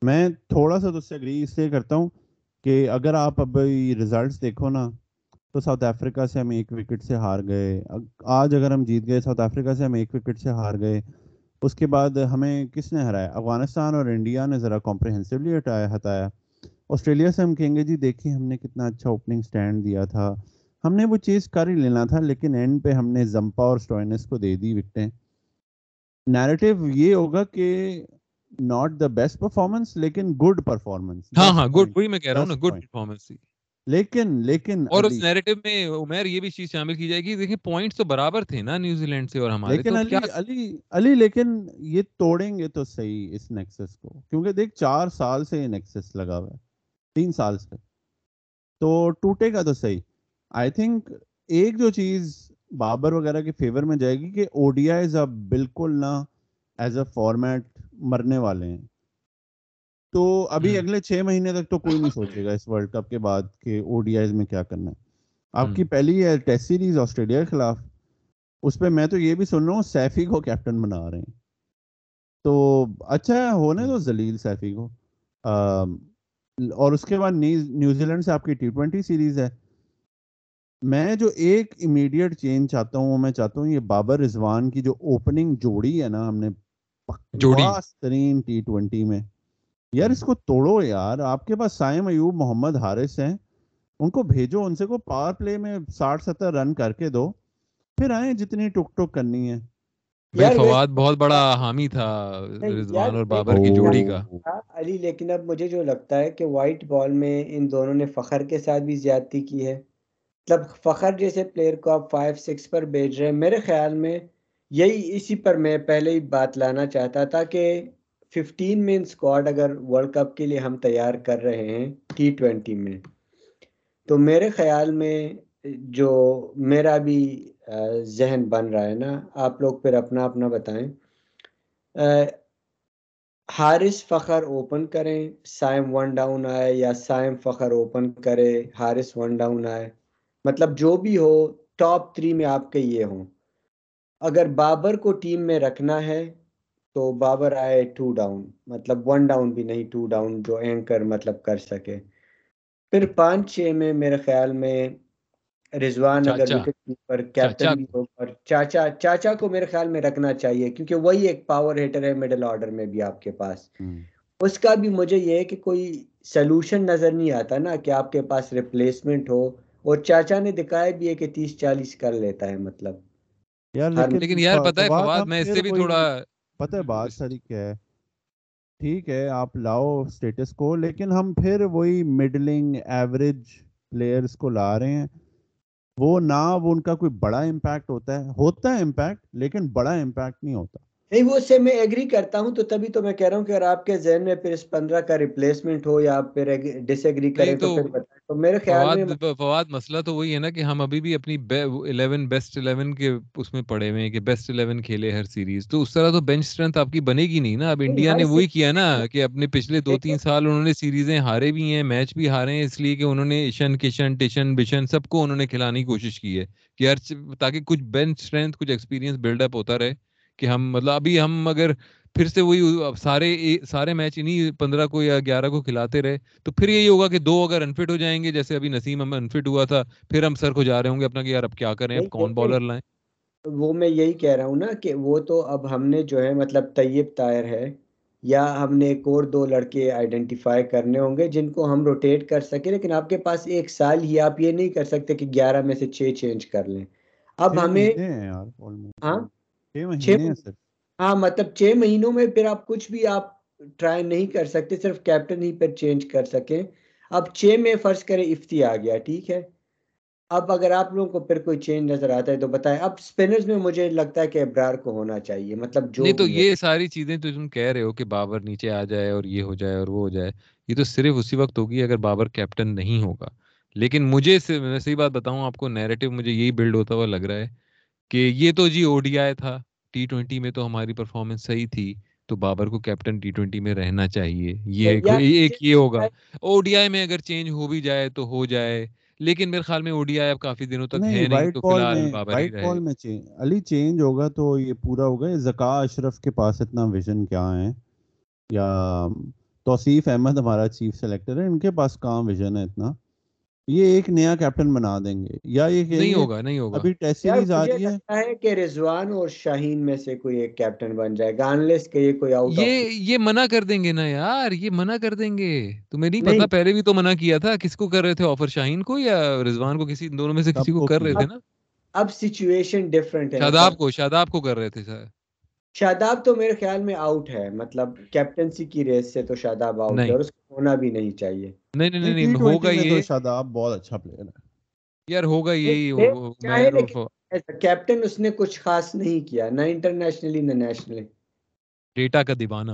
میں تھوڑا سا تو اس سے اگری اس سے کرتا ہوں کہ اگر آپ اب ریزلٹس دیکھو نا تو ساؤتھ افریقہ سے ہم ایک وکٹ سے ہار گئے. آج اگر ہم جیت گئے ساؤتھ افریقہ سے ہم ایک وکٹ سے ہار گئے. اس کے بعد ہمیں کس نے ہرایا؟ افغانستان اور انڈیا نے ذرا کمپریہنسولی ہٹایا ہٹایا آسٹریلیا سے ہم کہیں گے جی دیکھیں ہم نے کتنا اچھا اوپننگ سٹینڈ دیا تھا ہم نے وہ چیز کر ہی لینا تھا لیکن اینڈ پہ ہم نے زمپا اور سٹوئنس کو دے دی وکٹیں. نیریٹو یہ ہوگا کہ not the best performance لیکن good performance. ہاں ہاں good وہی میں کہہ رہا ہوں نا good performance. لیکن لیکن اور اس نیریٹو میں عمر یہ بھی چیز شامل کی جائے گی دیکھیں پوائنٹس تو برابر تھے نا نیوزی لینڈ سے اور ہمارے. لیکن علی علی علی لیکن یہ توڑیں گے تو صحیح اس نیکسس کو کیونکہ دیکھ چار سال سے یہ نیکسس لگا ہوا ہے تین سال سے تو ٹوٹے گا تو صحیح. آئی تھنک ایک جو چیز بابر وغیرہ کے فیور میں جائے گی کہ او ڈی آئیز اب بالکل نہ ایز اے فارمیٹ مرنے والے ہیں. تو ابھی اگلے چھ مہینے تک تو کوئی نہیں سوچے گا اس ورلڈ کپ کے بعد کہ او ڈی آئیز میں کیا کرنا ہے. آپ کی پہلی ہے ٹیسٹ سیریز آسٹریلیا کے خلاف. اس پہ میں تو یہ بھی سن رہا ہوں سیفی کو کیپٹن بنا رہے ہیں تو اچھا ہے ہونے تو ذلیل سیفی کو. اور اس کے بعد نیوزی لینڈ سے آپ کی ٹی ٹوینٹی سیریز ہے. میں جو ایک امیڈیٹ چینج چاہتا ہوں میں چاہتا ہوں یہ بابر رضوان کی جو اوپننگ جوڑی ہے نا ہم نے جوڑی ترین ٹی ٹوینٹی میں یار اس کو توڑو یار. آپ کے پاس سائم ایوب محمد حارث ہیں ان کو بھیجو ان سے کو پاور پلے میں ساٹھ ستر رن کر کے دو پھر آئیں جتنی ٹک ٹک کرنی ہے. فواد بہت بڑا حامی تھا رضوان اور بابر کی جوڑی کا علی. لیکن اب مجھے جو لگتا ہے کہ وائٹ بال میں ان دونوں نے فخر کے ساتھ بھی زیادتی کی ہے. مطلب فخر جیسے پلیئر کو آپ فائیو سکس پر بھیج رہے ہیں. میرے خیال میں یہی اسی پر میں پہلے ہی بات لانا چاہتا تھا کہ ففٹین مین اسکواڈ اگر ورلڈ کپ کے لیے ہم تیار کر رہے ہیں ٹی ٹوینٹی میں تو میرے خیال میں جو میرا بھی ذہن بن رہا ہے نا آپ لوگ پھر اپنا اپنا بتائیں. حارث فخر اوپن کریں سائم ون ڈاؤن آئے یا سائم فخر اوپن کرے حارث ون ڈاؤن آئے مطلب جو بھی ہو ٹاپ تھری میں آپ کے یہ ہوں. اگر بابر کو ٹیم میں رکھنا ہے تو بابر آئے ٹو ڈاؤن مطلب ون ڈاؤن بھی نہیں ٹو ڈاؤن جو اینکر مطلب کر سکے. پھر پانچ چھ میں میرے خیال میں رضوان اگر وکٹ کیپر کیپٹن بھی ہو اور چاچا چاچا کو میرے خیال میں رکھنا چاہیے کیونکہ وہی ایک پاور ہیٹر ہے مڈل آرڈر میں بھی آپ کے پاس. اس کا بھی مجھے یہ ہے کہ کوئی سلوشن نظر نہیں آتا نا کہ آپ کے پاس ریپلیسمنٹ ہو اور چاچا نے دکھایا بھی ہے کہ تیس چالیس کر لیتا ہے مطلب. لیکن یار پتہ ہے فواد میں اس سے بھی تھوڑا پتہ ہے بات ساری کیا ہے. ٹھیک ہے آپ لاؤ سٹیٹس کو لیکن ہم پھر وہی مڈلنگ ایوریج پلیئرز کو لا رہے ہیں. وہ نہ وہ ان کا کوئی بڑا امپیکٹ ہوتا ہے ہوتا ہے امپیکٹ لیکن بڑا امپیکٹ نہیں ہوتا. نہیں وہ اس سے میں ایگری کرتا ہوں. تو تبھی تو میں کہہ رہا ہوں کہ اگر آپ کے ذہن میں پھر اس پندرہ کا ریپلیسمنٹ ہو یا آپ پھر ڈس ایگری کریں تو پھر بتائیں. تو میرے خیال میں فواد مسئلہ تو وہی ہے نا کہ ہم ابھی بھی اپنی الیون بیسٹ الیون کے اس میں پڑے ہوئے ہیں کہ بیسٹ الیون کھیلے ہر سیریز. تو اس طرح تو بینچ اسٹرینتھ آپ کی بنے گی نہیں نا. اب انڈیا نے وہی کیا نا کہ اپنے پچھلے دو تین سال انہوں نے سیریزیں ہارے بھی ہیں میچ بھی ہارے ہیں اس لیے کہ انہوں نے ایشن کشن ٹشن بشن سب کو انہوں نے کھلانے کی کوشش کی ہے کہ ہر تاکہ کچھ بینچ اسٹرینتھ کچھ ایکسپیرینس بلڈ اپ ہوتا رہے کہ ہم مطلب ابھی ہم اگر پھر سے وہی سارے سارے میچ انہی پندرہ کو یا گیارہ کو کھلاتے رہے تو پھر یہی ہوگا کہ دو اگر انفٹ ہو جائیں گے جیسے ابھی نسیم ہم انفٹ ہوا تھا, پھر ہم سر کو جا رہے ہوں گے اپنا کہ یار اب کیا کریں, اب کون بالر لائیں. وہ میں یہی کہہ رہا ہوں نا کہ وہ تو اب ہم نے جو ہے مطلب طیب طاہر ہے یا ہم نے ایک اور دو لڑکے آئیڈینٹیفائی کرنے ہوں گے جن کو ہم روٹیٹ کر سکیں, لیکن آپ کے پاس ایک سال ہی, آپ یہ نہیں کر سکتے کہ گیارہ میں سے چھ چینج کر لیں. اب ہمیں ہاں ہاں مطلب چھ مہینوں میں پھر آپ کچھ بھی آپ ٹرائی نہیں کر سکتے, صرف کیپٹن ہی پھر چینج کر سکیں. اب چھ میں فرض کریں افتی آ گیا, ٹھیک ہے, اب اگر آپ لوگوں کو پھر کوئی چینج نظر آتا ہے تو بتائیں. اب اسپنرز میں مجھے لگتا ہے کہ ابرار کو ہونا چاہیے, مطلب جو نہیں تو یہ ساری چیزیں تو تم کہہ رہے ہو کہ بابر نیچے آ جائے اور یہ ہو جائے اور وہ ہو جائے, یہ تو صرف اسی وقت ہوگی اگر بابر کیپٹن نہیں ہوگا. لیکن مجھے میں صحیح بات بتاؤں آپ کو, نیریٹو مجھے یہی بلڈ ہوتا ہوا لگ رہا ہے کہ یہ تو جی او ڈی آئی تھا, ٹی ٹوینٹی میں تو ہماری پرفارمنس صحیح تھی تو بابر کو کیپٹن ٹی ٹوینٹی میں رہنا چاہیے. یہ ایک یہ ہوگا, او ڈی آئی میں اگر چینج ہو بھی جائے تو ہو جائے, لیکن میرے خیال میں او ڈی آئی اب کافی دنوں تک ہے نہیں تو فی الحال بابر ہی رہے. وائٹ بال میں علی چینج ہوگا تو یہ پورا ہوگا. زکا اشرف کے پاس اتنا ویژن کیا ہے, یا توصیف احمد ہمارا چیف سلیکٹر ہے, ان کے پاس کہاں ویژن ہے اتنا. یہ ایک نیا کیپٹن بنا دیں گے یا یہ نہیں ہوگا, نہیں ہوگا. ابھی ٹیسٹ سیریز آ رہی ہے کہ رضوان اور شاہین میں سے کوئی ایک کیپٹن بن جائے گا, انلیس کہ یہ کوئی آؤٹ. یہ یہ منع کر دیں گے نا یار, یہ منع کر دیں گے. تمہیں نہیں پتا پہلے بھی تو منع کیا تھا, کس کو کر رہے تھے آفر, شاہین کو یا رضوان کو, کسی دونوں میں سے کسی کو کر رہے تھے نا. اب سچویشن ڈیفرنٹ ہے. شاداب کو شاداب کو کر رہے تھے سر. شاداب تو میرے خیال میں آؤٹ ہے, مطلب کیپٹنسی کی ریس سے تو شاداب آؤٹ ہے اور اس کو ہونا بھی نہیں چاہیے. نہیں نہیں نہیں ہوگا یہ, شاداب بہت اچھا پلیئر ہے یار, ہوگا یہی. کیپٹن اس نے کچھ خاص نہیں کیا, نہ انٹرنیشنلی نہ نیشنلی. ڈیٹا کا دیوانہ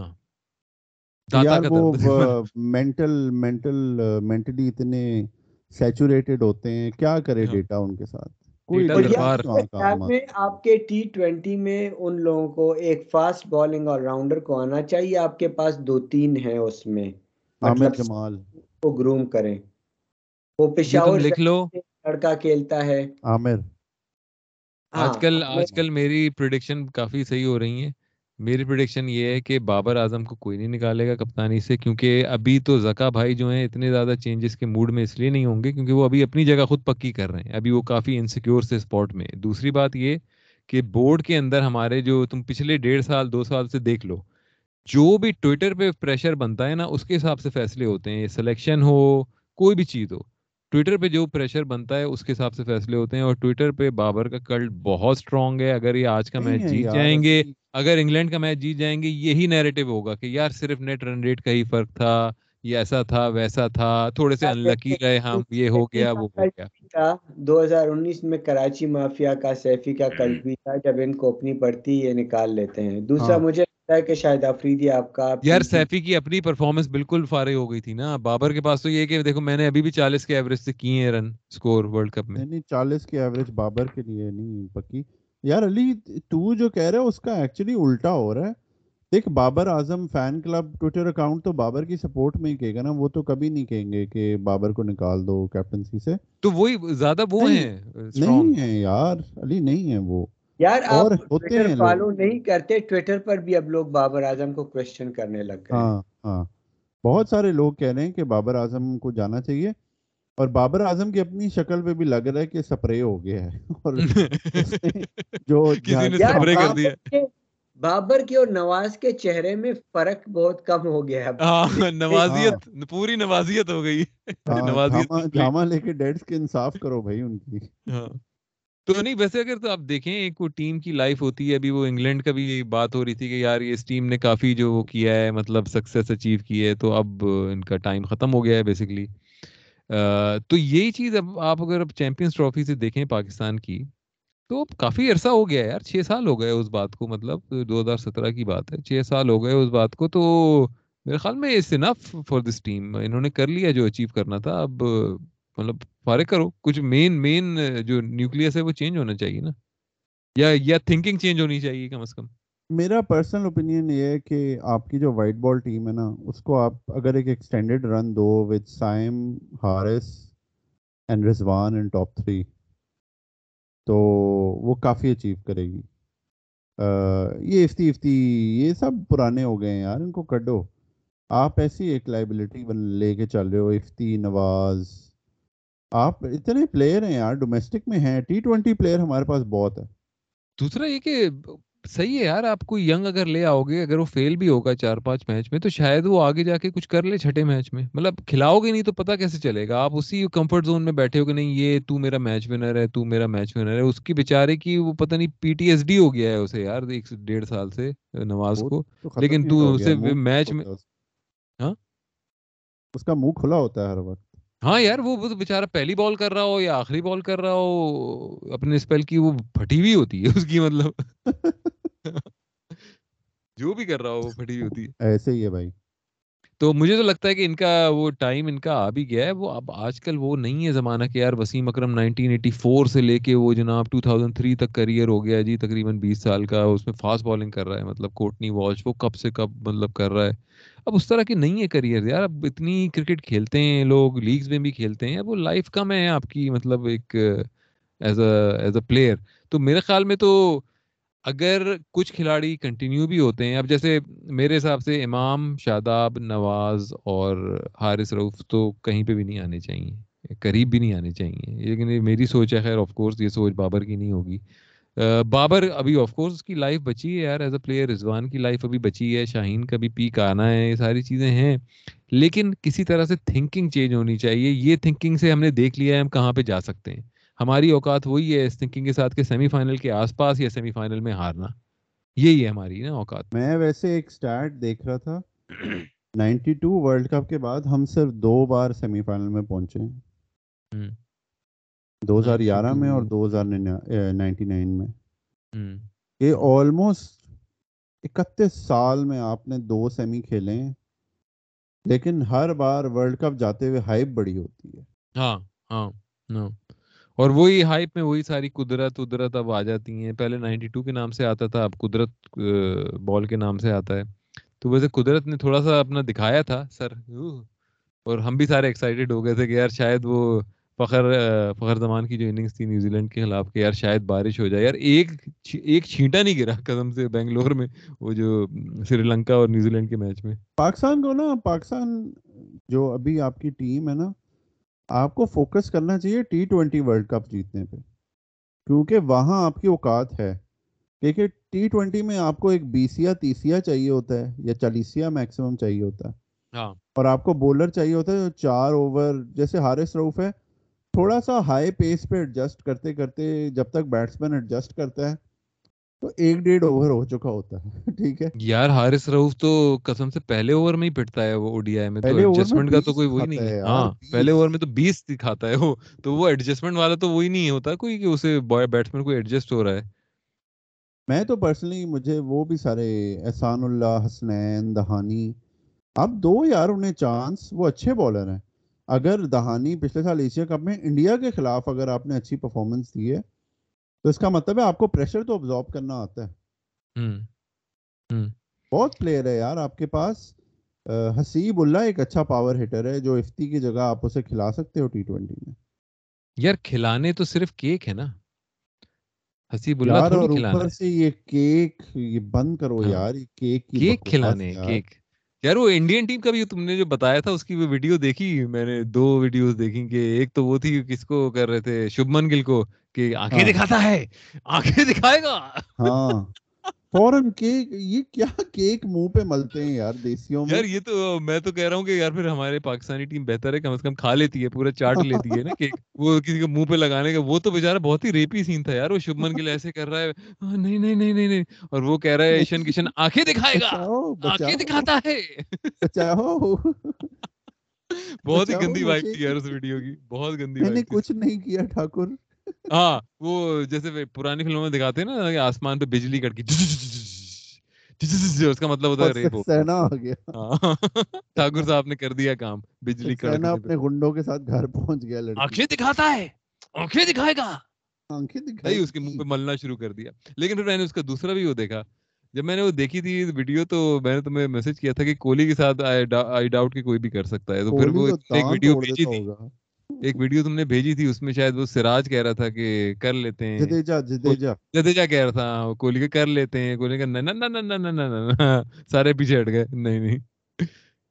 یار, وہ مینٹل مینٹل مینٹلی اتنے سیچوریٹڈ ہوتے ہیں, کیا کرے ڈیٹا ان کے ساتھ. آپ کے ٹی ٹوینٹی میں ان لوگوں کو ایک فاسٹ بالنگ آل راؤنڈر کو آنا چاہیے. آپ کے پاس دو تین ہیں اس میں, عامر جمال کو گروم کریں. وہ پشاور لڑکا کھیلتا ہے عامر. آج کل آج کل میری پریڈکشن کافی صحیح ہو رہی ہیں. میری پریڈکشن یہ ہے کہ بابر اعظم کو کوئی نہیں نکالے گا کپتانی سے, کیونکہ ابھی تو زکا بھائی جو ہیں اتنے زیادہ چینجز کے موڈ میں اس لیے نہیں ہوں گے کیونکہ وہ ابھی اپنی جگہ خود پکی کر رہے ہیں. ابھی وہ کافی انسیکیور سے اسپاٹ میں. دوسری بات یہ کہ بورڈ کے اندر ہمارے جو تم پچھلے ڈیڑھ سال دو سال سے دیکھ لو, جو بھی ٹویٹر پہ پریشر بنتا ہے نا اس کے حساب سے فیصلے ہوتے ہیں. سلیکشن ہو کوئی بھی چیز ہو, ٹویٹر پہ جو پریشر بنتا ہے اس کے حساب سے فیصلے ہوتے ہیں. اور ٹویٹر پہ بابر کا کلٹ بہت اسٹرانگ ہے. اگر یہ آج کا میچ جیت جائیں گے, اگر انگلینڈ کا میچ جیت جائیں گے, یہی نیریٹو ہوگا کہ یار صرف نیٹ رن ریٹ کا ہی فرق تھا, یہ ایسا تھا ویسا تھا, تھوڑے سے انلکی رہے ہم, یہ ہو گیا وہ ہو گیا. دو ہزار انیس میں کراچی مافیا کا سیفی کا کلٹ بھی تھا, جب ان کو اپنی پڑتی یہ نکال لیتے ہیں. دوسرا مجھے کہ شاید آفریدی آپ کا یار سیفی کی اپنی پرفارمنس بالکل فارغ ہو گئی تھی نا. بابر کے پاس تو یہ کہ دیکھو میں نے ابھی بھی چالیس کے ایوریج سے کیے ہیں رن سکور ورلڈ کپ میں. نہیں چالیس کے ایوریج بابر کے لیے نہیں پکی یار. علی تو جو کہہ رہا ہے اس کا ایکچولی الٹا ہو رہا ہے. دیکھ Babar Azam fan club Twitter account تو بابر کی سپورٹ میں ہی کہے گا نا, وہ تو کبھی نہیں کہیں گے کہ بابر کو نکال دو کیپٹنسی سے. تو وہی زیادہ وہ ہیں نہیں ہیں یار علی, نہیں ہیں وہ یار. آپ ٹویٹر فالو نہیں کرتے, ٹویٹر پر بھی اب لوگ بابر اعظم کو کویشچن کرنے لگ گئے. ہاں ہاں بہت سارے لوگ کہہ رہے ہیں کہ بابر اعظم کو جانا چاہیے, اور بابر اعظم کی اپنی شکل پہ بھی لگ رہا ہے کہ سپرے ہو گیا ہے, اور جو سپرے کر دیا. بابر کے اور نواز کے چہرے میں فرق بہت کم ہو گیا ہے. نوازیت پوری نوازیت ہو گئی. ڈرامہ لے کے ڈیڈ سکن صاف کرو بھائی ان کی. ہاں تو نہیں ویسے اگر تو آپ دیکھیں ایک وہ ٹیم کی لائف ہوتی ہے. ابھی وہ انگلینڈ کا بھی بات ہو رہی تھی کہ یار اس ٹیم نے کافی جو وہ کیا ہے مطلب سکسیس اچیو کی ہے, تو اب ان کا ٹائم ختم ہو گیا ہے بیسکلی. تو یہی چیز اب آپ اگر اب چیمپئنز ٹرافی سے دیکھیں پاکستان کی, تو کافی عرصہ ہو گیا ہے یار, چھ سال ہو گئے اس بات کو, مطلب دو ہزار سترہ کی بات ہے, چھ سال ہو گئے اس بات کو. تو میرے خیال میں it's enough for this team. انہوں نے کر لیا جو اچیو کرنا تھا. اب مطلب فارغ کرو, کچھ مین مین جو نیوکلیس ہے وہ چینج ہونا چاہیے نا, یا یا تھنکنگ چینج ہونی چاہیے کم از کم. میرا پرسنل اوپینین یہ ہے کہ آپ کی جو وائٹ بال ٹیم ہے نا, اس کو آپ اگر ایک ایکسٹینڈیڈ رن دو with Saim, Haris and Rizwan in top three, تو وہ کافی اچیو کرے گی. یہ افتی افتی یہ سب پرانے ہو گئے ہیں یار, ان کو کڈو. آپ ایسی ایک لائبلٹی لے کے چل رہے ہو, افتی, نواز, آپ اتنے پلیئر ہیں یار ڈومیسٹک میں ہیں, ٹی ٹوینٹی پلیئر ہمارے پاس بہت ہے. دوسرا یہ کہ صحیح ہے یار, آپ کو ینگ اگر لے آؤ گے, اگر وہ فیل بھی ہوگا چار پانچ میچ میں تو شاید وہ آگے جا کے کچھ کر لے چھٹے میچ میں. مطلب کھلاؤ گے نہیں تو پتہ کیسے چلے گا, آپ اسی کمفرٹ زون میں بیٹھے ہو کہ نہیں یہ تو میرا میچ ونر ہے, تو میرا میچ ونر ہے. اس کی بیچارے کی وہ پتہ نہیں پی ٹی ایس ڈی ہو گیا ہے اسے یار ایک ڈیڑھ سال سے نواز کو, لیکن تو اسے میچ میں ہاں اس کا منہ کھلا ہوتا ہے ہر وقت. ہاں یار وہ بےچارہ پہلی بال کر رہا ہو یا آخری بال کر رہا ہو, اپنے اسپیل کی وہ پھٹی ہوئی ہوتی ہے اس کی, مطلب جو بھی کر رہا ہو وہ پھٹی ہوئی ہوتی ہے. ایسے ہی ہے بھائی. تو مجھے تو لگتا ہے کہ ان کا وہ ٹائم ان کا آ بھی گیا ہے. وہ اب آج کل وہ نہیں ہے زمانہ کہ یار Wasim Akram nineteen eighty four سے لے کے وہ جناب ٹو تھاؤزنڈ تھری تک کریئر ہو گیا جی, تقریباً بیس سال کا, اس میں فاسٹ بالنگ کر رہا ہے, مطلب کوٹنی والش وہ کب سے کب مطلب کر رہا ہے. اب اس طرح کے نہیں ہے کریئر یار. اب اتنی کرکٹ کھیلتے ہیں لوگ, لیگز میں بھی کھیلتے ہیں, اب وہ لائف کم ہے آپ کی, مطلب ایک as a as a player. تو میرے خیال میں تو اگر کچھ کھلاڑی کنٹینیو بھی ہوتے ہیں, اب جیسے میرے حساب سے امام, شاداب, نواز اور حارث رؤف تو کہیں پہ بھی نہیں آنے چاہیے, قریب بھی نہیں آنے چاہیے, لیکن یہ میری سوچ ہے. خیر آف کورس یہ سوچ بابر کی نہیں ہوگی. بابر ابھی آف کورس اس کی لائف بچی ہے یار ایز اے پلیئر, رضوان کی لائف ابھی بچی ہے, شاہین کا بھی پیک آنا ہے, یہ ساری چیزیں ہیں, لیکن کسی طرح سے تھنکنگ چینج ہونی چاہیے. یہ تھنکنگ سے ہم نے دیکھ لیا ہے ہم کہاں پہ جا سکتے ہیں. ہماری اوقات وہی ہے اس تھنکنگ کے ساتھ کہ سیمی فائنل کے آس پاس یا سیمی فائنل میں ہارنا, یہی ہے ہماری نا اوقات. میں ویسے ایک سٹارٹ دیکھ رہا تھا, نائنٹی ٹو ورلڈ کپ کے بعد ہم صرف دو بار سیمی فائنل میں پہنچے ہیں, دو ہزار گیارہ میں اور دو ہزار نائنٹی نائن میں. یہ آلموسٹ اکتیس سال میں آپ نے دو سیمی کھیلے ہیں, لیکن ہر بار ورلڈ کپ جاتے ہوئے ہائپ بڑی ہوتی ہے. ہاں ہاں ہاں, اور وہی ہائپ میں وہی ساری قدرت قدرت اب آ جاتی ہیں. پہلے نائنٹی ٹو کے نام سے آتا تھا, اب قدرت بال کے نام سے آتا ہے. تو ویسے قدرت نے تھوڑا سا اپنا دکھایا تھا سر, اور ہم بھی سارے ایکسائٹیڈ ہو گئے تھے کہ یار شاید وہ فخر فخر زمان کی جو اننگز تھی نیوزی لینڈ کے خلاف کہ یار شاید بارش ہو جائے. یار ایک ایک چھینٹا نہیں گرا قدم سے بنگلور میں, وہ جو سری لنکا اور نیوزی لینڈ کے میچ میں. پاکستان کو نا, پاکستان جو ابھی آپ کی ٹیم ہے نا, آپ کو فوکس کرنا چاہیے ٹی ٹوینٹی ورلڈ کپ جیتنے پہ, کیونکہ وہاں آپ کی اوقات ہے. کیونکہ ٹی ٹوینٹی میں آپ کو ایک بیسیا تیسیا چاہیے ہوتا ہے, یا چالیسیا میکسیمم چاہیے ہوتا ہے, اور آپ کو بولر چاہیے ہوتا ہے جو چار اوور, جیسے حارث رؤف ہے, تھوڑا سا ہائی پیس پہ ایڈجسٹ کرتے کرتے جب تک بیٹس مین ایڈجسٹ کرتا ہے تو ایک ڈیڑھ اوور ہو چکا ہوتا ہے. ٹھیک ہے یار, حارث رؤف تو قسم سے پہلے اوور میں ہی پٹتا ہے وہ, او ڈی آئی میں تو ایڈجسٹمنٹ کا تو کوئی وہی نہیں ہے. ہاں پہلے اوور میں تو بیس دکھاتا ہے وہ, تو وہ ایڈجسٹمنٹ والا تو وہی نہیں ہوتا کوئی کہ اسے بیٹسمین کو ایڈجسٹ ہو رہا ہے. میں تو پرسنلی مجھے وہ بھی سارے احسان اللہ, حسنین, دہانی, اب دو یار انہیں چانس, وہ اچھے بالر ہیں. اگر دہانی پچھلے سال ایشیا کپ میں انڈیا کے خلاف اگر آپ نے اچھی پرفارمنس دی ہے تو اس کا مطلب ہے آپ کو پریشر تو ابزارب کرنا آتا ہے. بہت پلیئر ہے یار آپ کے پاس. حسیب اللہ ایک اچھا پاور ہٹر ہے جو افتی کی جگہ آپ اسے کھلا سکتے ہو ٹی ٹوینٹی میں. یار کھلانے تو صرف کیک ہے نا حسیب اللہ کو کھلانا, اوپر سے یہ کیک یہ بند کرو یار, یہ کیک کیک کھلانے کیک. یار وہ انڈین ٹیم کا بھی تم نے جو بتایا تھا اس کی وہ ویڈیو دیکھی, میں نے دو ویڈیوز دیکھی, کہ ایک تو وہ تھی کس کو کر رہے تھے شبمن گل کو کہ آنکھیں دکھاتا ہے, آنکھیں دکھائے گا. ہاں فورن کیک, یہ کیا کیک منہ پہ ملتے ہیں یار دیسیوں میں. یار یہ تو میں تو کہہ رہا ہوں کہ یار پھر ہمارے پاکستانی ٹیم بہتر ہے, کم از کم کھا لیتی ہے, پورا چاٹ لیتی ہے نا کیک. وہ کسی کے منہ پہ لگانے کا وہ تو بیچارہ بہت ہی ریپی سین تھا یار, وہ شبمن گل ایسے کر رہا ہے نہیں نہیں نہیں نہیں, اور وہ کہہ رہا ہے ایشن کشن آنکھیں دکھائے گا, آنکھیں دکھاتا ہے. بہت ہی گندی وائب تھی یار اس ویڈیو کی, بہت گندی. میں نے کچھ نہیں کیا ٹھاکر. ہاں وہ جیسے پرانی فلموں میں دکھاتے نا آسمان پہ بجلی کڑکی, اس کا مطلب ہوتا ہے ریپ. سہنا آ گیا, ٹھاکر صاحب نے کر دیا کام, بجلی کڑکی. سہنا اپنے گنڈوں کے ساتھ گھر پہنچ گیا, لڑکی آنکھیں دکھاتا ہے, آنکھیں دکھائے گا, آنکھیں دکھائی, اس کے منہ پہ ملنا شروع کر دیا. لیکن پھر میں نے اس کا دوسرا بھی وہ دیکھا, جب میں نے وہ دیکھی تھی ویڈیو تو میں نے تمہیں میسج کیا تھا کہ کوہلی کے ساتھ آئی ڈاؤٹ کہ کوئی بھی کر سکتا ہے, تو پھر وہ ایک ویڈیو بھیجی تھی. ایک ویڈیو تم نے بھیجی تھی اس میں شاید وہ سراج کہہ رہا تھا کہ کر لیتے ہیں، جدیجا جدیجا جدیجا کہہ رہا تھا کوہلی کے کر لیتے ہیں، کوہلی کا نا نا نا نا نا، سارے پیچھے ہٹ گئے، نہیں نہیں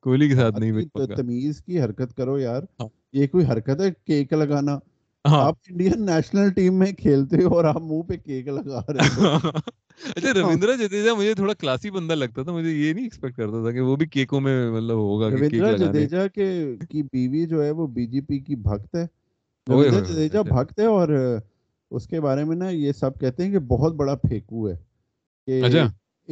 کوہلی کے ساتھ نہیں، تمیز کی حرکت کرو یار، یہ کوئی حرکت ہے کیک لگانا؟ آپ انڈین نیشنل ٹیم میں کھیلتے ہو اور آپ منہ پہ کیک لگا رہے ہو۔ اچھا رویندر جڈیجا مجھے تھوڑا کلاسی بندہ لگتا تھا، مجھے یہ نہیں ایکسپیکٹ کرتا تھا کہ وہ بھی کیکوں میں مطلب ہوگا۔ رویندر جڈیجا کے کی بیوی جو ہے وہ بی جے پی کی بھکت ہے، رویندر جڈیجا بھکت ہے، اور اس کے بارے میں نا یہ سب کہتے ہیں کہ بہت بڑا پھیکو ہے، کہ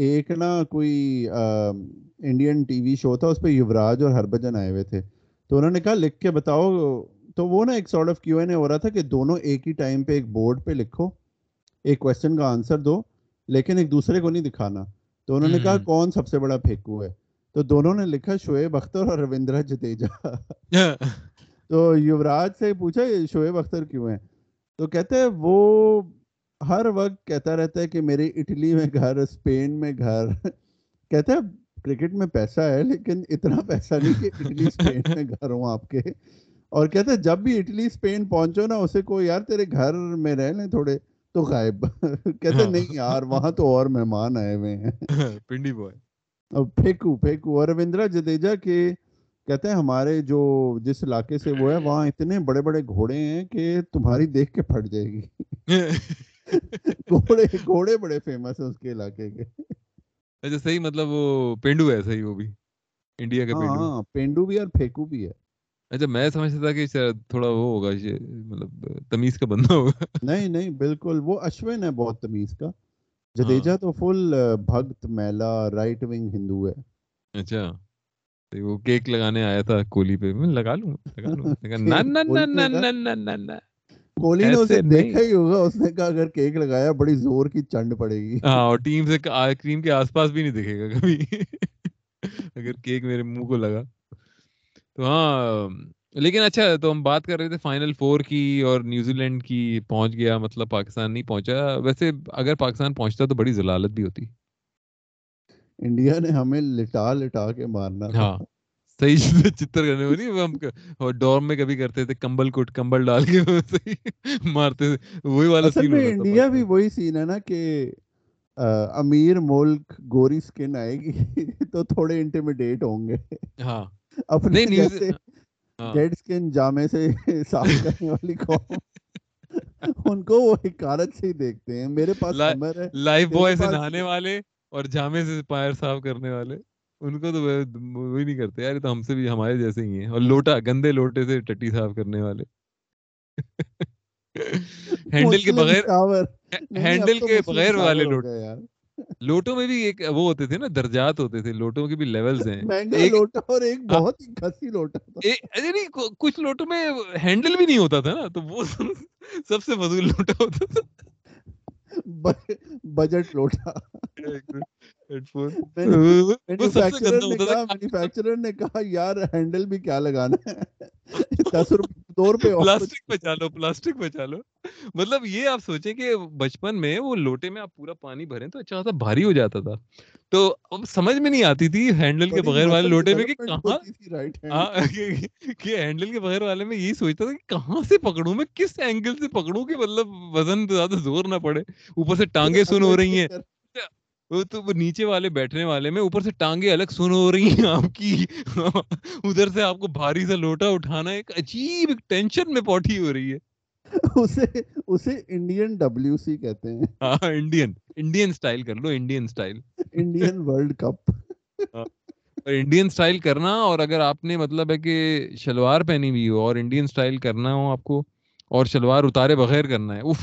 ایک نا کوئی انڈین ٹی وی شو تھا اس پہ یوراج اور ہربھجن آئے ہوئے تھے، تو انہوں نے کہا لکھ کے بتاؤ، تو وہ نا ایک sort of Q N A ہو رہا تھا کہ دونوں ایک ہی ٹائم پہ ایک بورڈ پہ لکھو، ایک کوسچن کا آنسر دو لیکن ایک دوسرے کو نہیں دکھانا، تو انہوں نے کہا کون سب سے بڑا پھیکو ہے، تو دونوں نے لکھا شعیب اختر اور رویندر جڈیجا۔ تو یوراج سے پوچھا شعیب اختر کیوں ہے، تو کہتے ہیں وہ ہر وقت کہتا رہتا ہے کہ میرے اٹلی میں گھر، اسپین میں گھر، کہتے ہیں کرکٹ میں پیسہ ہے لیکن اتنا پیسہ نہیں کہ اٹلی اسپین میں گھر ہوں آپ کے، اور کہتے جب بھی اٹلی اسپین پہنچو نا اسے کو یار تیرے گھر میں رہ لیں تھوڑے تو غائب، کہتے نہیں یار وہاں تو اور مہمان آئے ہوئے ہیں، پنڈی بوائے پھیکو پھیکو۔ اور رویندر جڈیجا کے کہتے ہیں ہمارے جو جس علاقے سے وہ ہے وہاں اتنے بڑے بڑے گھوڑے ہیں کہ تمہاری دیکھ کے پھٹ جائے گی، گھوڑے گھوڑے بڑے فیمس ہیں اس کے علاقے کے۔ اچھا صحیح، مطلب وہ پینڈو ہے صحیح، وہ بھی انڈیا کا پینڈو، ہاں پینڈو بھی اور پھیکو بھی ہے۔ اچھا میں سمجھتا تھا کہ تھوڑا وہ ہوگا مطلب تمیز کا بندہ ہوگا، نہیں نہیں بالکل، وہ اشوین ہے بہت تمیز کا، جڈیجا تو فل بھگت میلا رائٹ ونگ ہندو ہے۔ اچھا وہ کیک لگانے آیا تھا کوہلی پہ، میں لگا لوں لگا لوں نا نا نا نا نا نا، کوہلی نے اسے دیکھا ہی ہوگا، اس نے کہا اگر کیک لگایا بڑی زور کی چنڈ پڑے گی، ہاں اور ٹیم سے ٹیم کے آس پاس بھی نہیں دکھے گا کبھی اگر کیک میرے منہ کو لگا تو۔ ہاں لیکن اچھا، تو ہم بات کر رہے تھے فائنل فور کی، اور نیوزی لینڈ کی پہنچ گیا، مطلب پاکستان نہیں پہنچا۔ ویسے اگر پاکستان پہنچتا تو بڑی ضلالت بھی ہوتی، انڈیا نے ہمیں لٹا لٹا کے مارنا، ہاں صحیح چتر کرنے میں نہیں، ہم اور ڈورم میں کبھی کرتے تھے کمبل کوٹ کمبل ڈال کے مارتے تھے، وہی والا سین ہے انڈیا بھی، وہی سین ہے نا کہ امیر ملک گوری سکن آئے گی تو تھوڑے انٹیمیڈیٹ ہوں گے، ہاں اپنے ڈیڈ سکن جامے سے صاف کرنے والی قوم، ان کو وہ حکارت سے ہی دیکھتے ہیں، میرے پاس عمر ہے لائف بوائے سے نہانے والے اور جامے سے پائر صاف کرنے والے، ان کو تو وہی نہیں کرتے یار، تو ہم سے بھی ہمارے جیسے ہی ہیں، اور لوٹا گندے لوٹے سے ٹٹی صاف کرنے والے، ہینڈل کے بغیر ہینڈل کے بغیر والے لوٹے یار، لوٹوں میں بھی ایک وہ ہوتے تھے نا درجات ہوتے تھے، لوٹوں کے بھی لیولز ہیں، مہنگا لوٹا اور ایک بہت ہی گھسی لوٹا تھا، نہیں کچھ لوٹوں میں ہینڈل بھی نہیں ہوتا تھا نا، تو وہ سب سے فضول لوٹا ہوتا تھا، بجٹ لوٹا۔ مینوفیکچرر نے کہا یار ہینڈل بھی کیا لگانا ہے، دس روپے دو روپے پلاسٹک بچا لو پلاسٹک بچا لو مطلب یہ آپ سوچیں کہ بچپن میں وہ لوٹے میں آپ پورا پانی بھریں تو اچھا خاصا بھاری ہو جاتا تھا، تو اب سمجھ میں نہیں آتی تھی ہینڈل کے بغیر والے لوٹے میں کہ کہاں، کہ ہینڈل کے بغیر والے میں یہی سوچتا تھا کہ کہاں سے پکڑوں میں، کس اینگل سے پکڑوں کہ مطلب وزن زیادہ زور نہ پڑے، اوپر سے ٹانگیں سن ہو رہی ہیں، تو نیچے والے بیٹھنے والے میں اوپر سے ٹانگیں الگ سن ہو رہی ہیں آپ کی، ادھر سے آپ کو بھاری سا لوٹا اٹھانا، ایک عجیب ٹینشن میں پوٹھی ہو رہی ہے، اسے اسے انڈین ڈبلیو سی کہتے ہیں، ہاں انڈین انڈین سٹائل کر لو، Indian style Indian World Cup, Indian style کرنا، اور اگر آپ نے مطلب ہے کہ شلوار پہنی ہوئی ہو اور انڈین سٹائل کرنا ہو آپ کو اور شلوار اتارے بغیر کرنا ہے، اف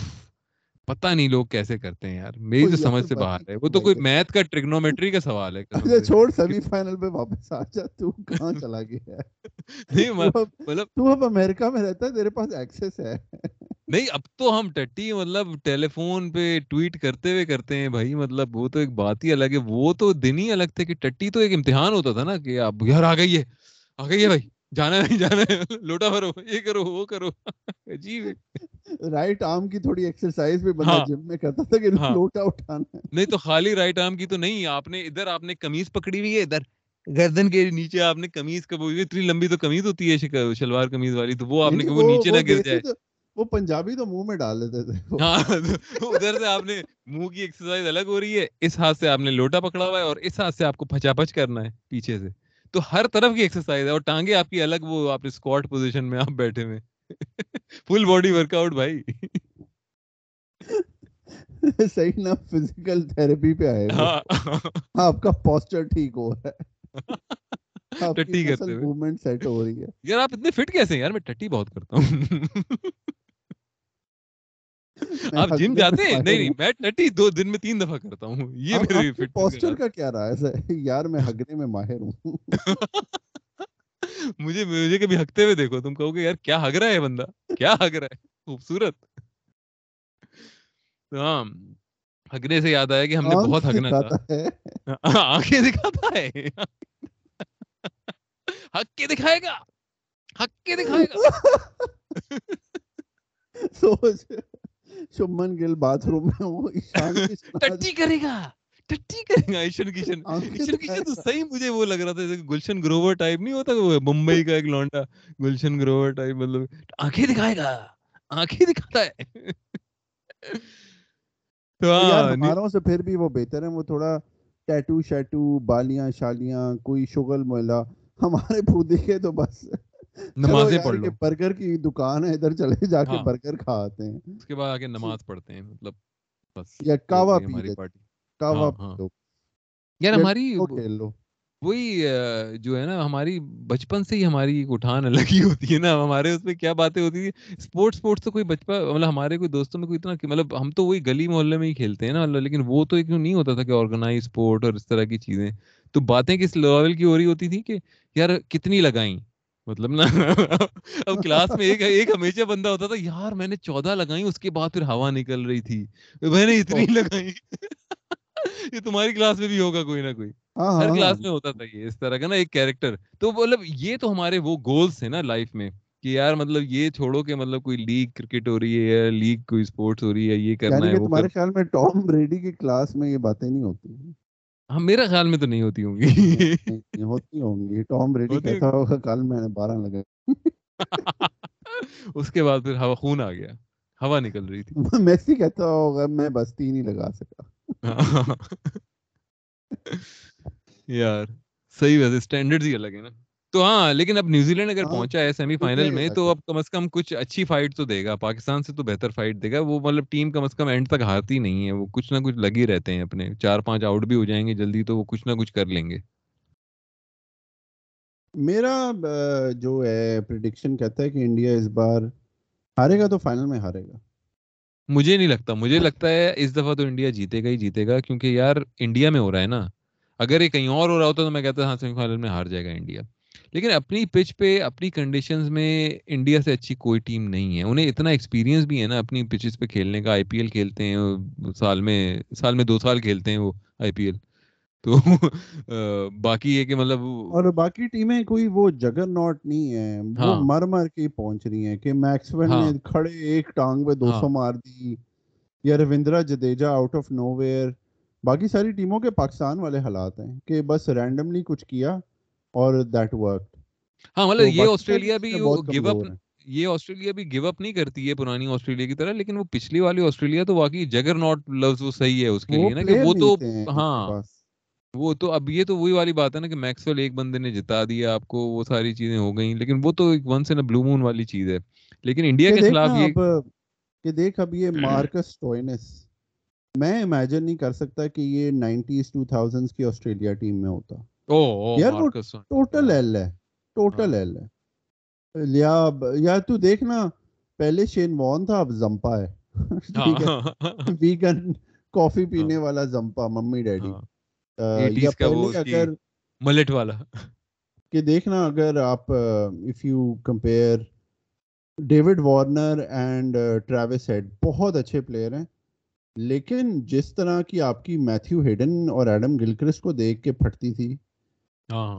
پتا نہیں لوگ کیسے کرتے ہیں یار، میری تو سمجھ سے باہر ہے، وہ تو کوئی میتھ کا ٹریگنومیٹری کا سوال ہے، چھوڑ سیمی فائنل پہ واپس آ جا، تو کہاں چلا گیا، نہیں مطلب تو اب امریکہ میں رہتا ہے تیرے پاس ایکسس ہے، نہیں اب تو ہم ٹٹی مطلب ٹیلی فون پہ ٹویٹ کرتے ہوئے کرتے ہیں بھائی، مطلب وہ تو ایک بات ہی الگ ہے، وہ تو دن ہی الگ تھے کہ ٹٹی تو ایک امتحان ہوتا تھا نا کہ آپ یار آ گئی ہے آ گئی ہے بھائی، جانا نہیں جانا لوٹا بھرو یہ کرو وہ کرو، عجیب رائٹ آرم کی تھوڑی ایکسرسائز بھی بندہ جم میں کرتا تھا کہ لوٹا اٹھانا، نہیں تو خالی رائٹ آرم کی تو نہیں، آپ نے ادھر آپ نے کمیز پکڑی ہوئی ہے ادھر گردن کے نیچے آپ نے کمیز کا وہ اتنی لمبی تو کمیز ہوتی ہے شلوار کمیز والی, تو وہ آپ نے کہ وہ نیچے نہ گر جائے. وہ پنجابی تو منہ میں ڈال دیتے تھے. ہاں ادھر سے آپ نے منہ کی ایکسرسائز الگ ہو رہی ہے, اس ہاتھ سے آپ نے لوٹا پکڑا ہوا ہے اور اس ہاتھ سے آپ کو پچا پچ کرنا ہے پیچھے سے, تو ہر طرف کی ایکسرسائز ہے اور ٹانگیں آپ کی الگ, وہ آپ نے اسکواٹ پوزیشن میں آپ بیٹھے ہوئے, فل باڈی ورک آؤٹ بھائی. صحیح نا, فزیکل تھراپی پہ آئے آپ کا پوسچر ٹھیک ہو رہا ہے, ٹٹی کرتے موومنٹ سیٹ ہو رہی ہے. یار آپ اتنے فٹ کیسے ہیں یار, میں ٹٹی بہت کرتا ہوں. آپ جم جاتے ہیں؟ نہیں نہیں, میں ٹٹی دو دن میں تین دفعہ کرتا ہوں. یہ میرے فٹ پوسچر کا کیا رہا ہے یار, میں ہگنے میں ماہر ہوں. مجھے مجھے کبھی ہگتے ہوئے دیکھو, تم کہو گے یار کیا ہگ رہا ہے بندہ, کیا ہگ رہا ہے خوبصورت. ہاں ہگنے سے یاد آیا کہ ہم نے بہت ہگنا تھا. آنکھیں دکھاتا ہے, حق کے دکھائے گا, حق کے دکھائے گا. سوچ شمن گل باتھ روم میں ہوں, ٹٹی کرے گا, ٹٹی کرے گا. ایشن کشن, ایشن کشن تو صحیح مجھے وہ لگ رہا تھا جیسے گلشن گروور ٹائپ, نہیں ہوتا وہ ممبئی کا ایک لونڈا گلشن گروور ٹائپ, مطلب آنکھیں دکھائے گا, آنکھیں دکھاتا ہے. تو ہماروں سے پھر بھی وہ بہتر ہے, وہ تھوڑا ٹیٹو شیٹو بالیاں شالیاں کوئی شغل ملا. ہمارے پودے کے تو بس نمازیں پڑھ لو, برگر کی دکان ہے ادھر چلے جا کے برگر کھاتے ہیں, اس کے بعد آ کے نماز پڑھتے ہیں, مطلب بس. یا کاوا پی لو, کاوا پی لو یار. ہماری وہی جو ہے نا, ہماری بچپن سے ہی ہماری ایک اٹھان الگ ہی ہوتی ہے نا. ہمارے اس میں کیا باتیں ہوتی تھی, اسپورٹس اسپورٹس تو کوئی بچپن مطلب ہمارے کوئی دوستوں میں کوئی اتنا, مطلب ہم تو وہی گلی محلے میں ہی کھیلتے ہیں نا, لیکن وہ تو ایک نہیں ہوتا تھا کہ آرگنائز اسپورٹ اور اس طرح کی چیزیں. تو باتیں کس لیول کی ہو رہی ہوتی تھی کہ یار کتنی لگائیں, مطلب نا اب کلاس میں ایک ایک ہمیشہ بندہ ہوتا تھا, یار میں نے چودہ لگائیں, اس کے بعد پھر ہوا نکل رہی تھی, میں نے اتنی لگائیں. یہ تمہاری کلاس میں بھی ہوگا کوئی نہ کوئی, ہر کلاس میں ہوتا تھا یہ اس طرح کا نا ایک کیریکٹر. تو مطلب یہ تو ہمارے وہ گولز ہیں نا لائف میں کہ یار مطلب یہ چھوڑو کہ مطلب کوئی لیگ کرکٹ ہو رہی ہے, لیگ کوئی اسپورٹس ہو رہی ہے, یہ کرنا ہے. تمہارے خیال میں ٹام بریڈی کی کلاس میں یہ باتیں نہیں ہوتی ہیں؟ ہاں میرے خیال میں تو نہیں ہوتی ہوں گی, ہوتی ہوں گی. ٹام بریڈی کہتا ہوگا کل میں نے بارہ لگا, اس کے بعد پھر ہوا خون آ گیا, ہوا نکل رہی تھی. میسی کہتا ہوگا میں بس تین ہی لگا سکا. یار صحیح ویسے اسٹینڈرڈ ہی الگ ہے نا. تو ہاں لیکن اب نیوزی لینڈ اگر پہنچا ہے سیمی فائنل میں تو اب کم از کم کچھ اچھی فائٹ تو دے گا, پاکستان سے تو بہتر فائٹ دے گا وہ. مطلب team come is come and تک ہارتی نہیں ہے, وہ کچھ نہ کچھ لگے رہتے ہیں اپنے, چار پانچ آؤٹ بھی ہو جائیں گے جلدی تو وہ کچھ نہ کچھ کر لیں گے. میرا جو ہے پریڈکشن کہتا ہے کہ انڈیا اس بار ہارے گا تو فائنل میں ہارے گا. مجھے نہیں لگتا, مجھے لگتا ہے اس دفعہ تو انڈیا جیتے گا ہی جیتے گا, کیونکہ یار انڈیا میں ہو رہا ہے نا. اگر یہ کہیں اور ہو رہا ہوتا تو میں کہتا ہاں سیمی فائنل میں ہار جائے گا انڈیا, لیکن اپنی پچ پہ اپنی کنڈیشنز میں انڈیا سے اچھی کوئی ٹیم نہیں ہے. انہیں اتنا ایکسپیرینس بھی ہے نا اپنی پچز پہ کھیلنے کا, آئی پی ایل کھیلتے ہیں سال میں, سال میں دو سال کھیلتے ہیں وہ آئی پی ایل. تو باقی یہ کہ مطلب اور باقی ٹیمیں کوئی وہ جگرناٹ نہیں ہے, وہ مر مر کے پہنچ رہی ہیں کہ میکسویل نے کھڑے ایک ٹانگ پہ دو سو مار دی, یا Ravindra Jadeja out of nowhere. باقی ساری ٹیموں کے پاکستان والے حالات ہیں کہ بس رینڈملی کچھ کیا اور دیٹ ورکڈ. ہاں مطلب یہ آسٹریلیا بھی گیو اپ, یہ آسٹریلیا بھی گیو اپ نہیں کرتی ہے پرانی آسٹریلیا کی طرح, لیکن وہ پچھلی والی آسٹریلیا تو واقعی جگرناٹ لفظ وہ صحیح ہے اس کے لیے نا, کہ وہ تو ہاں وہ تو اب یہ تو وہی والی بات ہے نا کہ میکسویل ایک بندے نے جتا دیا آپ کو, وہ ساری چیزیں ہو گئیں, لیکن وہ تو ایک ونس ان بلو مون والی چیز ہے. لیکن انڈیا کے خلاف یہ کہ دیکھ اب یہ مارکس ٹوئنس, میں امیجن نہیں کر سکتا کہ یہ نائنٹیز ٹو تھاؤزنڈز کی آسٹریلیا ٹیم میں ہوتا. یار وہ ٹوٹل ایل ہے, ٹوٹل ایل ہے. یا تو دیکھنا پہلے شین وان تھا, اب زمپا ہے, ویگن کافی پینے والا زمپا, ممی ڈیڈی ملٹ والا. کہ دیکھنا اگر آپ if you compare David Warner and Travis Head, بہت اچھے پلیئر ہیں, لیکن جس طرح کی آپ کی میتھیو ہیڈن اور ایڈم گلکرسٹ کو دیکھ کے پھٹتی تھی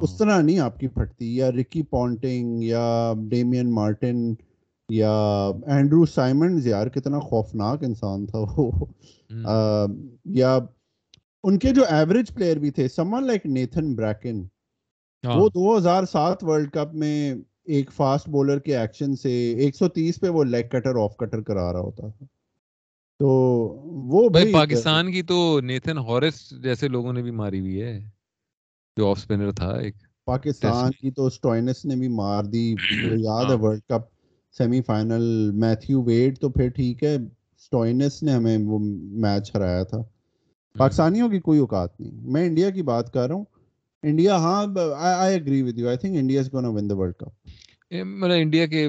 اس طرح نہیں آپ کی پھٹتی, یا رکی پونٹنگ یا ڈیمین مارٹن یا اینڈرو سائمنز. یار کتنا خوفناک انسان تھا وہ. یا ان کے جو ایوریج پلیئر بھی تھے, سمن لائک نیتھن براکن, وہ دو ہزار سات ورلڈ کپ میں ایک فاسٹ بولر کے ایکشن سے ایک سو تیس پہ وہ لیگ کٹر آف کٹر کرا رہا ہوتا تھا. تو وہ بھائی پاکستان کی تو نیتھن ہورس جیسے لوگوں نے بھی ماری ہوئی ہے جو آف اسپنر تھا ایک. پاکستان کی تو اسٹوائنس نے بھی مار دی. یاد ہے World Cup semi final Matthew Wade تو پھر ٹھیک ہے اسٹوائنس نے ہمیں وہ میچ ہرایا تھا. پاکستانیوں کی کوئی اوقات نہیں. میں انڈیا کی بات کر رہا ہوں. انڈیا ہاں I agree with you I think India is gonna win the World Cup. مطلب انڈیا کے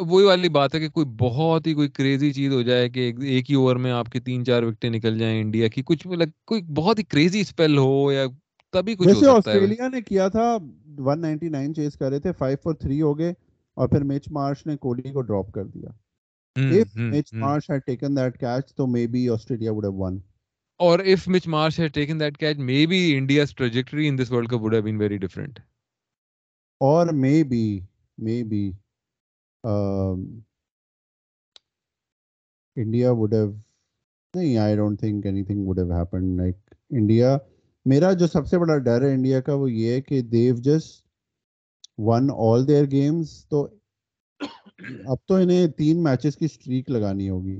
وہی والی بات ہے کہ کوئی بہت ہی کوئی کریزی چیز ہو جائے کہ ایک ہی اوور میں آپ کی تین چار وکٹیں نکل جائیں انڈیا کی. کچھ کوئی بہت ہی کریزی اسپیل ہو یا تبھی کچھ ہو سکتا ہے. آسٹریلیا نے کیا تھا ایک سو ننانوے چیز کر رہے تھے فائیو فور تھری ہو گئے اور پھر میچ مارش نے کوہلی کو ڈراپ کر دیا. If Mitch Marsh had taken that catch تو maybe Australia would have won. Or if Mitch Marsh had taken that catch, maybe India's trajectory in this World Cup would have been very different. Or maybe, maybe, um, India would have, no, I don't think anything would have happened. Like India, میرا جو سب سے بڑا ڈر ہے India کا وہ یہ ہے کہ they've just won all their games. تو اب تو انہیں تین میچز کی سٹریک لگانی ہوگی.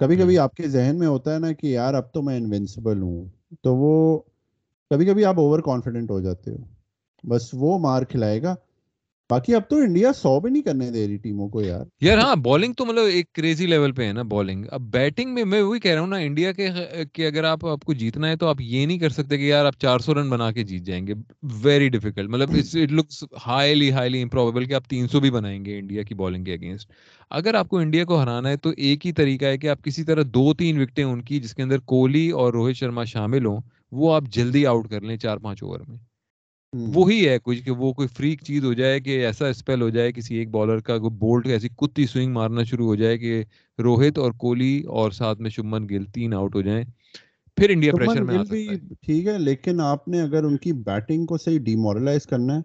کبھی کبھی آپ کے ذہن میں ہوتا ہے نا کہ یار اب تو میں انوینسیبل ہوں, تو وہ کبھی کبھی آپ اوور کانفیڈنٹ ہو جاتے ہو. بس وہ مار کھلائے گا. باقی اب تو انڈیا سو بھی نہیں کرنے دے رہی ٹیموں کو یار. یار ہاں بالنگ تو مطلب ایک کریزی لیول پہ ہے نا بالنگ. اب بیٹنگ میں میں وہی کہہ رہا ہوں نا انڈیا کے کہ اگر آپ آپ کو جیتنا ہے تو آپ یہ نہیں کر سکتے کہ یار آپ چار سو رن بنا کے جیت جائیں گے. Very difficult. مطلب it looks highly highly improbable کہ آپ تین سو بھی بنائیں گے انڈیا کی بالنگ کے اگینسٹ. اگر آپ کو انڈیا کو ہرانا ہے تو ایک ہی طریقہ ہے کہ آپ کسی طرح دو تین وکٹیں ان کی جس کے اندر کوہلی اور روہت شرما شامل ہوں وہ آپ جلدی آؤٹ کر لیں چار پانچ اوور میں. وہی ہے کچھ کہ وہ کوئی فریک چیز ہو جائے کہ ایسا اسپیل ہو جائے کسی ایک بالر کا بولٹ ایسی کتی سوئنگ مارنا شروع ہو جائے کہ روہت اور کوہلی اور ساتھ میں شبمن گل تین آؤٹ ہو جائیں. پھر انڈیا پریشر میں آ سکتا ہے. ٹھیک ہے لیکن آپ نے اگر ان کی بیٹنگ کو صحیح ڈیمورلائز کرنا ہے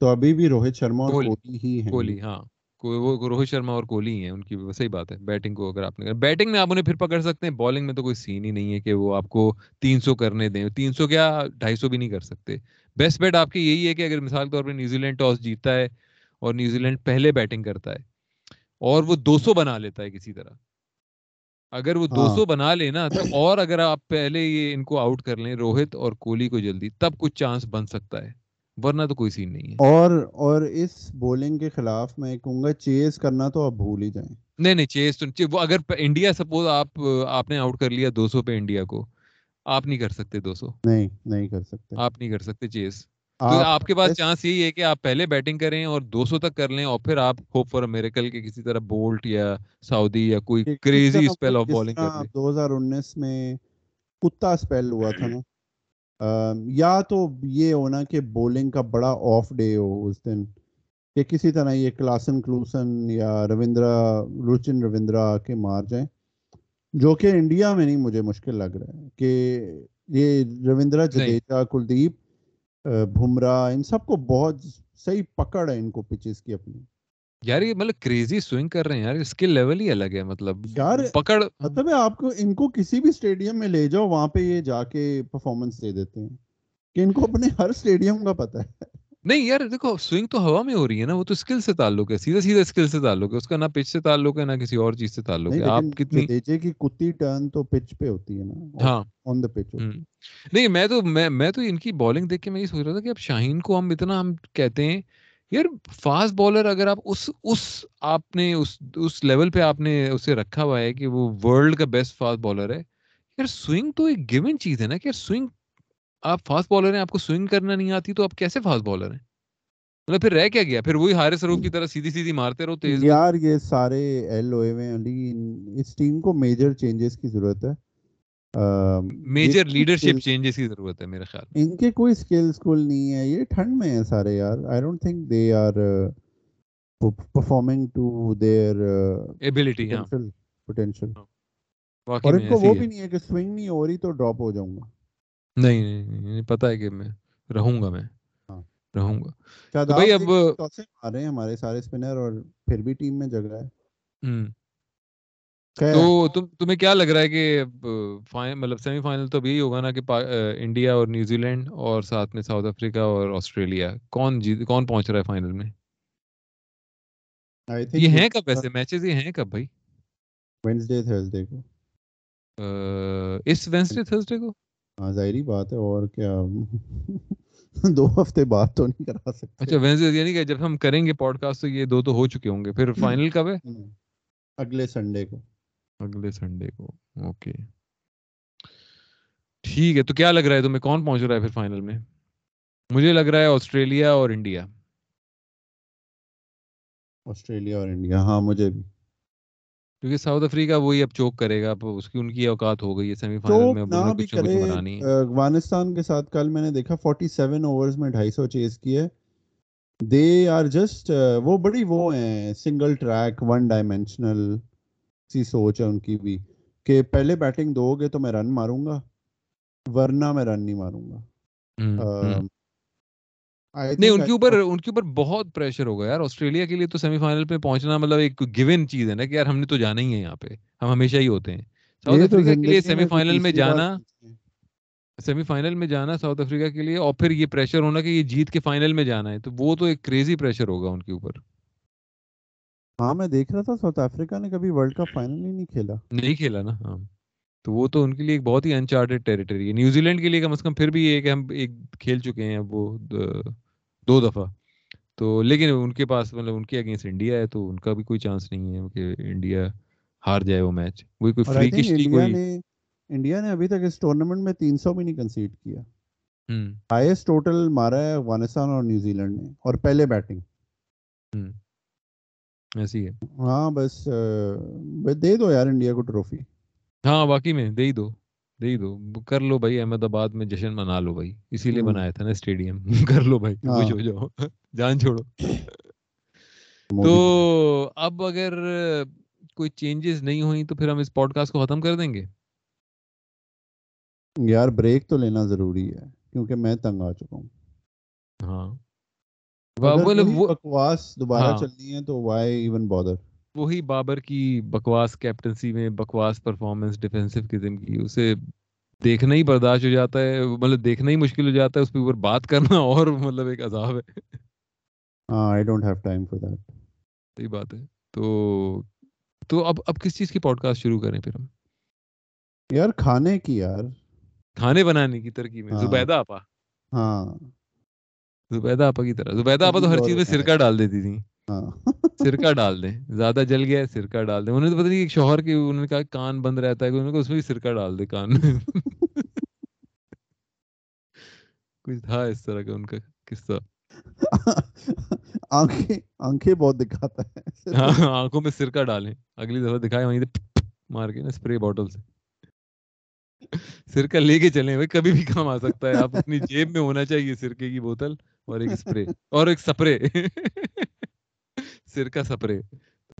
تو ابھی بھی روہت شرما اور کوہلی ہی ہیں. کوہلی ہاں وہ روہت شرما اور کوہلی ہیں ان کی. صحیح بات ہے. بیٹنگ کو اگر آپ نے بیٹنگ میں آپ انہیں پھر پکڑ سکتے ہیں. بالنگ میں تو کوئی سین ہی نہیں ہے کہ وہ آپ کو تین سو کرنے دیں. تین سو کیا ڈھائی سو بھی نہیں کر سکتے. بیسٹ بیٹ آپ کی یہی ہے کہ اگر مثال کے طور پہ نیوزی لینڈ ٹاس جیتتا ہے اور نیوزی لینڈ پہلے بیٹنگ کرتا ہے اور وہ دو سو بنا لیتا ہے کسی طرح, اگر وہ دو سو بنا لے نا تو اور اگر آپ پہلے یہ ان کو آؤٹ کر لیں روہت اور کوہلی کو جلدی, تب کچھ چانس بن سکتا ہے ورنہ تو کوئی سین نہیں ہے. اور اور اس بولنگ کے خلاف میں کہوں گا چیز کرنا تو آپ بھول ہی جائیں. نہیں نہیں چیز تو اگر انڈیا سپوز آپ آپ نے آؤٹ کر لیا دو سو پہ انڈیا کو, آپ نہیں کر سکتے دو سو نہیں نہیں کر سکتے. آپ نہیں کر سکتے چیز. تو آپ کے پاس چانس یہی ہے کہ آپ پہلے بیٹنگ کریں اور دو سو تک کر لیں اور پھر آپ ہوپ فار میریکل کے کسی طرح بولٹ یا سعودی یا کوئی کریزی اسپیل آف بالنگ کر لیں. دو ہزار انیس میں کتا اسپیل ہوا تھا نا, یا تو یہ ہونا کہ بولنگ کا بڑا آف ڈے ہو اس دن کہ کسی طرح یہ کلاسن کلوسن یا روندرا رچن روندرا آ کے مار جائیں, جو کہ انڈیا میں نہیں مجھے مشکل لگ رہا ہے کہ یہ روندرا جڈیجا کلدیپ بھمرا ان سب کو بہت صحیح پکڑ ہے ان کو پچز کی اپنی. یار یہ مطلب کریزی سوئنگ کر رہے ہیں یار. اسکل لیول ہی الگ ہے. مطلب یار پکڑ مطلب آپ کو ان کو کسی بھی اسٹیڈیم میں لے جاؤ وہاں پہ یہ جا کے پرفارمنس دے دیتے ہیں کہ ان کو اپنے ہر اسٹیڈیم کا پتہ ہے. نہیں یار دیکھو سوئنگ تو ہوا میں ہو رہی ہے نا, وہ تو اسکل سے تعلق ہے. سیدھا سیدھا اسکل سے تعلق ہے اس کا, نہ پچ سے تعلق ہے نہ کسی اور چیز سے تعلق ہے. آپ کتنی جڈیجے کی کتی ٹرن تو پچ پہ ہوتی ہے نا. ہاں آن دی پچ. نہیں میں تو میں میں تو ان کی بالنگ دیکھ کے میں یہ سوچ رہا تھا کہ اب شاہین کو ہم اتنا ہم کہتے ہیں یار فاسٹ بالر, اگر آپ اس اس آپ نے اس اس لیول پہ آپ نے اسے رکھا ہوا ہے کہ وہ ورلڈ کا بیسٹ فاسٹ بالر ہے, یار سوئنگ تو ایک گیون چیز ہے نا کہ یار سوئنگ آپ فاسٹ بالر ہیں آپ کو سوئنگ کرنا نہیں آتی تو آپ کیسے فاسٹ بالر ہیں. مطلب پھر رہ کیا گیا, پھر وہی حارث روف کی طرح سیدھی سیدھی مارتے رہو تیز. یار یہ سارے ایل ہوئے ہوئے علی, اس ٹیم کو میجر چینجز کی ضرورت ہے. میجر لیڈرشپ چینجز کی ضرورت ہے میرے خیال میں. ان کے کوئی سکلز کول نہیں ہے. یہ ٹھنڈ میں ہیں سارے یار. I don't think they are performing to their ability potential. اور ان کو وہ بھی نہیں ہے کہ سوئنگ نہیں ہو رہی تو ڈراپ ہو جاؤں گا. نہیں نہیں پتا ہے کہ میں رہوں گا میں رہوں گا بھائی. اب ہمارے سارے اسپنر اور پھر بھی ٹیم میں جگہ ہے. تو تم تمہیں کیا لگ رہا ہے کہ مطلب سیمی فائنل تو ابھی ہوگا نا کہ انڈیا اور نیوزی لینڈ اور ساتھ میں ساؤتھ افریقہ اور آسٹریلیا کون کون پہنچ رہا ہے فائنل میں؟ یہ ہیں کب ویسے میچز؟ یہ ہیں کب بھائی؟ وینسڈے تھرسڈے کو، اس وینسڈے تھرسڈے کو، ہاں ظاہری بات ہے، اور کیا دو ہفتے بعد تو نہیں کرا سکتے. اچھا وینسڈے یعنی کہ جب ہم کریں گے پوڈ کاسٹ تو یہ دو تو ہو چکے ہوں گے، پھر فائنل کب ہے؟ اگلے سنڈے کو. اگلے سنڈے کو، اوکے ٹھیک ہے. تو کیا لگ رہا ہے تمہیں کون پہنچ رہا ہے پھر فائنل میں؟ مجھے لگ رہا ہے آسٹریلیا اور انڈیا. آسٹریلیا اور انڈیا، ہاں مجھے بھی، کیونکہ ساؤتھ افریقہ وہی اب چوک کرے گا، اس کی ان کی اوقات ہو گئی ہے سیمی فائنل میں، اب کچھ کچھ بنانی ہے. افغانستان کے ساتھ کل میں نے دیکھا سینتالیس اوورز میں ڈھائی سو چیز کی ہے. دے آر جسٹ، وہ بڑی وہ ہیں، سنگل ٹریک ون ڈائمینشنل سی سوچ ہے ان کی بھی، کہ پہلے بیٹنگ دو گے تو میں رن ماروں گا ورنہ میں رن نہیں ماروں گا. نہیں ان کے اوپر ان کے اوپر بہت پریشر ہوگا یار. آسٹریلیا کے لیے تو سیمی فائنل پہ پہنچنا مطلب ایک گیون چیز ہے نا کہ یار ہم نے تو جانا ہی ہے یہاں پہ، ہم ہمیشہ ہی ہوتے ہیں. ساؤتھ افریقہ کے لیے سیمی فائنل میں جانا سیمی فائنل میں جانا ساؤتھ افریقہ کے لیے، اور پھر یہ پریشر ہونا کہ یہ جیت کے فائنل میں جانا ہے، تو وہ تو ایک کریزی پریشر ہوگا ان کے اوپر. ہاں میں دیکھ رہا تھا ساؤتھ افریقہ نے کبھی ورلڈ کپ فائنل ہی نہیں کھیلا، نہیں کھیلا نا. ہاں تو وہ تو ان کے لیے ایک بہت ہی انچارٹیڈ ٹیریٹری ہے. نیوزی لینڈ کے لیے کم از کم پھر بھی یہ کہ ہم ایک کھیل چکے ہیں وہ دو دفعہ، تو لیکن ان کے پاس مطلب ان کے اگینسٹ انڈیا ہے تو ان کا بھی کوئی چانس نہیں ہے کہ انڈیا ہار جائے وہ میچ. وہی کوئی فریکش لی کوئی انڈیا نے ابھی تک اس ٹورنامنٹ میں تین سو بھی نہیں کنسیڈ کیا. ہائیسٹ ٹوٹل مارا ہے افغانستان اور نیوزی لینڈ نے، اور پہلے بیٹنگ ایسی ہے. ہاں بس دے دو یار انڈیا کو ٹرافی. ہاں واقعی میں دے ہی دو، دے ہی دو، کر لو بھائی، احمد آباد میں جشن منا لو بھائی، اسی لیے بنایا تھا نا اسٹیڈیم، کر لو بھائی، خوش ہو جاؤ، جان چھوڑو. تو اب اگر کوئی چینجز نہیں ہوئی تو پھر ہم اس پوڈ کاسٹ کو ختم کر دیں گے. یار بریک تو لینا ضروری ہے کیونکہ میں تنگ آ چکا ہوں. ہاں بکواس دوبارہ چلنی ہے تو وائی ایون بادر. وہی بابر کی بکواس کیپٹنسی میں بکواس پرفارمنس ڈیفینسو قسم کی، اسے دیکھنا ہی برداشت ہو جاتا ہے، مطلب دیکھنا ہی مشکل ہو جاتا ہے، اس پہ اوپر بات کرنا اور مطلب ایک عذاب ہے. ہاں I don't have time for that. صحیح بات ہے. تو تو اب اب کس چیز کی پوڈ کاسٹ شروع کریں پھر ہم؟ یار کھانے کی، یار کھانے بنانے کی ترکیب میں زبیدہ آپا. ہاں زبیدہ آپا کی طرح، زبیدہ آپا تو ہر چیز میں سرکہ ڈال دیتی تھی. سرکہ ڈال دیں، زیادہ جل گیا ہے سرکہ ڈال دیں. انہوں نے پتہ نہیں ایک شوہر کی، انہوں نے کہا کان بند رہتا ہے، انہوں نے کہا اس میں بھی سرکہ ڈال دے کان میں. کچھ تھا اس طرح کا ان کا قصہ. آنکھیں آنکھیں بہت دکھاتا ہے. ہاں آنکھوں میں سرکہ ڈالیں، اگلی دفعہ دکھائے وہیں سے مار کے نا اسپرے بوٹل سے سرکہ لے کے چلیں بھائی، کبھی بھی کام آ سکتا ہے. آپ اپنی جیب میں ہونا چاہیے سرکے کی بوتل اور ایک اسپرے اور ایک سپرے، سرکہ سپرے.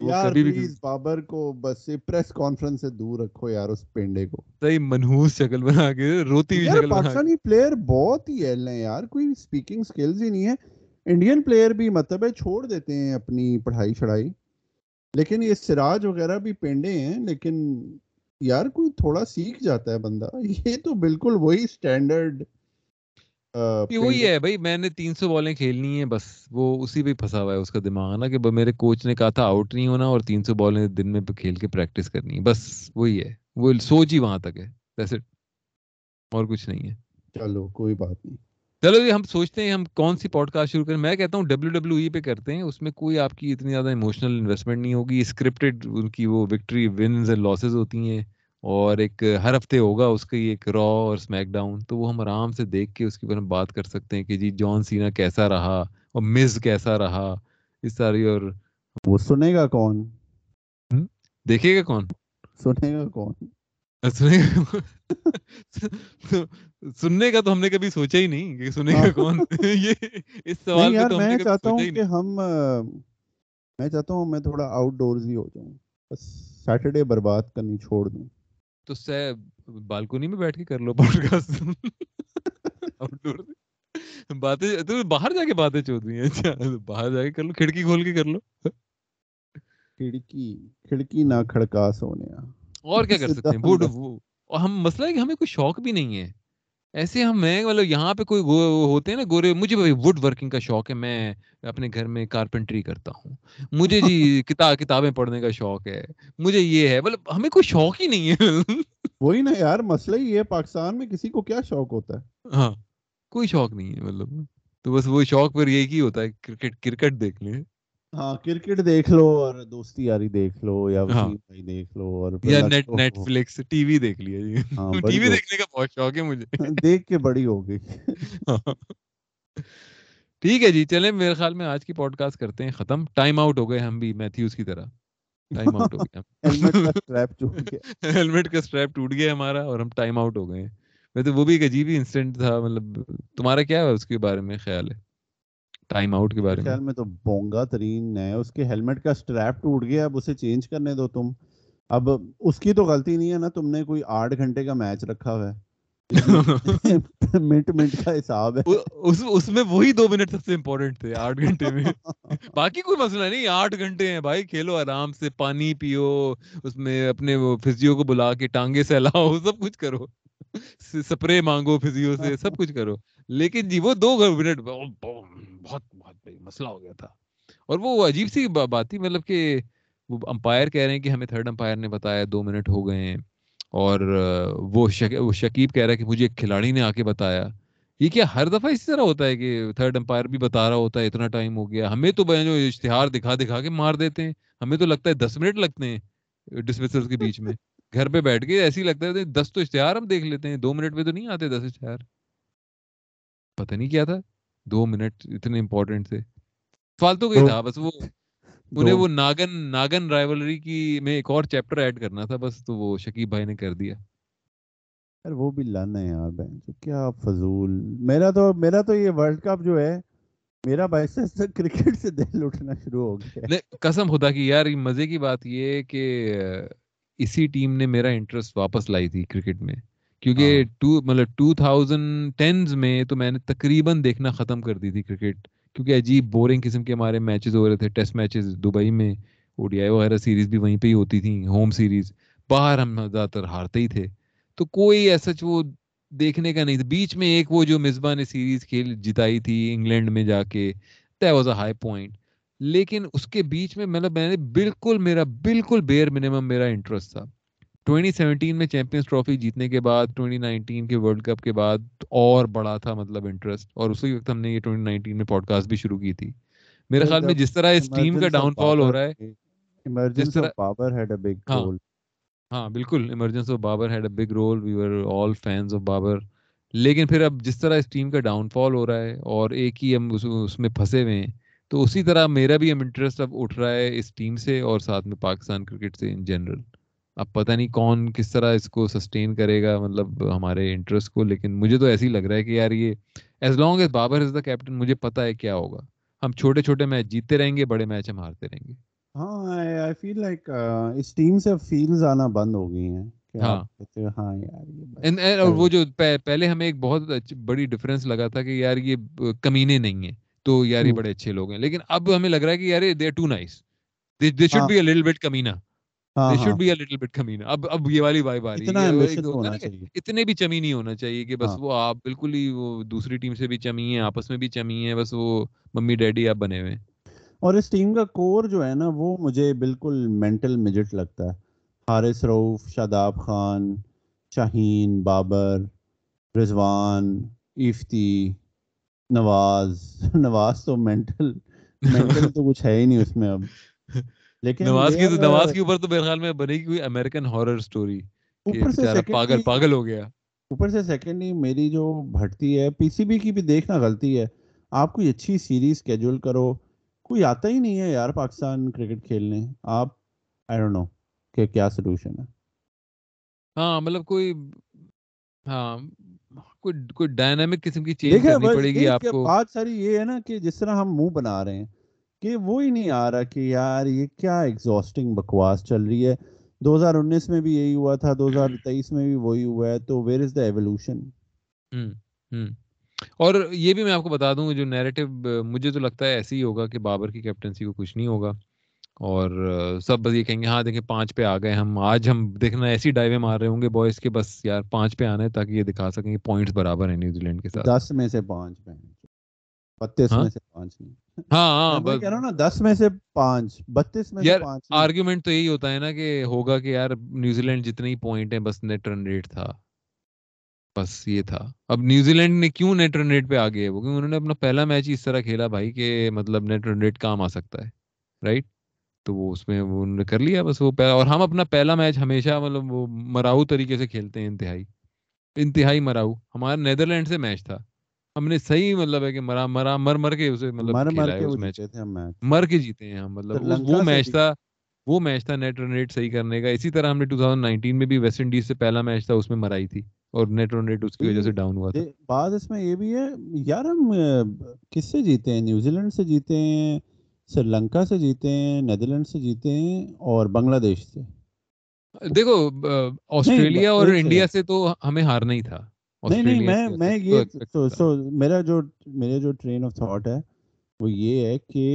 یار پلیز بابر کو بس پریس کانفرنس سے دور رکھو یار، اس پینڈے کو صحیح منحوس شکل بنا کے، روتی ہوئی شکل بنا کے. پاکستانی پلیئر بہت ہی ایل ہیں یار، کوئی سپیکنگ سکلز ہی نہیں ہے. انڈین پلیئر بھی مطلب ہے چھوڑ دیتے ہیں اپنی پڑھائی شڑھائی، لیکن یہ سراج وغیرہ بھی پینڈے ہیں، لیکن یار کوئی تھوڑا سیکھ جاتا ہے بندہ. یہ تو بالکل وہی اسٹینڈرڈ وہی ہے بھائی، میں نے تین سو بالیں کھیلنی ہیں بس، وہ اسی پہ پھنسا ہوا ہے اس کا دماغ نا، کہ میرے کوچ نے کہا تھا آؤٹ نہیں ہونا اور تین سو بالیں دن میں کھیل کے پریکٹس کرنی ہے، بس وہی ہے، وہ سوچ ہی وہاں تک ہے، ویسے اور کچھ نہیں ہے. چلو کوئی بات نہیں، چلو یہ ہم سوچتے ہیں ہم کون سی پوڈ کاسٹ شروع کریں. میں کہتا ہوں ڈبلیو ڈبلیو ای پہ کرتے ہیں، اس میں کوئی آپ کی اتنی زیادہ ایموشنل انویسٹمنٹ نہیں ہوگی، اسکرپٹڈ ان کی وہ وکٹری ونز اینڈ لاسز ہوتی ہیں، اور ایک ہر ہفتے ہوگا اس کا ایک را اور اسمیک ڈاؤن، تو وہ ہم آرام سے دیکھ کے اس کے اوپر ہم بات کر سکتے ہیں کہ جی جان سینا کیسا رہا اور مز کیسا رہا اس ساری. اور وہ سنے گا کون، دیکھے گا کون، سنے گا کون، سنے گا سننے کا تو ہم نے کبھی سوچا ہی نہیں کہ سنے گا کون. یہ اس سوال پہ تو ہم نے کبھی سوچا ہی نہیں. ہم میں چاہتا ہوں میں تھوڑا آؤٹ ڈورز ہی ہو جاؤں، بس سیٹرڈے برباد کرنی چھوڑ دوں. تو سہ بالکونی میں بیٹھ کے کر لو پوڈ کاسٹ، باتیں باہر جا کے باتیں چودنی ہیں. اچھا باہر جا کے کر لو، کھڑکی کھول کے کر لو. کھڑکی کھڑکی نہ کھڑکا سونیا. اور کیا کر سکتے ہیں بوڑھ. اور ہم مسئلہ ہے کہ ہمیں کوئی شوق بھی نہیں ہے ایسے. ہم میں مطلب یہاں پہ کوئی ہوتے ہیں نا گورے. مجھے ووڈ ورکنگ کا شوق ہے, میں اپنے گھر میں کارپینٹری کرتا ہوں. مجھے جی کتاب کتابیں پڑھنے کا شوق ہے, مجھے یہ ہے. مطلب ہمیں کوئی شوق ہی نہیں ہے. وہی نا یار مسئلہ یہ ہے پاکستان میں کسی کو کیا شوق ہوتا ہے. ہاں کوئی شوق نہیں ہے مطلب, تو بس وہ شوق پر یہ کی ہوتا ہے کرکٹ کرکٹ دیکھ لیں. ہاں کرکٹ دیکھ لو اور دوستی یاری دیکھ لو یا دیکھ لو اور net Netflix T V دیکھ لیا. ٹی وی دیکھنے کا بہت شوق ہے مجھے, دیکھ کے بڑی ہو گئی. ٹھیک ہے جی چلیں, میرے خیال میں آج کی پوڈ کاسٹ کرتے ہیں ختم. ٹائم آؤٹ ہو گئے ہم بھی میتھیوز کی طرح. ٹائم آؤٹ ہو گیا, ہیلمٹ کا اسٹریپ ٹوٹ گیا ہمارا اور ہم ٹائم آؤٹ ہو گئے. ویسے وہ بھی ایک عجیب ہی انسٹنٹ تھا. مطلب تمہارا کیا ہے اس کے بارے میں خیال ہے ٹائم آؤٹ کے بارے میں؟ تو بونگا ترین ہے, اس کے ہیلمٹ کا اسٹریپ ٹوٹ گیا. اب اسے چینج کرنے دو تم. اب اس کی تو غلطی نہیں ہے نا, تم نے کوئی آٹھ گھنٹے کا میچ رکھا ہوا ہے, منٹ منٹ کا حساب ہے. اس میں وہی دو منٹ سب سے امپورٹنٹ تھے آٹھ گھنٹے میں, باقی کوئی مسئلہ نہیں. آٹھ گھنٹے ہیں بھائی, کھیلو آرام سے, پانی پیو, اس میں اپنے فزیو کو بلا کے ٹانگے سے ہلاؤ, سب کچھ کرو, سپرے مانگو فزیو سے, سب کچھ کرو. لیکن جی وہ دو منٹ بہت بہت مسئلہ ہو گیا تھا. اور وہ عجیب سی بات تھی مطلب کہ وہ امپائر کہہ رہے ہیں کہ ہمیں تھرڈ امپائر نے بتایا دو منٹ ہو گئے ہیں, اور وہ شکیب کہہ رہا ہے کہ مجھے ایک کھلاڑی نے آ کے بتایا. یہ کیا ہر دفعہ اسی طرح ہوتا ہے کہ تھرڈ امپائر بھی بتا رہا ہوتا ہے اتنا ٹائم ہو گیا. ہمیں تو جو اشتہار دکھا دکھا کے مار دیتے ہیں, ہمیں تو لگتا ہے دس منٹ لگتے ہیں ڈسمسلز کے بیچ میں. گھر پہ بیٹھ کے ایسے ہی لگتا ہے دس تو اشتہار ہم دیکھ لیتے ہیں, دو منٹ میں تو نہیں آتے دس اشتہار. پتہ نہیں کیا تھا دو منٹ اتنے امپورٹنٹ تھے, فالتو کا ہی تھا بس. وہ انہیں وہ ناگن ناگن رائیولری کی میں ایک اور چیپٹر ایڈ کرنا تھا بس, تو وہ شکیب بھائی نے کر دیا. یار وہ بھی لانا ہے یار بہن, کیا فضول. میرا تو میرا تو یہ ورلڈ کپ جو ہے میرا باعث کرکٹ سے دل اٹھنا شروع ہو گیا. قسم خدا کی یار مزے کی بات یہ کہ اسی ٹیم نے میرا انٹرسٹ واپس لائی تھی کرکٹ میں, کیونکہ ٹو مطلب ٹو تھاؤزینڈ ٹینز میں تو میں نے تقریباً دیکھنا ختم کر دی تھی کرکٹ, کیونکہ عجیب بورنگ قسم کے ہمارے میچز ہو رہے تھے. ٹیسٹ میچز دبئی میں, او ڈی آئی وغیرہ سیریز بھی وہیں پہ ہی ہوتی تھیں, ہوم سیریز. باہر ہم زیادہ تر ہارتے ہی تھے, تو کوئی ایسا وہ دیکھنے کا نہیں تھا. بیچ میں ایک وہ جو مصباح نے سیریز کھیل جتائی تھی انگلینڈ میں جا کے, that was a high point. لیکن اس کے بیچ میں مطلب میں نے بالکل میرا بالکل بیئر منیمم میرا انٹرسٹ تھا. ٹوئنٹی سیونٹین میں چیمپئنز ٹرافی جیتنے کے بعد, ٹوئنٹی نائنٹین کے ورلڈ کپ کے بعد اور بڑا تھا مطلب انٹرسٹ. اور اسی وقت ہم نے یہ ٹوئنٹی نائنٹین میں پوڈ کاسٹ بھی شروع کی تھی. میرے خیال میں جس طرح اس ٹیم کا ڈاؤن فال ہو رہا ہے, emergence of Babar had a big role. ہاں بالکل, emergence of Babar had a big role, we were all fans of Babar. لیکن پھر اب جس طرح اس ٹیم کا ڈاؤن فال ہو رہا ہے اور ایک ہی ہم اس میں پھنسے ہوئے ہیں, تو اسی طرح میرا بھی انٹرسٹ اب اٹھ رہا ہے اس ٹیم سے اور ساتھ میں پاکستان کرکٹ سے ان جنرل. اب پتہ نہیں کون کس طرح اس کو سسٹین کرے گا مطلب ہمارے انٹرسٹ کو, لیکن مجھے تو ایسے ہی لگ رہا ہے کہ یار یہ as long as Babar is the captain, مجھے پتہ ہے کیا ہوگا. ہم چھوٹے چھوٹے میچ جیتتے رہیں گے, بڑے میچ ہم ہارتے رہیں گے. ہاں آئی فیل لائک اس ٹیم سے فیلز آنا بند ہو گئی ہیں. ہاں ہاں یار وہ جو پہلے ہمیں ایک بہت بڑی ڈفرینس لگا تھا کہ یار یہ کمینے نہیں ہیں, تو یار یہ بڑے اچھے لوگ ہیں. لیکن اب ہمیں لگ رہا ہے کہ یار they are too nice, they should be a little bit کمینہ, they should be a little bit کمینہ. اب اب یہ والی وائب آ رہی ہے, اتنے بھی چمی نہیں ہونا چاہیے کہ بس وہ آپ بالکل ہی وہ دوسری ٹیم سے بھی چمی ہیں, آپس میں بھی چمی ہیں, بس وہ ممی ڈیڈی آپ بنے ہوئے ہیں. اور اس ٹیم کا کور جو ہے نا وہ مجھے بالکل مینٹل مجٹ لگتا ہے. حارث رؤوف, شاداب خان, شاہین, بابر, رضوان, افتی, نواز. نواز تو مینٹل مینٹل تو کچھ ہے ہی نہیں اس میں اب. لیکن نواز کی نواز کے اوپر تو میرے خیال میں بنے گی کوئی امریکن ہارر سٹوری, اوپر سے پاگل پاگل ہو گیا. اوپر سے سیکنڈلی میری جو بھٹتی ہے پی سی بی کی بھی دیکھنا غلطی ہے. آپ کوئی اچھی سیریز کیجول کرو, کوئی آتا ہی نہیں ہے یار پاکستان کرکٹ کھیلنے. آپ آئی ڈونٹ نو کہ کیا سولوشن ہے. ہاں مطلب کوئی ہاں کوئی کوئی ڈائنامک قسم کی چینج کرنی پڑے گی آپ کو. بات ساری یہ ہے نا کہ جس طرح ہم منہ بنا رہے ہیں کہ وہ ہی نہیں آ رہا کہ یار یہ کیا ایگزاسٹنگ بکواس چل رہی ہے. دو ہزار انیس میں بھی یہی ہوا تھا, دو ہزار تیئیس میں بھی وہی ہوا ہے, تو ویئر از دا ایولیوشن. اور یہ بھی میں آپ کو بتا دوں جو نیریٹو مجھے تو لگتا ہے ایسے ہی ہوگا کہ بابر کی کیپٹنسی کو کچھ نہیں ہوگا, اور سب بس یہ کہیں گے ہاں دیکھیں پانچ پہ آ گئے ہم, آج ہم دیکھنا ایسی ڈائیویں مار رہے ہوں گے بوائز کے بس یار پانچ پہ آنا ہے تاکہ یہ دکھا سکیں کہ پوائنٹس برابر ہیں نیوزی لینڈ کے ساتھ. دس میں سے پانچ پہ بتیس میں سے پانچ نہیں. ہاں ہاں میں کہہ رہا ہوں نا دس میں سے پانچ بتیس میں سے پانچ. آرگیومنٹ تو یہی ہوتا ہے نا کہ ہوگا کہ یار نیوزی لینڈ جتنے ہی پوائنٹ ہیں بس نیٹ رن ریٹ تھا, بس یہ تھا. اب نیوزی لینڈ نے کیوں نیٹ رن ریٹ پہ آ گئے, وہ کیونکہ انہوں نے اپنا پہلا میچ ہی اس طرح کھیلا بھائی کہ مطلب نیٹ رن ریٹ کام آ سکتا ہے رائٹ, تو وہ اس میں وہ انہوں نے کر لیا بس وہ پہلا. اور ہم اپنا پہلا میچ ہمیشہ مطلب وہ مراؤ طریقے سے کھیلتے ہیں, انتہائی انتہائی مراؤ. ہمارا نیدرلینڈ سے میچ تھا, ہم نے صحیح مطلب ہے کہ مرا مرا مر مر کے اسے مطلب کھیلا ہے, اس میچ مر کے جیتے ہیں ہم. مطلب وہ میچ تھا وہ میچ تھا نیٹ رن ریٹ صحیح کرنے کا. اسی طرح ہم نے دو ہزار انیس میں بھی ویسٹ انڈیز سے پہلا میچ تھا, اس میں مرائی تھی اور نیٹ رن ریٹ اس کی وجہ سے ڈاؤن ہوا تھا. بعض اس میں یہ بھی ہے یار ہم کس سے جیتے ہیں, نیوزی لینڈ سے جیتے ہیں, سری لنکا سے جیتے ہیں, نیدر لینڈ سے جیتے ہیں اور بنگلہ دیش سے. دیکھو آسٹریلیا اور انڈیا سے تو ہمیں ہارنا ہی تھا. نہیں نہیں میں میں یہ سو سو میرا جو میرے جو ٹرین آف تھاٹ ہے وہ یہ ہے کہ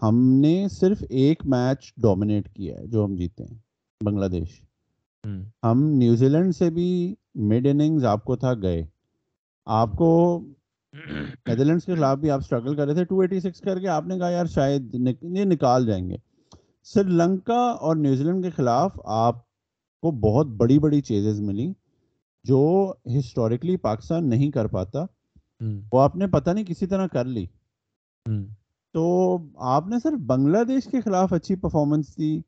ہم نے صرف ایک میچ ڈومینیٹ کیا ہے جو ہم جیتے ہیں, بنگلہ دیش. ہم نیوزی لینڈ سے بھی مڈ اننگز آپ کو تھا گئے, آپ کو نیدر لینڈس کے خلاف بھی آپ اسٹرگل کر رہے تھے, دو سو چھیاسی کر کے آپ نے کہا یار شاید یہ نکال جائیں گے. سری لنکا اور نیوزی لینڈ کے خلاف آپ کو بہت بڑی بڑی چیزز ملی جو ہسٹوریکلی پاکستان نہیں کر پاتا, وہ آپ نے پتہ نہیں کسی طرح کر لی. تو آپ نے صرف بنگلہ دیش کے خلاف اچھی پرفارمنس دی,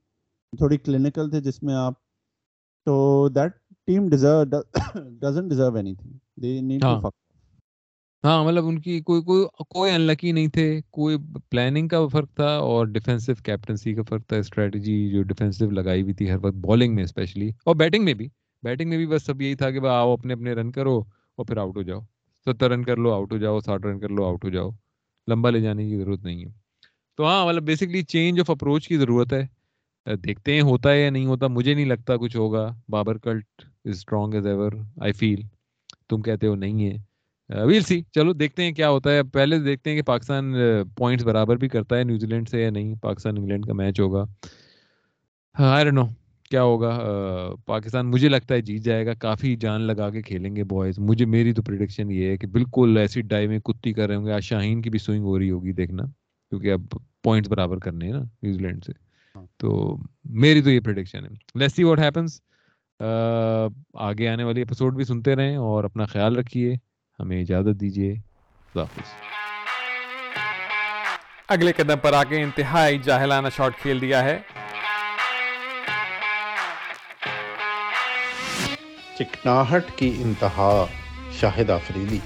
تھوڑی کلینکل تھے جس میں آپ, تو that team deserve doesn't deserve anything, they need to fuck. ہاں مطلب ان کی کوئی کوئی کوئی ان لکی نہیں تھے, کوئی پلاننگ کا فرق تھا اور ڈیفینسو کیپٹنسی کا فرق تھا, اسٹریٹجی جو ڈیفینسو لگائی ہوئی تھی ہر وقت بالنگ میں اسپیشلی, اور بیٹنگ میں بھی بیٹنگ میں بھی بس سب یہی تھا کہ آؤ اپنے اپنے رن کرو اور پھر آؤٹ ہو جاؤ, ستر رن کر لو آؤٹ ہو جاؤ, ساٹھ رن کر لو آؤٹ ہو جاؤ, لمبا لے جانے کی ضرورت نہیں ہے. تو ہاں مطلب بیسکلی چینج آف اپروچ کی ضرورت ہے, دیکھتے ہیں ہوتا ہے یا نہیں ہوتا, مجھے نہیں لگتا کچھ ہوگا. Babar cult is strong as ever I feel, تم کہتے ہو نہیں ہے, ویل سی. چلو دیکھتے ہیں کیا ہوتا ہے, پہلے دیکھتے ہیں کہ پاکستان پوائنٹس برابر بھی کرتا ہے نیوزی لینڈ سے یا نہیں. پاکستان انگلینڈ کا میچ ہوگا, آئی ڈونٹ نو کیا ہوگا. پاکستان مجھے لگتا ہے جیت جائے گا, کافی جان لگا کے کھیلیں گے بوائز. مجھے میری تو پریڈکشن یہ ہے کہ بالکل ایسی ڈائی میں کتی کر رہے ہوں گے, آج شاہین کی بھی سوئنگ ہو رہی ہوگی دیکھنا, کیونکہ اب پوائنٹس برابر کرنے ہیں نا نیوزی لینڈ سے, تو میری تو یہ پریڈکشن ہے. Let's see what happens. آگے آنے والی ایپیسوڈ بھی سنتے رہیں اور اپنا خیال رکھیے, ہمیں اجازت دیجیے, خدا حافظ. اگلے قدم پر آگے انتہائی جاہلانہ شاٹ کھیل دیا ہے, چکناہٹ کی انتہا شاہد آفریدی.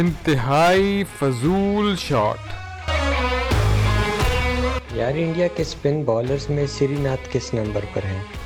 انتہائی فضول شاٹ. یار انڈیا کے سپن بالرز میں سری ناتھ کس نمبر پر ہیں؟